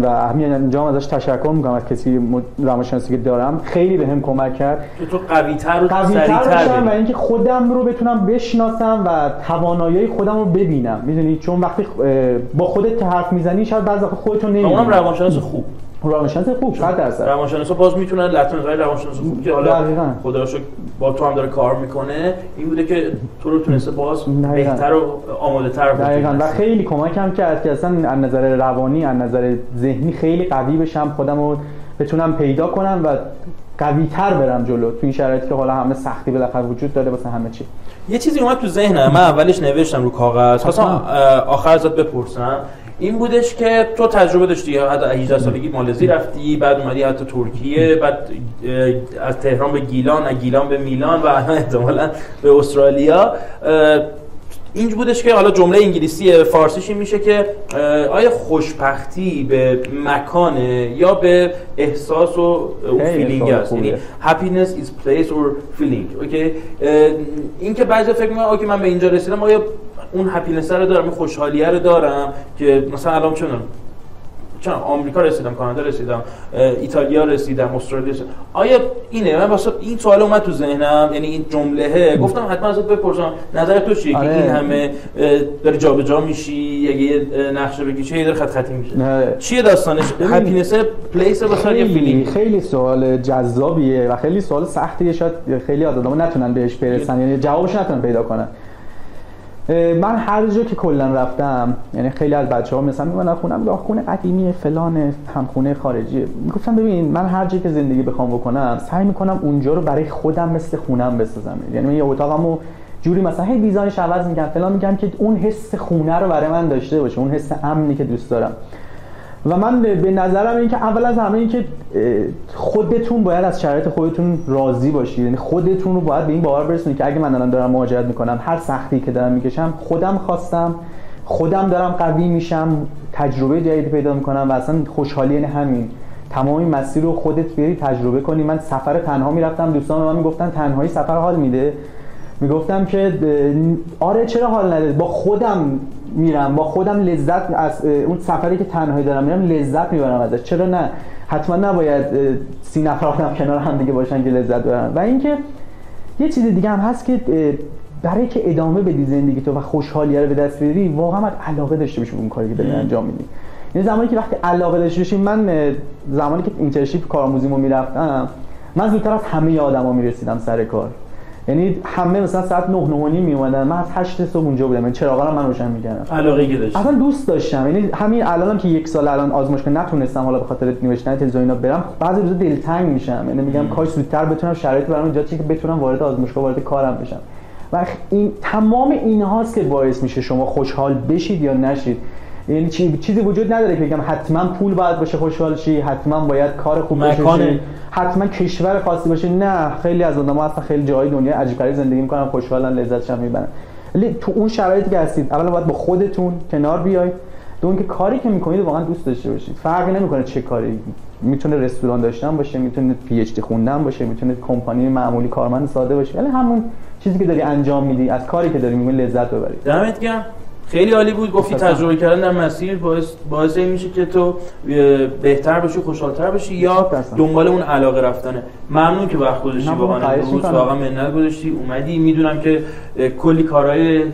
و همینجا ازش تشکر میکنم، از کسی روانشناسی که دارم خیلی بهم کمک کرد که تو قوی‌تر و قوی‌تر بشم و اینکه خودم رو بتونم بشناسم و توانایی خودم رو ببینم. میدونی چون وقتی با خودت حرف میزنی شاید بعضی وقت خودت رو نمی‌بینی. اونم روانشناس خوب روانشناس خوب صد درصد روانشناسا باز میتونن لطن غیر روانشناس خوب که حالا خدا رو شکر با تو هم داره کار میکنه، این بوده که تو رو تونسته باز بهتر و آماده تر بکنه. دقیقاً. و خیلی کمکم کرد که اصلا از نظر روانی، از نظر ذهنی خیلی قوی بشم، خودم رو بتونم پیدا کنم و قوی تر برم جلو تو این شرایطی که حالا همه سختی بالاخره وجود داره واسه همه چی. یه چیزی اومد تو ذهنم، من اولش نوشتم رو کاغذ، خواستم آخر ازت بپرسم، این بودش که تو تجربه داشتی، حتی هجده سالگی مالزی رفتی، بعد اومدی حتی ترکیه، بعد از تهران به گیلان، از گیلان به میلان و الان احتمالاً به استرالیا. این بودش که حالا جمله انگلیسی فارسیش این میشه که آیا خوشبختی به مکانه یا به احساس و فیلینگ است؟ یعنی happiness is place or feeling. اوکی، این که بعضی فکر میکنن اوکی من به اینجا رسیدم، آیا اون هپینس رو دارم، این خوشحالیه رو دارم که مثلا الان چون چون آمریکا رسیدم، کانادا رسیدم، ایتالیا رسیدم، استرالیا رسیدم، آیا اینه؟ من واسه این سوال اومد تو ذهنم، یعنی این جمله گفتم حتما ازت بپرسم نظر تو چیه که این همه داره جابجا میشی، یه نقشه بکشی یه داره خط خطی میشه، چیه داستانش؟ هپینس پلیس واسه یه فیلینگ. خیلی سوال جذابیه و خیلی سوال سختیه، شاید خیلی آدما نتونن بهش برسن، یعنی جوابش نتونن پیدا کنن. من هر جا که کلا رفتم، یعنی خیلی از بچه‌ها مثلا میگن خونه میگم خونه قدیمی فلان، همخونه خارجی، میگفتم ببین من هر جا که زندگی بخوام بکنم سعی میکنم اونجا رو برای خودم مثل خونم بسازم. یعنی من یه اتاقمو جوری مثلا هی دیزاینش عوض میکنم فلان، میگم که اون حس خونه رو برای من داشته باشه، اون حس امنی که دوست دارم. و من به نظرم این که اول از همه این که خودتون باید از شرایط خودتون راضی باشید، یعنی خودتون رو باید به این باور برسونید که اگه من الان دارم مهاجرت میکنم، هر سختی که دارم میکشم خودم خواستم، خودم دارم قوی میشم، تجربه جدید پیدا میکنم و اصلا خوشحالی یعنی همین، تمام این مسیر رو خودت بری تجربه کنی. من سفر تنها میرفتم، دوستان به من میگفتن تنهایی سفر حال میده، میگفتم که آره چرا حال نده، با خودم میرم، با خودم لذت از اون سفری که تنهایی دارم میرم لذت میبرم ازش، چرا نه؟ حتما نباید سی نفر هم کنار هم دیگه باشن که لذت ببرن. و اینکه یه چیز دیگه هم هست که برای که ادامه بدی زندگی تو و خوشحالی رو به دست بیاری واقعا باید علاقه داشته باشی به اون کاری که داری انجام میدی. یعنی زمانی که وقتی علاقه داشته باشی، من زمانی که اینترنشیپ کارآموزیمو میرفتم من زودتر از همه آدما میرسیدم سر کار، یعنی همه مثلا ساعت نه و نیم می اومدن، من از هشت صبح اونجا بودم، یعنی چراغا رو من روشن می‌کردم، علاقه‌ای که داشتم، اصلا دوست داشتم. یعنی همین الانم که یک سال الان آزمایشگاه نتونستم حالا به خاطر نوشتن تلویزیون اینا برم، بعضی روزا دلتنگ میشم، یعنی میگم کاش زودتر بتونم شرایط برام ایجاد چه که بتونم وارد آزمایشگاه وارد کارم بشم. و این تمام اینهاست که باعث میشه شما خوشحال بشید یا نشید. یعنی چیزی وجود نداره که بگم حتما پول باید باشه خوشحال شی، حتما باید کار خوب بشه، حتما کشور خاصی باشه. نه، خیلی از آدم‌ها اصلا خیلی جای دنیا عجیب غریب زندگی می‌کنن، خوشحالن، لذتش هم می‌برن. تو اون شرایطی که هستید اولا باید با خودتون کنار بیاید، دوم که کاری که میکنید واقعا دوست داشته باشید. فرقی نمیکنه چه کاری، میتونه رستوران داشتن باشه، میتونه پی اچ دی خوندن باشه، میتونه کمپانی معمولی کارمند ساده باشه، ولی همون چیزی که داری انجام میدی، از کاری که داری میکنی لذت ببری. دمت گرم، خیلی عالی بود. گفتی تجربه کردن در مسیر باعث باعث این میشه که تو بهتر بشی، خوشحال‌تر بشی یا دنبال اون علاقه رفتنه. ممنون که وقت گذاشتی، واقعا روز واقعا منت گذاشتی اومدی. میدونم که کلی کارهای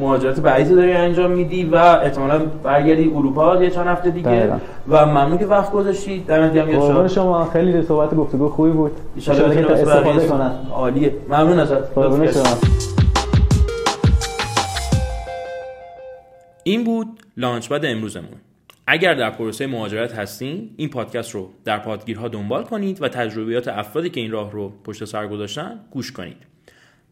مهاجرت بعیدی داری انجام میدی و احتمالاً برگردی اروپا یه چند هفته دیگه دایران. و ممنون که وقت گذاشتی. دمت گرم یاشار، شما خیلی صحبت گفتگو خوبی بود، ان شاءالله که استفاده کنن. عالیه، ممنون ازت. این بود لانچپد امروزمون. اگر در پروسه مهاجرت هستین، این پادکست رو در پادگیرها دنبال کنید و تجربیات افرادی که این راه رو پشت سر گذاشتن گوش کنید.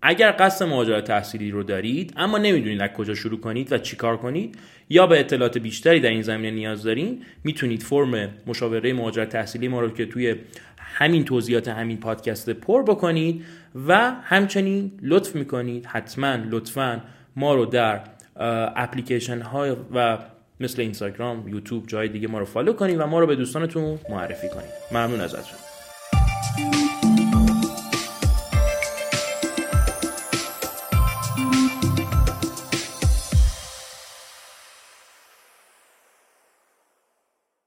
اگر قصد مهاجرت تحصیلی رو دارید اما نمیدونید از کجا شروع کنید و چیکار کنید یا به اطلاعات بیشتری در این زمینه نیاز دارین، میتونید فرم مشاوره مهاجرت تحصیلی ما رو که توی همین توضیحات همین پادکست پر بکنید و همچنین لطف می‌کنید حتما لطفاً ما رو در اپلیکیشن ها و مثل اینستاگرام، یوتیوب، جای دیگه ما رو فالو کنید و ما رو به دوستانتون معرفی کنید. ممنون ازتون.